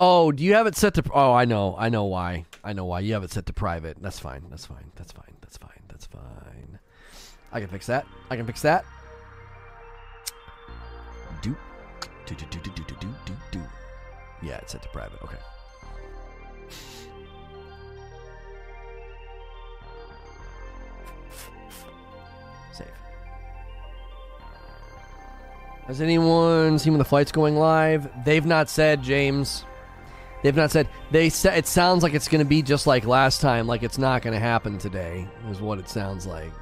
Oh, do you have it set to... Oh, I know. I know why. I know why. You have it set to private. That's fine. That's fine. That's fine. That's fine. That's fine. I can fix that. I can fix that. Do. Do, do, do, do, do, do, do, do. Yeah, it's set to private. Okay. Save. Has anyone seen when the flight's going live? They've not said, James. They've not said. They said it sounds like it's going to be just like last time. Like it's not going to happen today, is what it sounds like.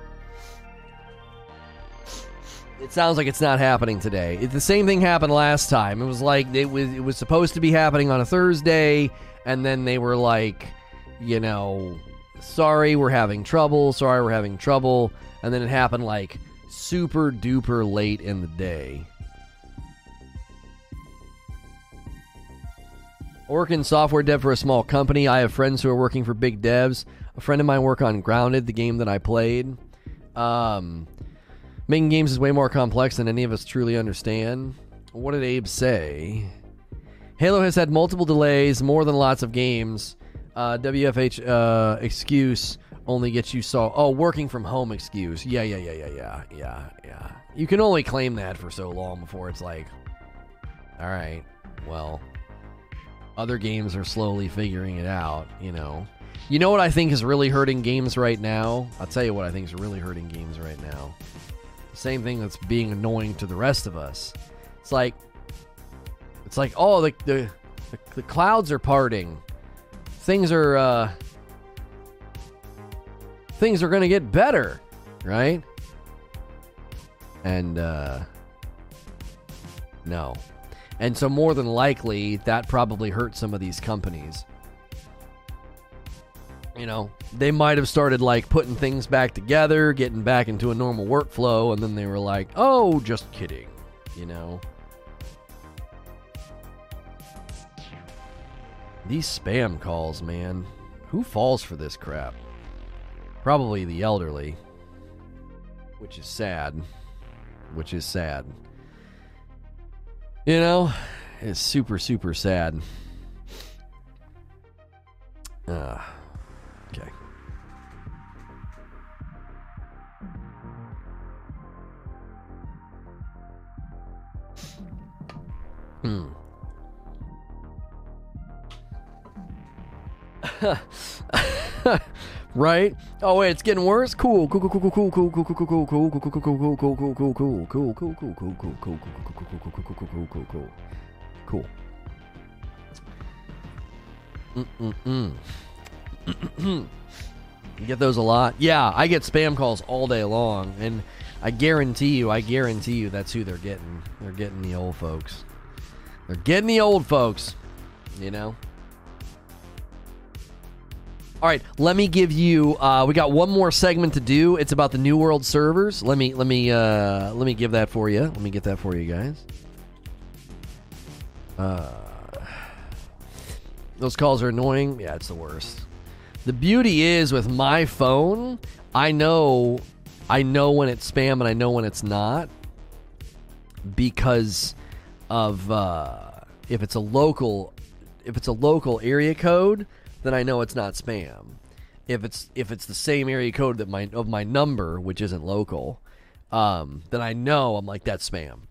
It sounds like it's not happening today. It, the same thing happened last time. It was like it was it was supposed to be happening on a Thursday, and then they were like, you know, sorry, we're having trouble. Sorry, we're having trouble. And then it happened like super duper late in the day. Orkin software dev for a small company. I have friends who are working for big devs. A friend of mine worked on Grounded, the game that I played. Um, making games is way more complex than any of us truly understand. What did Abe say? Halo has had multiple delays, more than lots of games. Uh, W F H uh, excuse only gets you so... Oh, working from home excuse. Yeah, yeah, yeah, yeah, yeah, yeah, yeah. You can only claim that for so long before it's like, all right, well... Other games are slowly figuring it out, you know. You know what I think is really hurting games right now? I'll tell you what I think is really hurting games right now. The same thing that's being annoying to the rest of us. It's like, it's like, oh, the the, the, the clouds are parting. Things are, uh, things are going to get better, right? And, uh, no. And so more than likely, that probably hurt some of these companies. You know, they might have started, like, putting things back together, getting back into a normal workflow, and then they were like, oh, just kidding, you know. These spam calls, man. Who falls for this crap? Probably the elderly. Which is sad. Which is sad. You know, it's super, super sad. Uh, okay. Hmm. Right? Oh wait, it's getting worse? Cool. Cool cool cool cool cool cool cool cool cool cool cool cool cool cool cool cool cool cool cool cool cool cool cool cool cool cool. Mm-mm. You get those a lot? Yeah, I get spam calls all day long, and I guarantee you, I guarantee you that's who they're getting. They're getting the old folks. They're getting the old folks. You know? All right, let me give you. Uh, we got one more segment to do. It's about the New World servers. Let me let me uh, let me give that for you. Let me get that for you guys. Uh, those calls are annoying. Yeah, it's the worst. The beauty is with my phone, I know, I know when it's spam and I know when it's not because of uh, if it's a local, if it's a local area code. Then I know it's not spam. If it's if it's the same area code that my of my number, which isn't local, um, then I know I'm like that's spam.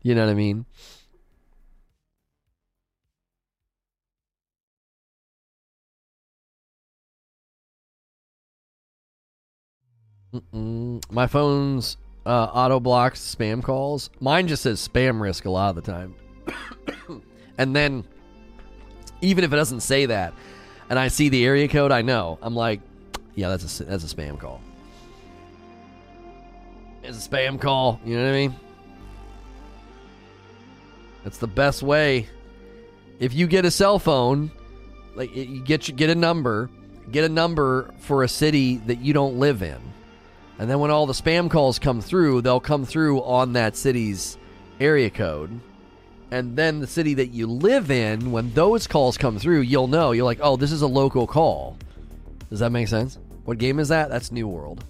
You know what I mean? Mm-mm. My phone's uh, auto blocks spam calls. Mine just says spam risk a lot of the time, and then. Even if it doesn't say that, and I see the area code, I know. I'm like, yeah, that's a that's a spam call. It's a spam call. You know what I mean? That's the best way. If you get a cell phone, like you get get a number, get a number for a city that you don't live in, and then when all the spam calls come through, they'll come through on that city's area code. And then the city that you live in, when those calls come through, you'll know. You're like, oh, this is a local call. Does that make sense? What game is that? That's New World.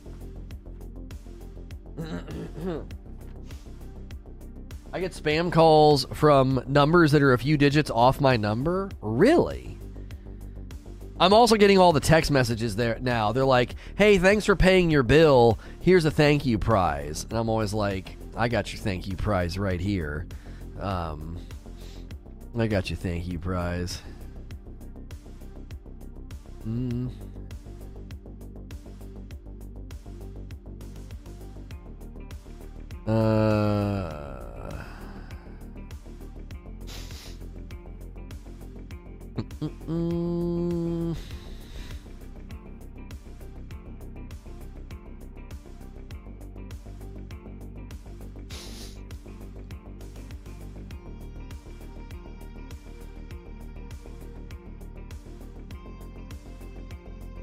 I get spam calls from numbers that are a few digits off my number? Really? I'm also getting all the text messages there now. They're like, hey, thanks for paying your bill. Here's a thank you prize. And I'm always like, I got your thank you prize right here. Um, I got you, thank you, prize. Mm. Uh. Mm-mm-mm.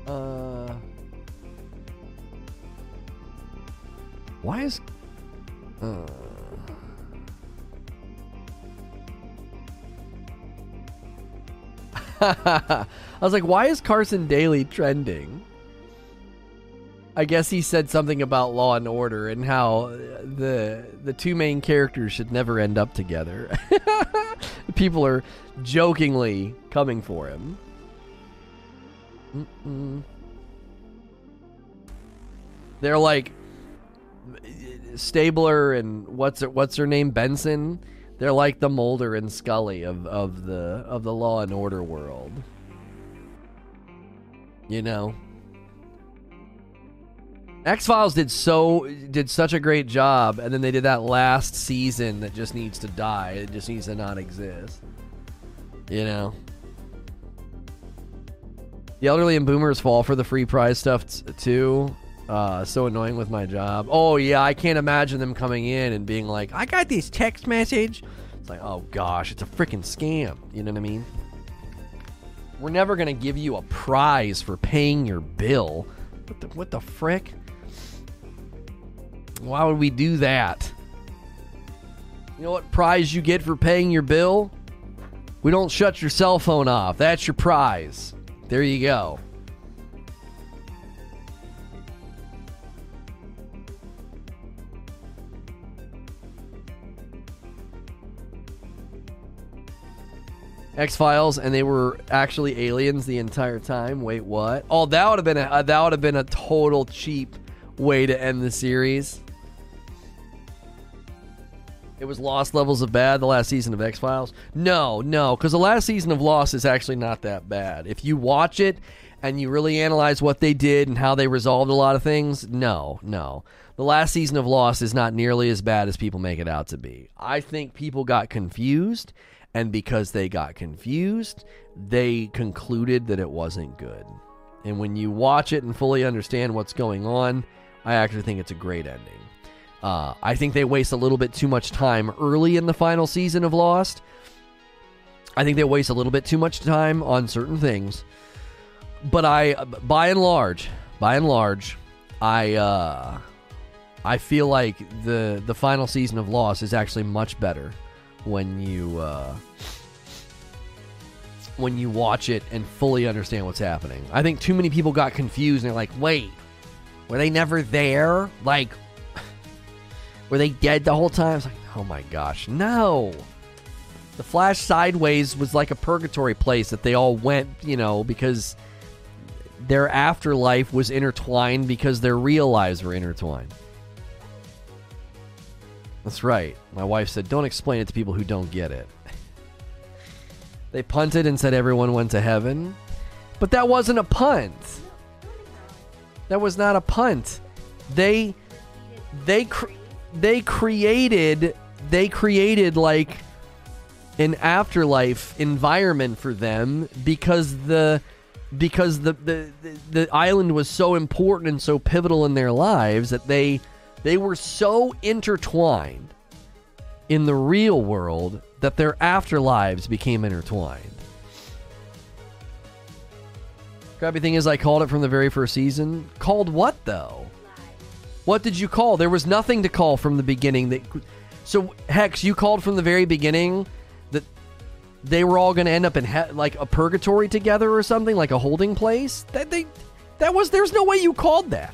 Uh, why is uh. I was like, why is Carson Daly trending? I guess he said something about Law and Order and how the the two main characters should never end up together. People are jokingly coming for him. Mm-mm. They're like Stabler and what's her, what's her name, Benson. They're like the Mulder and Scully of, of the of the Law and Order world, you know. X-Files did so did such a great job, and then they did that last season that just needs to die. It just needs to not exist, you know. The elderly and boomers fall for the free prize stuff t- too. Uh, so annoying with my job. Oh yeah, I can't imagine them coming in and being like, I got this text message. It's like, oh gosh, it's a freaking scam. You know what I mean? We're never going to give you a prize for paying your bill. What the, what the frick? Why would we do that? You know what prize you get for paying your bill? We don't shut your cell phone off. That's your prize. There you go. X-Files, and they were actually aliens the entire time. Wait, what? Oh, that would have been a that would have been a total cheap way to end the series. It was Lost levels of bad, the last season of X-Files. No, no, because the last season of Lost is actually not that bad. If you watch it and you really analyze what they did and how they resolved a lot of things, no, no. The last season of Lost is not nearly as bad as people make it out to be. I think people got confused, and because they got confused, they concluded that it wasn't good. And when you watch it and fully understand what's going on, I actually think it's a great ending. Uh, I think they waste a little bit too much time early in the final season of Lost. I think they waste a little bit too much time on certain things. But I, by and large, by and large, I uh, I feel like the the final season of Lost is actually much better when you uh, when you watch it and fully understand what's happening. I think too many people got confused and they're like, wait, were they never there? Like, were they dead the whole time? It's like, oh my gosh, no. The Flash Sideways was like a purgatory place that they all went, you know, because their afterlife was intertwined because their real lives were intertwined. That's right. My wife said, don't explain it to people who don't get it. They punted and said everyone went to heaven. But that wasn't a punt. That was not a punt. They... They... Cr- They created, they created like an afterlife environment for them because the, because the, the, the, the island was so important and so pivotal in their lives that they, they were so intertwined in the real world that their afterlives became intertwined. Crappy thing is, I called it from the very first season. Called what though? What did you call? There was nothing to call from the beginning. That, so, Hex, you called from the very beginning that they were all going to end up in he- like a purgatory together or something, like a holding place. That they, that was. There's no way you called that.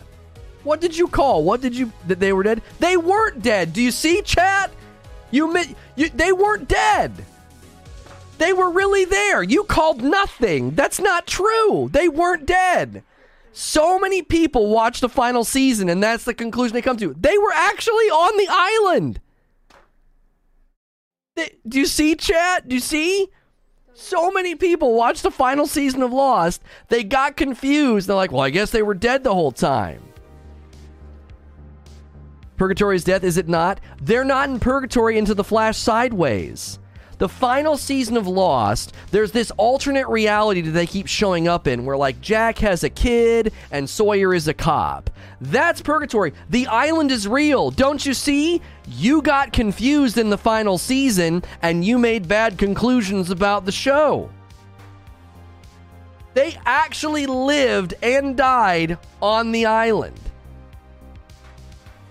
What did you call? What did you that they were dead? They weren't dead. Do you see, chat? You, you they weren't dead. They were really there. You called nothing. That's not true. They weren't dead. So many people watch the final season, and that's the conclusion they come to. They were actually on the island. They, do you see, chat? Do you see? So many people watch the final season of Lost. They got confused. They're like, well, I guess they were dead the whole time. Purgatory's death, is it not? They're not in purgatory into the Flash Sideways. the final season of Lost, there's this alternate reality that they keep showing up in where, like, Jack has a kid and Sawyer is a cop. That's Purgatory. The island is real. Don't you see? You got confused in the final season and you made bad conclusions about the show. They actually lived and died on the island.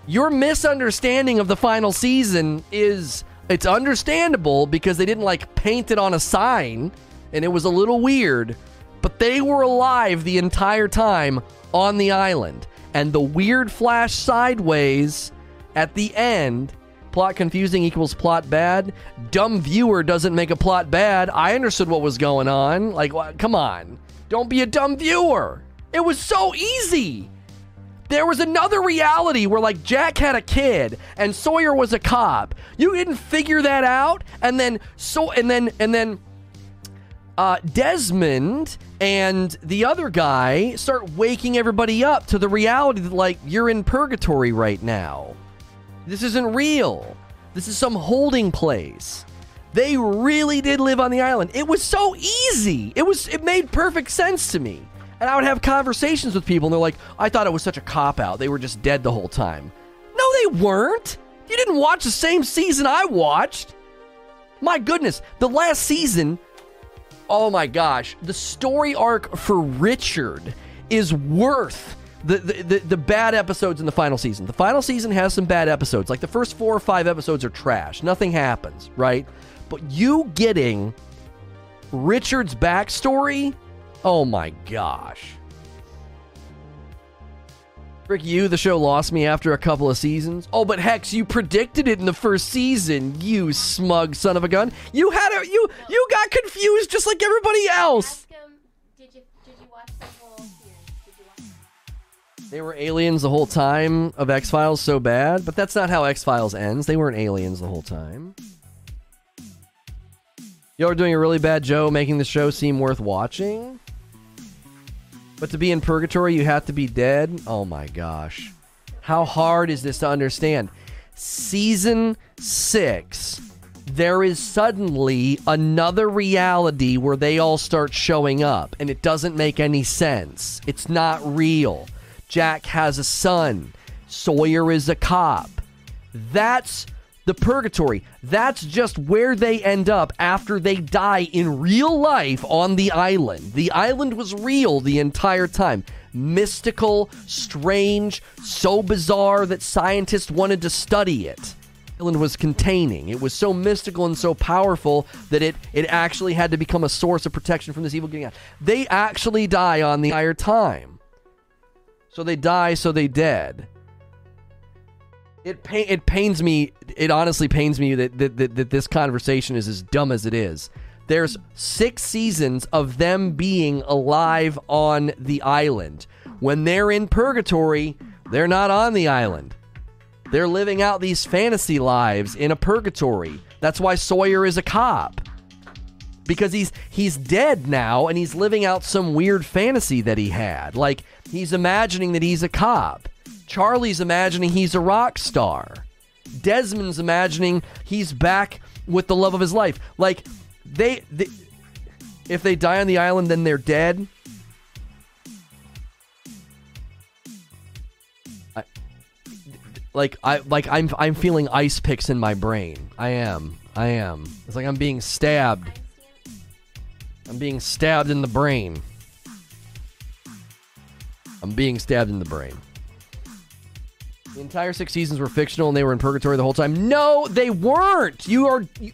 Your misunderstanding of the final season is, it's understandable because they didn't like paint it on a sign and it was a little weird, but they were alive the entire time on the island. And the weird flash sideways at the end, plot confusing equals plot bad. Dumb viewer doesn't make a plot bad. I understood what was going on. Like, come on. Don't be a dumb viewer. It was so easy. There was another reality where, like, Jack had a kid and Sawyer was a cop. You didn't figure that out, and then so and then and then uh, Desmond and the other guy start waking everybody up to the reality that, like, you're in purgatory right now. This isn't real. This is some holding place. They really did live on the island. It was so easy. It was it made perfect sense to me. And I would have conversations with people, and they're like, I thought it was such a cop-out. They were just dead the whole time. No, they weren't. You didn't watch the same season I watched. My goodness, the last season, oh my gosh, the story arc for Richard is worth the, the, the, the bad episodes in the final season. The final season has some bad episodes. Like, the first four or five episodes are trash. Nothing happens, right? But you getting Richard's backstory... Oh my gosh. Rick, you, the show lost me after a couple of seasons. Oh, but Hex, you predicted it in the first season, you smug son of a gun. You had a you you got confused just like everybody else. Ask him, did you did you watch the whole series? Did you watch them? They were aliens the whole time of X-Files so bad, but that's not how X-Files ends. They weren't aliens the whole time. Y'all are doing a really bad job making the show seem worth watching. But to be in purgatory, you have to be dead? Oh my gosh. How hard is this to understand? Season six, there is suddenly another reality where they all start showing up, and it doesn't make any sense. It's not real. Jack has a son. Sawyer is a cop. That's the purgatory. That's just where they end up after they die in real life on the island. The island was real the entire time. Mystical, strange, so bizarre that scientists wanted to study it. The island was containing. It was so mystical and so powerful that it, it actually had to become a source of protection from this evil getting out. They actually die on the entire time. So they die, so they dead. It pain, it pains me, it honestly pains me that, that, that, that this conversation is as dumb as it is. There's six seasons of them being alive on the island. When they're in purgatory, they're not on the island. They're living out these fantasy lives in a purgatory. That's why Sawyer is a cop. Because he's he's dead now and he's living out some weird fantasy that he had. Like, he's imagining that he's a cop. Charlie's imagining he's a rock star. Desmond's imagining he's back with the love of his life. Like, they, they if they die on the island, then they're dead. I, like I like I'm I'm feeling ice picks in my brain. I am. I am. It's like I'm being stabbed. I'm being stabbed in the brain. I'm being stabbed in the brain. The entire six seasons were fictional and they were in purgatory the whole time. No, they weren't. You are you,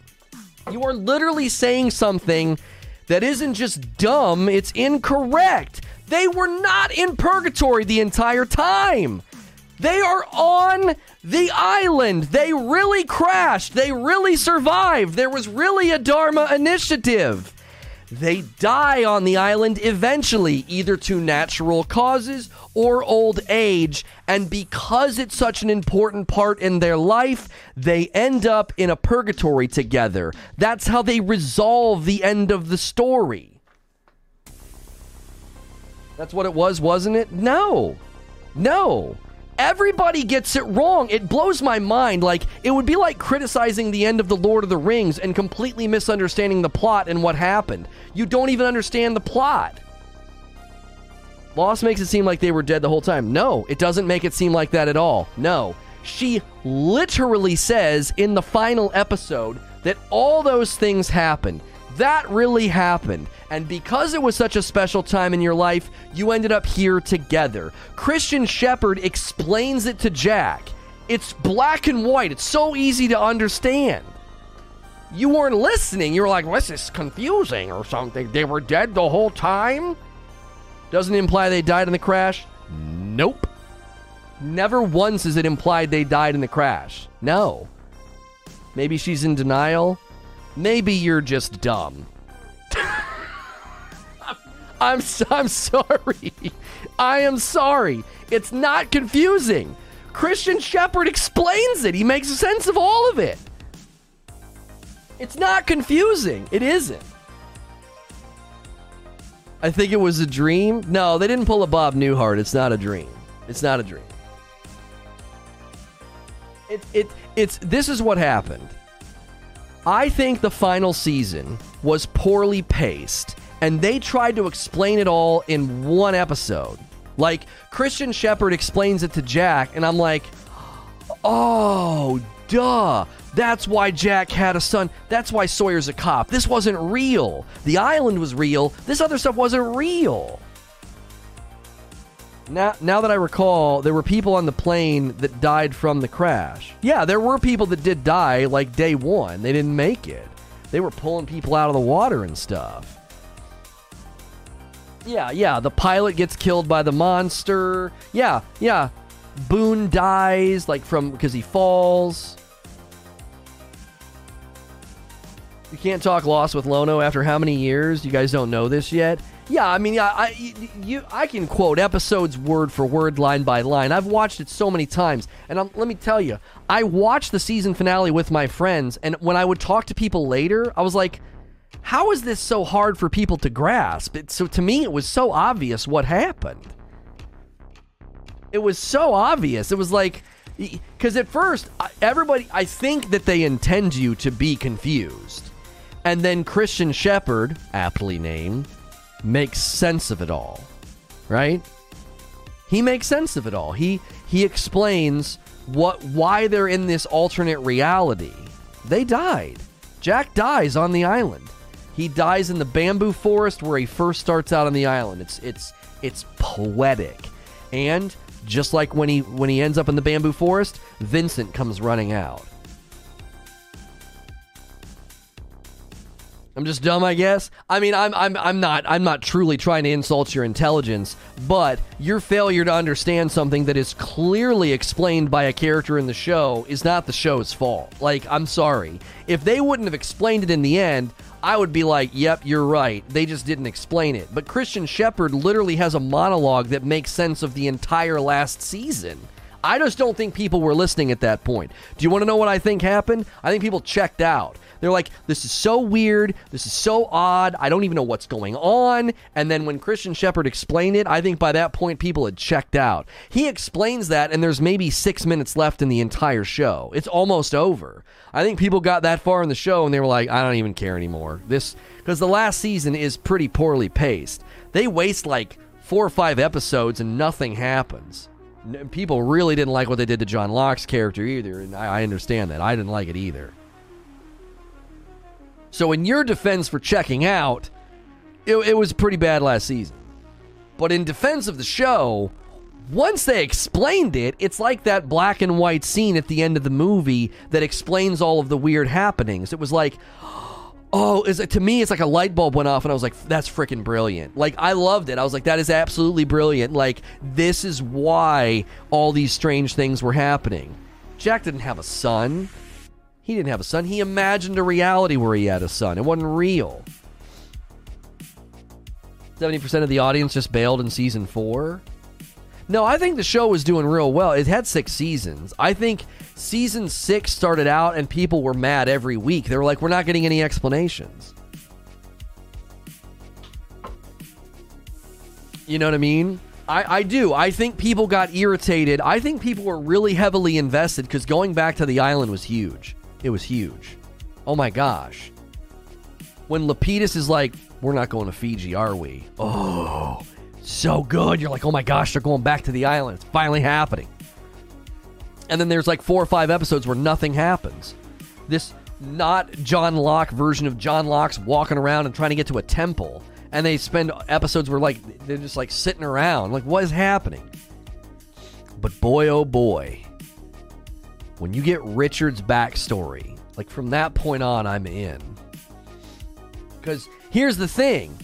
you are literally saying something that isn't just dumb, it's incorrect. They were not in purgatory the entire time. They are on the island. They really crashed. They really survived. There was really a Dharma initiative. They die on the island eventually, either to natural causes or old age, and because it's such an important part in their life, they end up in a purgatory together. That's how they resolve the end of the story. That's what it was, wasn't it? No. No. Everybody gets it wrong. It blows my mind. Like, it would be like criticizing the end of The Lord of the Rings and completely misunderstanding the plot and what happened. You don't even understand the plot. Lost makes it seem like they were dead the whole time. No, it doesn't make it seem like that at all. No. She literally says in the final episode that all those things happened. That really happened. And because it was such a special time in your life, you ended up here together. Christian Shepherd explains it to Jack. It's black and white. It's so easy to understand. You weren't listening. You were like, well, this is confusing or something. They were dead the whole time? Doesn't it imply they died in the crash? Nope. Never once is it implied they died in the crash. No. Maybe she's in denial. Maybe you're just dumb. I'm, I'm sorry. I am sorry. It's not confusing. Christian Shepherd explains it. He makes sense of all of it. It's not confusing. It isn't. I think it was a dream. No, they didn't pull a Bob Newhart. It's not a dream. It's not a dream. It, it, it's, this is what happened. I think the final season was poorly paced, and they tried to explain it all in one episode. Like, Christian Shepherd explains it to Jack, and I'm like, oh, duh. That's why Jack had a son. That's why Sawyer's a cop. This wasn't real. The island was real. This other stuff wasn't real. Now, now that I recall, there were people on the plane that died from the crash. Yeah, there were people that did die, like, day one. They didn't make it. They were pulling people out of the water and stuff. Yeah, yeah, the pilot gets killed by the monster. Yeah, yeah. Boone dies, like, from, because he falls. You can't talk Lost with Lono after how many years? You guys don't know this yet? Yeah, I mean, I, I, you, I can quote episodes word for word, line by line. I've watched it so many times. And I'm, let me tell you, I watched the season finale with my friends, and when I would talk to people later, I was like, how is this so hard for people to grasp? It, so to me, it was so obvious what happened. It was so obvious. It was like, because at first, everybody, I think that they intend you to be confused. And then Christian Shepherd, aptly named, makes sense of it all, right? He makes sense of it all. He he explains what why they're in this alternate reality. They died. Jack dies on the island. He dies in the bamboo forest where he first starts out on the island. It's it's it's poetic. And just like when he when he ends up in the bamboo forest, Vincent comes running out. I'm just dumb, I guess. I mean, I'm I'm I'm not I'm not truly trying to insult your intelligence, but your failure to understand something that is clearly explained by a character in the show is not the show's fault. Like, I'm sorry. If they wouldn't have explained it in the end, I would be like, "Yep, you're right. They just didn't explain it." But Christian Shepherd literally has a monologue that makes sense of the entire last season. I just don't think people were listening at that point. Do you want to know what I think happened? I think people checked out. They're like, this is so weird. This is so odd. I don't even know what's going on. And then when Christian Shepherd explained it, I think by that point people had checked out. He explains that, and there's maybe six minutes left in the entire show. It's almost over. I think people got that far in the show, and they were like, I don't even care anymore. This, because the last season is pretty poorly paced. They waste like four or five episodes, and nothing happens. People really didn't like what they did to John Locke's character either, and I, I understand that. I didn't like it either. So in your defense for checking out, it, it was pretty bad last season. But in defense of the show, once they explained it, it's like that black and white scene at the end of the movie that explains all of the weird happenings. It was like, oh, is it, to me, it's like a light bulb went off, and I was like, that's freaking brilliant. Like, I loved it. I was like, that is absolutely brilliant. Like, this is why all these strange things were happening. Jack didn't have a son. He didn't have a son. He imagined a reality where he had a son. It wasn't real. seventy percent of the audience just bailed in season four. No, I think the show was doing real well. It had six seasons. I think season six started out and people were mad every week. They were like, we're not getting any explanations. You know what I mean? I, I do. I think people got irritated. I think people were really heavily invested because going back to the island was huge. It was huge. Oh my gosh. When Lapidus is like, we're not going to Fiji, are we? Oh, so good. You're like, oh my gosh, they're going back to the island. It's finally happening. And then there's like four or five episodes where nothing happens. This not John Locke version of John Locke's walking around and trying to get to a temple. And they spend episodes where like they're just like sitting around. Like, what is happening? But boy, oh boy. When you get Richard's backstory, like from that point on, I'm in. Because here's the thing.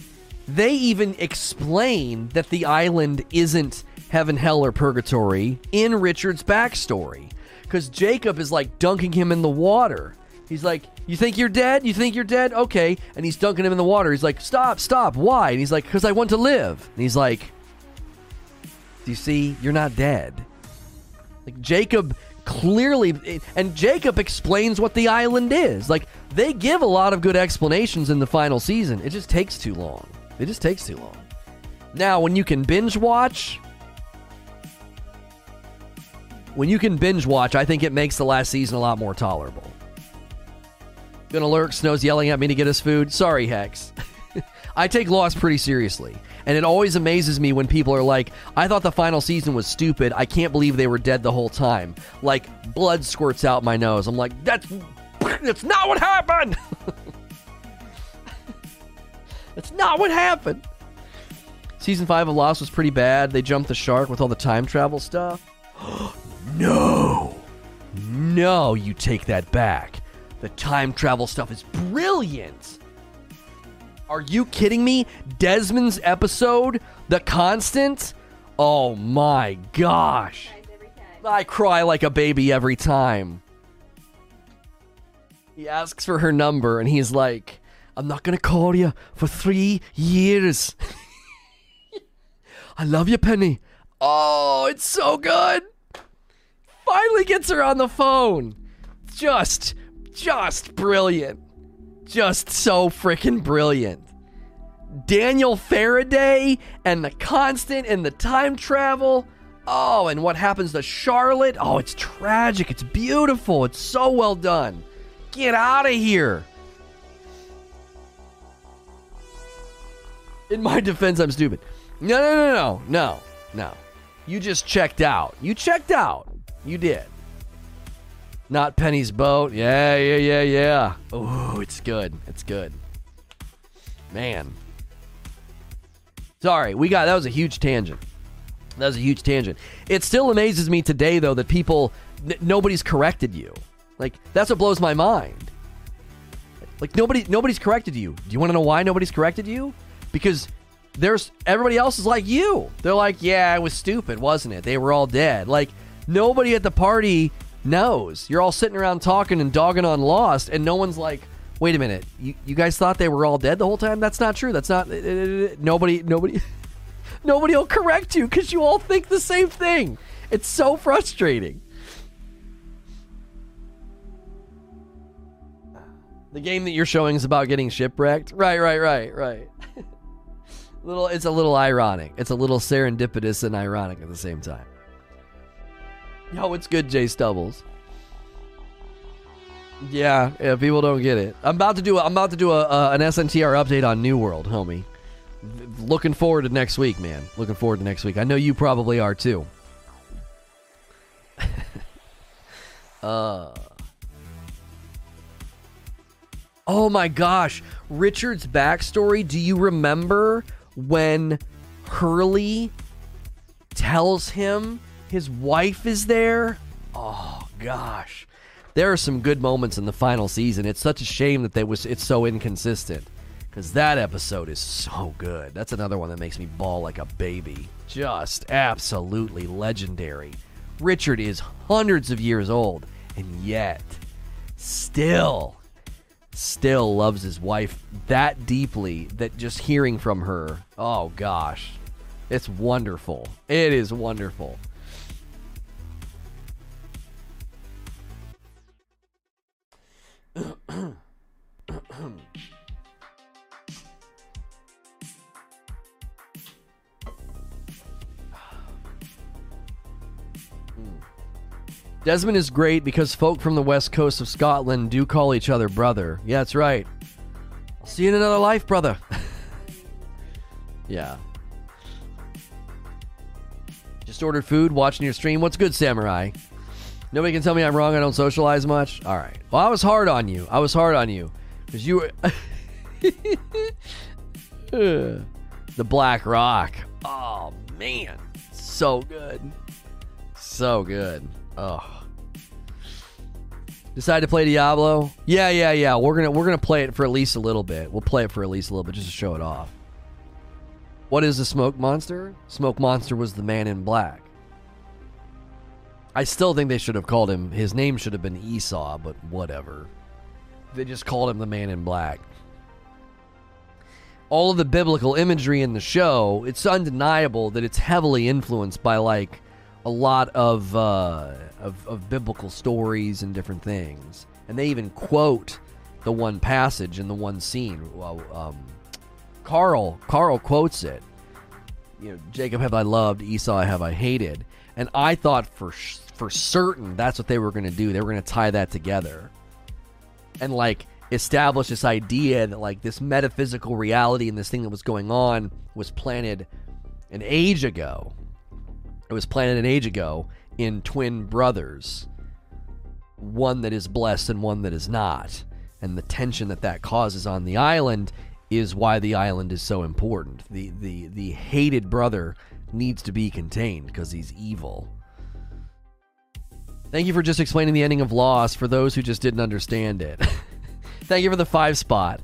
They even explain that the island isn't heaven, hell, or purgatory in Richard's backstory. Because Jacob is like dunking him in the water. He's like, you think you're dead? You think you're dead? Okay. And he's dunking him in the water. He's like, stop, stop. Why? And he's like, because I want to live. And he's like, do you see? You're not dead. Like Jacob clearly, and Jacob explains what the island is. Like they give a lot of good explanations in the final season. It just takes too long. It just takes too long. Now, when you can binge watch, when you can binge watch, I think it makes the last season a lot more tolerable. Gonna lurk, Snow's yelling at me to get us food. Sorry, Hex. I take loss pretty seriously. And it always amazes me when people are like, I thought the final season was stupid. I can't believe they were dead the whole time. Like, blood squirts out my nose. I'm like, that's, that's not what happened! That's not what happened! Season five of Lost was pretty bad. They jumped the shark with all the time travel stuff. No! No, you take that back. The time travel stuff is brilliant. Are you kidding me? Desmond's episode, The Constant? Oh my gosh. I cry like a baby every time. He asks for her number and he's like, I'm not going to call you for three years. I love you, Penny. Oh, it's so good. Finally gets her on the phone. Just... Just brilliant. Just so freaking brilliant. Daniel Faraday and The Constant and the time travel. Oh, and what happens to Charlotte? Oh, it's tragic. It's beautiful. It's so well done. Get out of here. In my defense, I'm stupid. No, no, no, no, no, no. You just checked out. You checked out. You did. Not Penny's boat. Yeah, yeah, yeah, yeah. Oh, it's good. It's good. Man. Sorry, we got... That was a huge tangent. That was a huge tangent. It still amazes me today, though, that people... N- nobody's corrected you. Like, that's what blows my mind. Like, nobody, nobody's corrected you. Do you want to know why nobody's corrected you? Because there's... Everybody else is like you. They're like, yeah, it was stupid, wasn't it? They were all dead. Like, nobody at the party... knows. You're all sitting around talking and dogging on Lost, and no one's like, wait a minute, you, you guys thought they were all dead the whole time? That's not true. That's not... It, it, it, nobody, nobody, nobody will correct you because you all think the same thing. It's so frustrating. The game that you're showing is about getting shipwrecked? Right, right, right, right. Little, it's a little ironic. It's a little serendipitous and ironic at the same time. Yo, what's good, Jay Stubbles? Yeah, yeah, people don't get it. I'm about to do. A, I'm about to do a, uh, an S N T R update on New World, homie. V- looking forward to next week, man. Looking forward to next week. I know you probably are too. uh. Oh my gosh, Richard's backstory. Do you remember when Hurley tells him? His wife is there. Oh gosh, there are some good moments in the final season. It's such a shame that they was it's so inconsistent, because that episode is so good. That's another one that makes me bawl like a baby. Just absolutely legendary. Richard is hundreds of years old, and yet still, still loves his wife that deeply that just hearing from her. Oh gosh, it's wonderful. It is wonderful. Desmond is great because folk from the west coast of Scotland do call each other brother. Yeah, that's right. See you in another life, brother. Yeah. Just ordered food, watching your stream. What's good, Samurai? Nobody can tell me I'm wrong. I don't socialize much. All right. Well, I was hard on you. I was hard on you. Because you were... The Black Rock. Oh, man. So good. So good. Oh. Decide to play Diablo? Yeah, yeah, yeah. We're going to we're gonna play it for at least a little bit. We'll play it for at least a little bit just to show it off. What is the Smoke Monster? Smoke Monster was the man in black. I still think they should have called him... His name should have been Esau, but whatever. They just called him the man in black. All of the biblical imagery in the show, it's undeniable that it's heavily influenced by, like, a lot of, uh, of, of biblical stories and different things. And they even quote the one passage in the one scene. Well, um... Carl, Carl quotes it. You know, Jacob have I loved, Esau have I hated. And I thought for for certain that's what they were going to do. They were going to tie that together and like establish this idea that like this metaphysical reality and this thing that was going on was planted an age ago. It was planted an age ago in twin brothers, one that is blessed and one that is not. And the tension that that causes on the island is why the island is so important. The the the hated brother needs to be contained because he's evil. Thank you for just explaining the ending of Lost for those who just didn't understand it. Thank you for the five spot.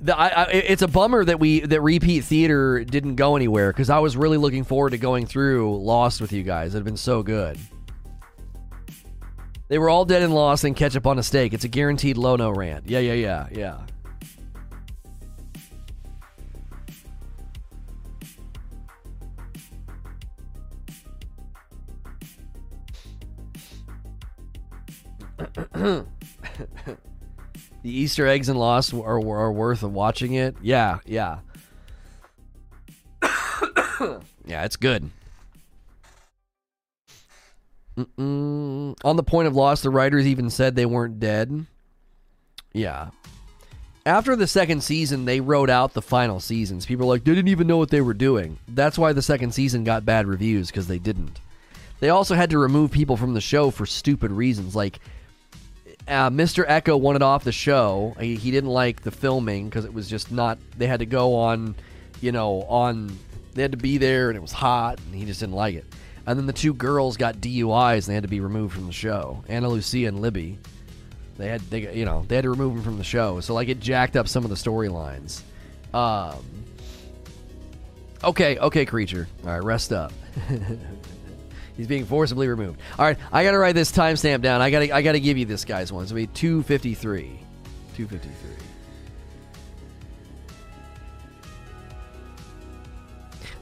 The, I, I, it's a bummer that we that Repeat Theater didn't go anywhere because I was really looking forward to going through Lost with you guys. It had been so good. They were all dead and lost and ketchup on a steak. It's a guaranteed low-no rant. Yeah, yeah, yeah, yeah. The Easter eggs and Lost are, are worth of watching it. Yeah, yeah. Yeah, it's good. Mm-mm. On the point of Lost, the writers even said they weren't dead. Yeah. After the second season, they wrote out the final seasons. People were like, they didn't even know what they were doing. That's why the second season got bad reviews, because they didn't. They also had to remove people from the show for stupid reasons, like... Uh, Mister Echo wanted off the show. He, he didn't like the filming because it was just not... They had to go on, you know, on... They had to be there and it was hot and he just didn't like it. And then the two girls got D U Is and they had to be removed from the show. Ana Lucia and Libby. They had, they, you know, they had to remove them from the show. So, like, it jacked up some of the storylines. Um, okay, okay, creature. All right, rest up. He's being forcibly removed. All right, I gotta write this timestamp down. I gotta, I gotta give you this guy's one. It's gonna be two fifty-three, two fifty-three.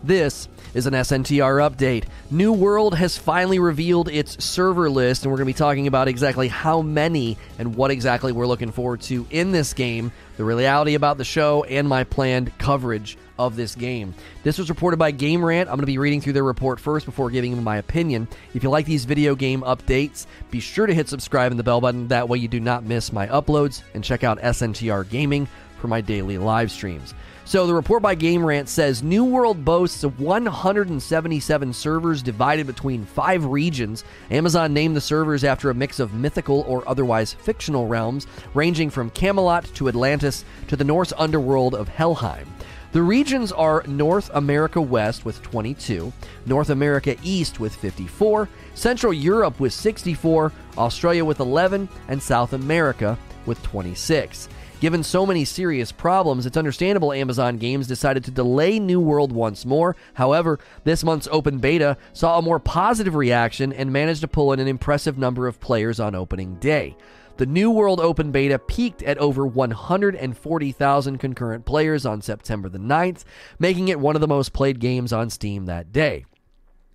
This is an S N T R update. New World has finally revealed its server list, and we're gonna be talking about exactly how many and what exactly we're looking forward to in this game, the reality about the show, and my planned coverage of this game. This was reported by Game Rant. I'm going to be reading through their report first before giving you my opinion. If you like these video game updates, be sure to hit subscribe and the bell button. That way you do not miss my uploads, and check out S N T R Gaming for my daily live streams. So the report by Game Rant says New World boasts of one hundred seventy-seven servers divided between five regions. Amazon named the servers after a mix of mythical or otherwise fictional realms, ranging from Camelot to Atlantis to the Norse underworld of Helheim. The regions are North America West with twenty-two, North America East with fifty-four, Central Europe with sixty-four, Australia with eleven, and South America with twenty-six. Given so many serious problems, it's understandable Amazon Games decided to delay New World once more. However, this month's open beta saw a more positive reaction and managed to pull in an impressive number of players on opening day. The New World Open Beta peaked at over one hundred forty thousand concurrent players on September the ninth, making it one of the most played games on Steam that day.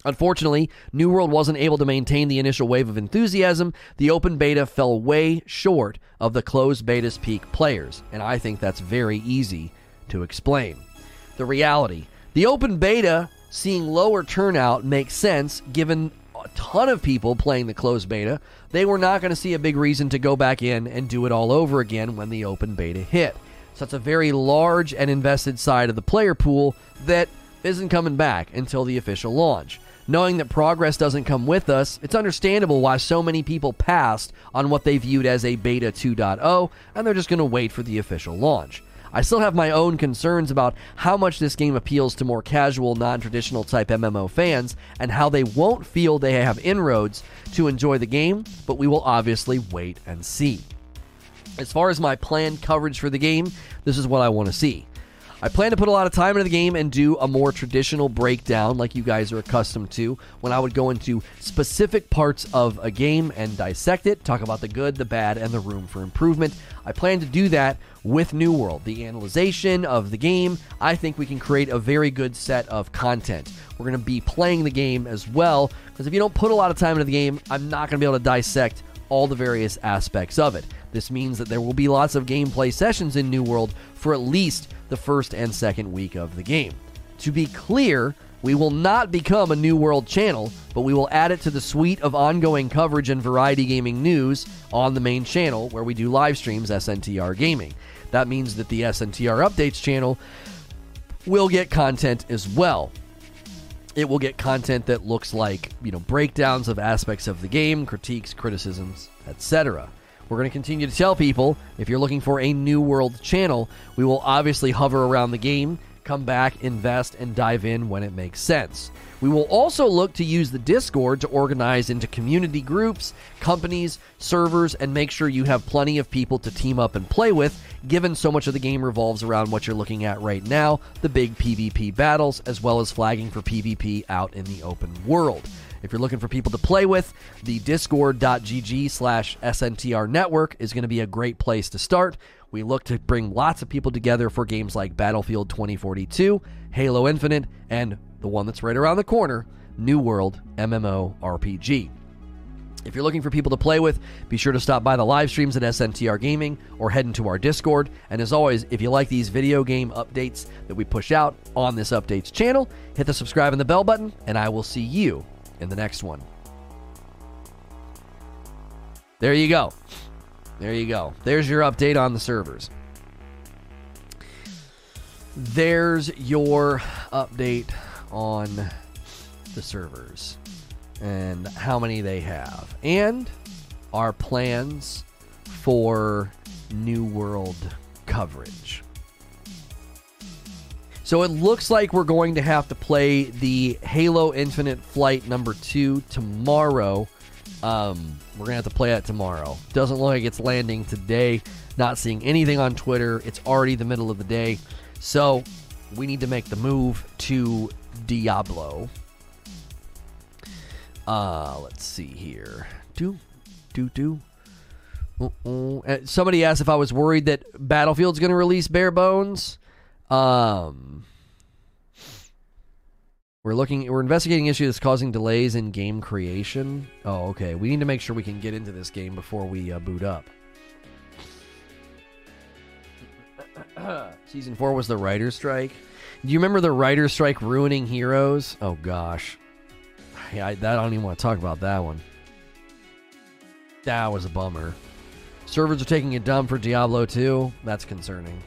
Unfortunately, New World wasn't able to maintain the initial wave of enthusiasm. The Open Beta fell way short of the Closed Beta's peak players, and I think that's very easy to explain. The reality. The Open Beta seeing lower turnout makes sense given a ton of people playing the closed beta, they were not going to see a big reason to go back in and do it all over again when the open beta hit. So it's a very large and invested side of the player pool that isn't coming back until the official launch. Knowing that progress doesn't come with us, it's understandable why so many people passed on what they viewed as a beta two point oh, and they're just going to wait for the official launch. I still have my own concerns about how much this game appeals to more casual, non-traditional type M M O fans, and how they won't feel they have inroads to enjoy the game, but we will obviously wait and see. As far as my planned coverage for the game, this is what I want to see. I plan to put a lot of time into the game and do a more traditional breakdown like you guys are accustomed to, when I would go into specific parts of a game and dissect it, talk about the good, the bad, and the room for improvement. I plan to do that with New World, the analyzation of the game. I think we can create a very good set of content. We're going to be playing the game as well, because if you don't put a lot of time into the game, I'm not going to be able to dissect all the various aspects of it. This means that there will be lots of gameplay sessions in New World for at least the first and second week of the game. To be clear, we will not become a New World channel, but we will add it to the suite of ongoing coverage and variety gaming news on the main channel where we do live streams, S N T R Gaming. That means that the S N T R Updates channel will get content as well. It will get content that looks like, you know, breakdowns of aspects of the game, critiques, criticisms, et cetera. We're going to continue to tell people, if you're looking for a New World channel, we will obviously hover around the game, come back, invest, and dive in when it makes sense. We will also look to use the Discord to organize into community groups, companies, servers, and make sure you have plenty of people to team up and play with, given so much of the game revolves around what you're looking at right now, the big PvP battles, as well as flagging for PvP out in the open world. If you're looking for people to play with, the discord.gg slash SNTR network is going to be a great place to start. We look to bring lots of people together for games like Battlefield twenty forty-two, Halo Infinite, and the one that's right around the corner, New World MMORPG. If you're looking for people to play with, be sure to stop by the live streams at S N T R Gaming or head into our Discord. And as always, if you like these video game updates that we push out on this updates channel, hit the subscribe and the bell button, and I will see you in the next one. There you go. There you go. There's your update on the servers. There's your update on the servers and how many they have, and our plans for New World coverage. So it looks like we're going to have to play the Halo Infinite Flight number two tomorrow. Um, we're going to have to play that tomorrow. Doesn't look like it's landing today. Not seeing anything on Twitter. It's already the middle of the day. So we need to make the move to Diablo. Uh, let's see here. Do, do, do. Uh-uh. Somebody asked if I was worried that Battlefield's going to release bare bones. Um, we're looking, we're investigating an issue that's causing delays in game creation. Oh, okay. We need to make sure we can get into this game before we uh, boot up. Season four was the writer's strike. Do you remember the writer's strike ruining Heroes? Oh gosh. Yeah, I, I don't even want to talk about that one. That was a bummer. Servers are taking a dump for Diablo two. That's concerning.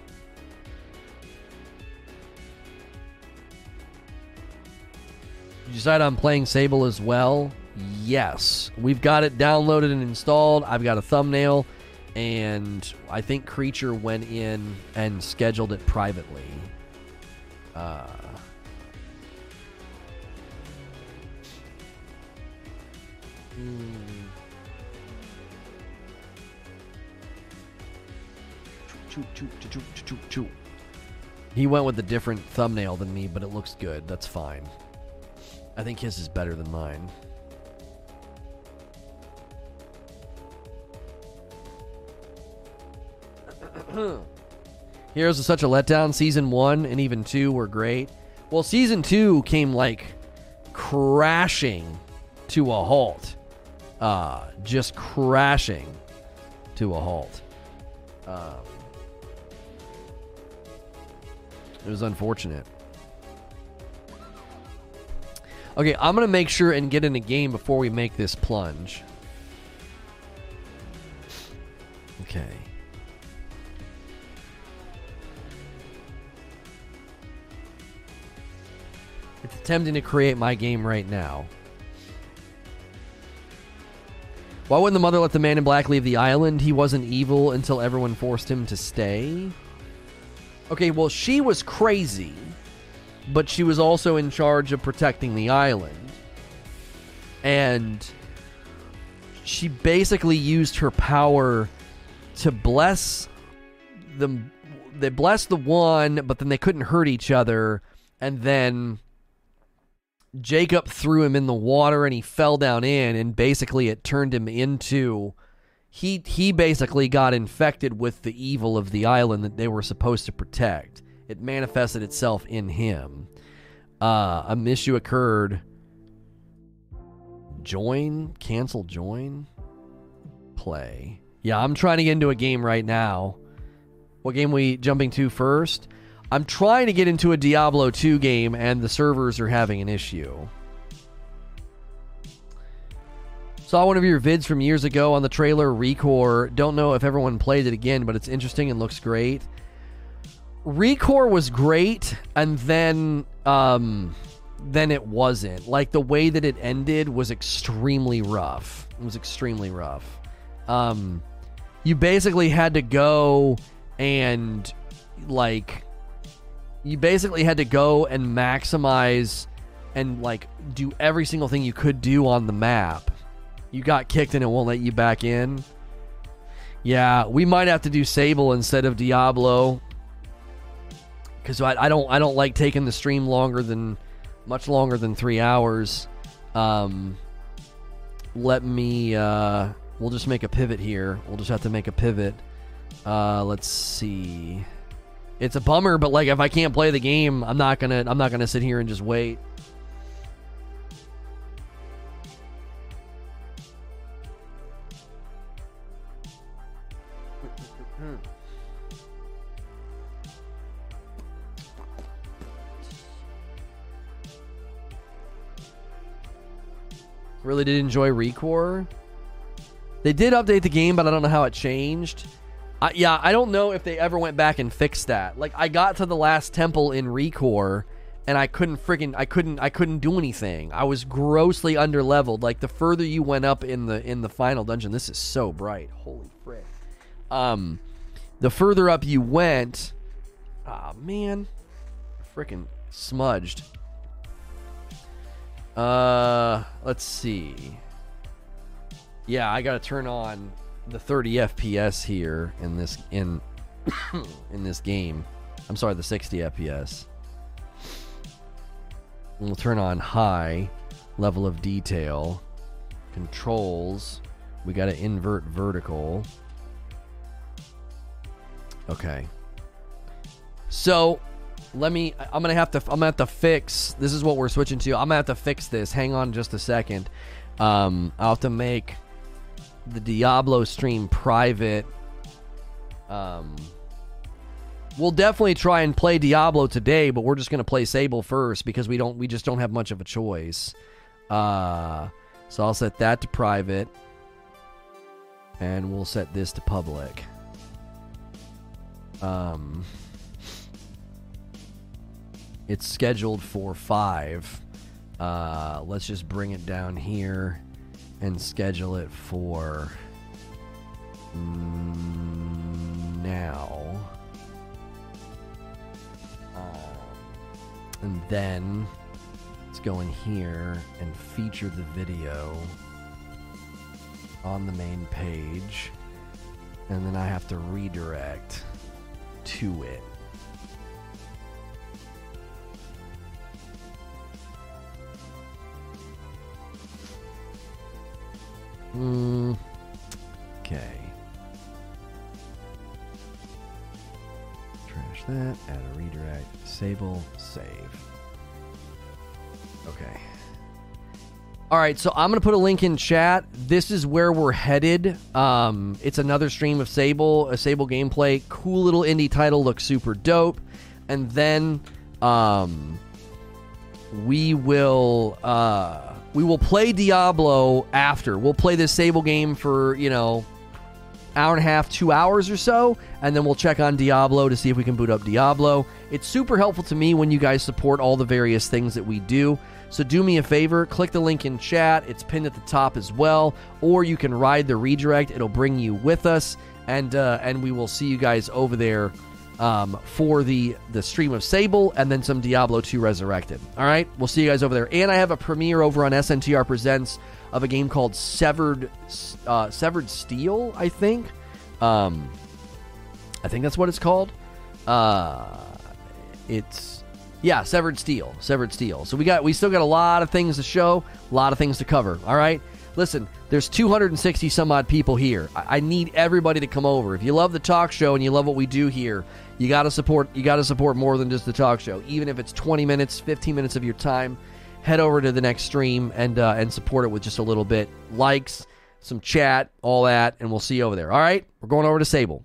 Did you decide on playing Sable as well? Yes. We've got it downloaded and installed. I've got a thumbnail, and I think Creature went in and scheduled it privately. Uh, mm. Choo, choo, choo, choo, choo, choo. He went with a different thumbnail than me, but it looks good. That's fine. I think his is better than mine. Heroes is such a letdown. Season one and even two were great. Well, season two came like crashing to a halt. Uh, just crashing to a halt. Um, it was unfortunate. Okay, I'm going to make sure and get in a game before we make this plunge. Okay. It's attempting to create my game right now. Why wouldn't the mother let the man in black leave the island? He wasn't evil until everyone forced him to stay. Okay, well, she was crazy, but she was also in charge of protecting the island. And she basically used her power to bless them. They blessed the one, but then they couldn't hurt each other. And then Jacob threw him in the water and he fell down in, and basically it turned him into... He, he basically got infected with the evil of the island that they were supposed to protect. It manifested itself in him. Uh, an issue occurred. Join? Cancel join? Play. Yeah, I'm trying to get into a game right now. What game are we jumping to first? I'm trying to get into a Diablo two game, and the servers are having an issue. Saw one of your vids from years ago on the trailer, ReCore. Don't know if everyone played it again, but it's interesting and looks great. ReCore was great, and then um, then it wasn't. Like, the way that it ended was extremely rough. It was extremely rough. Um, you basically had to go and, like... You basically had to go and maximize and, like, do every single thing you could do on the map. You got kicked and it won't let you back in. Yeah, we might have to do Sable instead of Diablo. Because I, I don't, I don't like taking the stream longer than, much longer than three hours. Um, let me, uh, we'll just make a pivot here. We'll just have to make a pivot. Uh, let's see. It's a bummer, but like, if I can't play the game, I'm not gonna, I'm not gonna sit here and just wait. Really did enjoy ReCore. They did update the game, but I don't know how it changed. I, yeah, I don't know if they ever went back and fixed that. Like, I got to the last temple in ReCore, and I couldn't freaking, I couldn't, I couldn't do anything. I was grossly underleveled. Like, the further you went up in the in the final dungeon, this is so bright. Holy frick! Um, the further up you went, ah oh, man, freaking smudged. Uh, let's see. Yeah, I gotta turn on the thirty F P S here in this in in this game. I'm sorry, the sixty F P S. And we'll turn on high level of detail. Controls. We gotta invert vertical. Okay. So Let me, I'm going to have to, I'm going to have to fix, this is what we're switching to. I'm going to have to fix this. Hang on just a second. Um, I'll have to make the Diablo stream private. Um, we'll definitely try and play Diablo today, but we're just going to play Sable first because we don't, we just don't have much of a choice. Uh, so I'll set that to private and we'll set this to public. Um... It's scheduled for five. Uh, let's just bring it down here and schedule it for now. Uh, and then let's go in here and feature the video on the main page. And then I have to redirect to it. Mm, okay. Trash that, add a redirect, disable, save. Okay. Alright, so I'm going to put a link in chat. This is where we're headed. Um, it's another stream of Sable, a Sable gameplay. Cool little indie title, looks super dope. And then, um... we will uh, we will play Diablo after. We'll play this Sable game for, you know, hour and a half, two hours or so, and then we'll check on Diablo to see if we can boot up Diablo. It's super helpful to me when you guys support all the various things that we do. So do me a favor, click the link in chat. It's pinned at the top as well, or you can ride the redirect. It'll bring you with us, and uh, and we will see you guys over there um, for the, the stream of Sable and then some Diablo two Resurrected. All right, we'll see you guys over there. And I have a premiere over on S N T R Presents of a game called Severed uh, Severed Steel, I think. Um, I think that's what it's called. Uh, it's... Yeah, Severed Steel. Severed Steel. So we got we still got a lot of things to show, a lot of things to cover, all right? Listen, there's two hundred sixty some odd people here. I, I need everybody to come over. If you love the talk show and you love what we do here, you got to support you got to support more than just the talk show. Even if it's twenty minutes, fifteen minutes of your time, head over to the next stream and uh, and support it with just a little bit. Likes, some chat, all that, and we'll see you over there, all right? We're going over to Sable.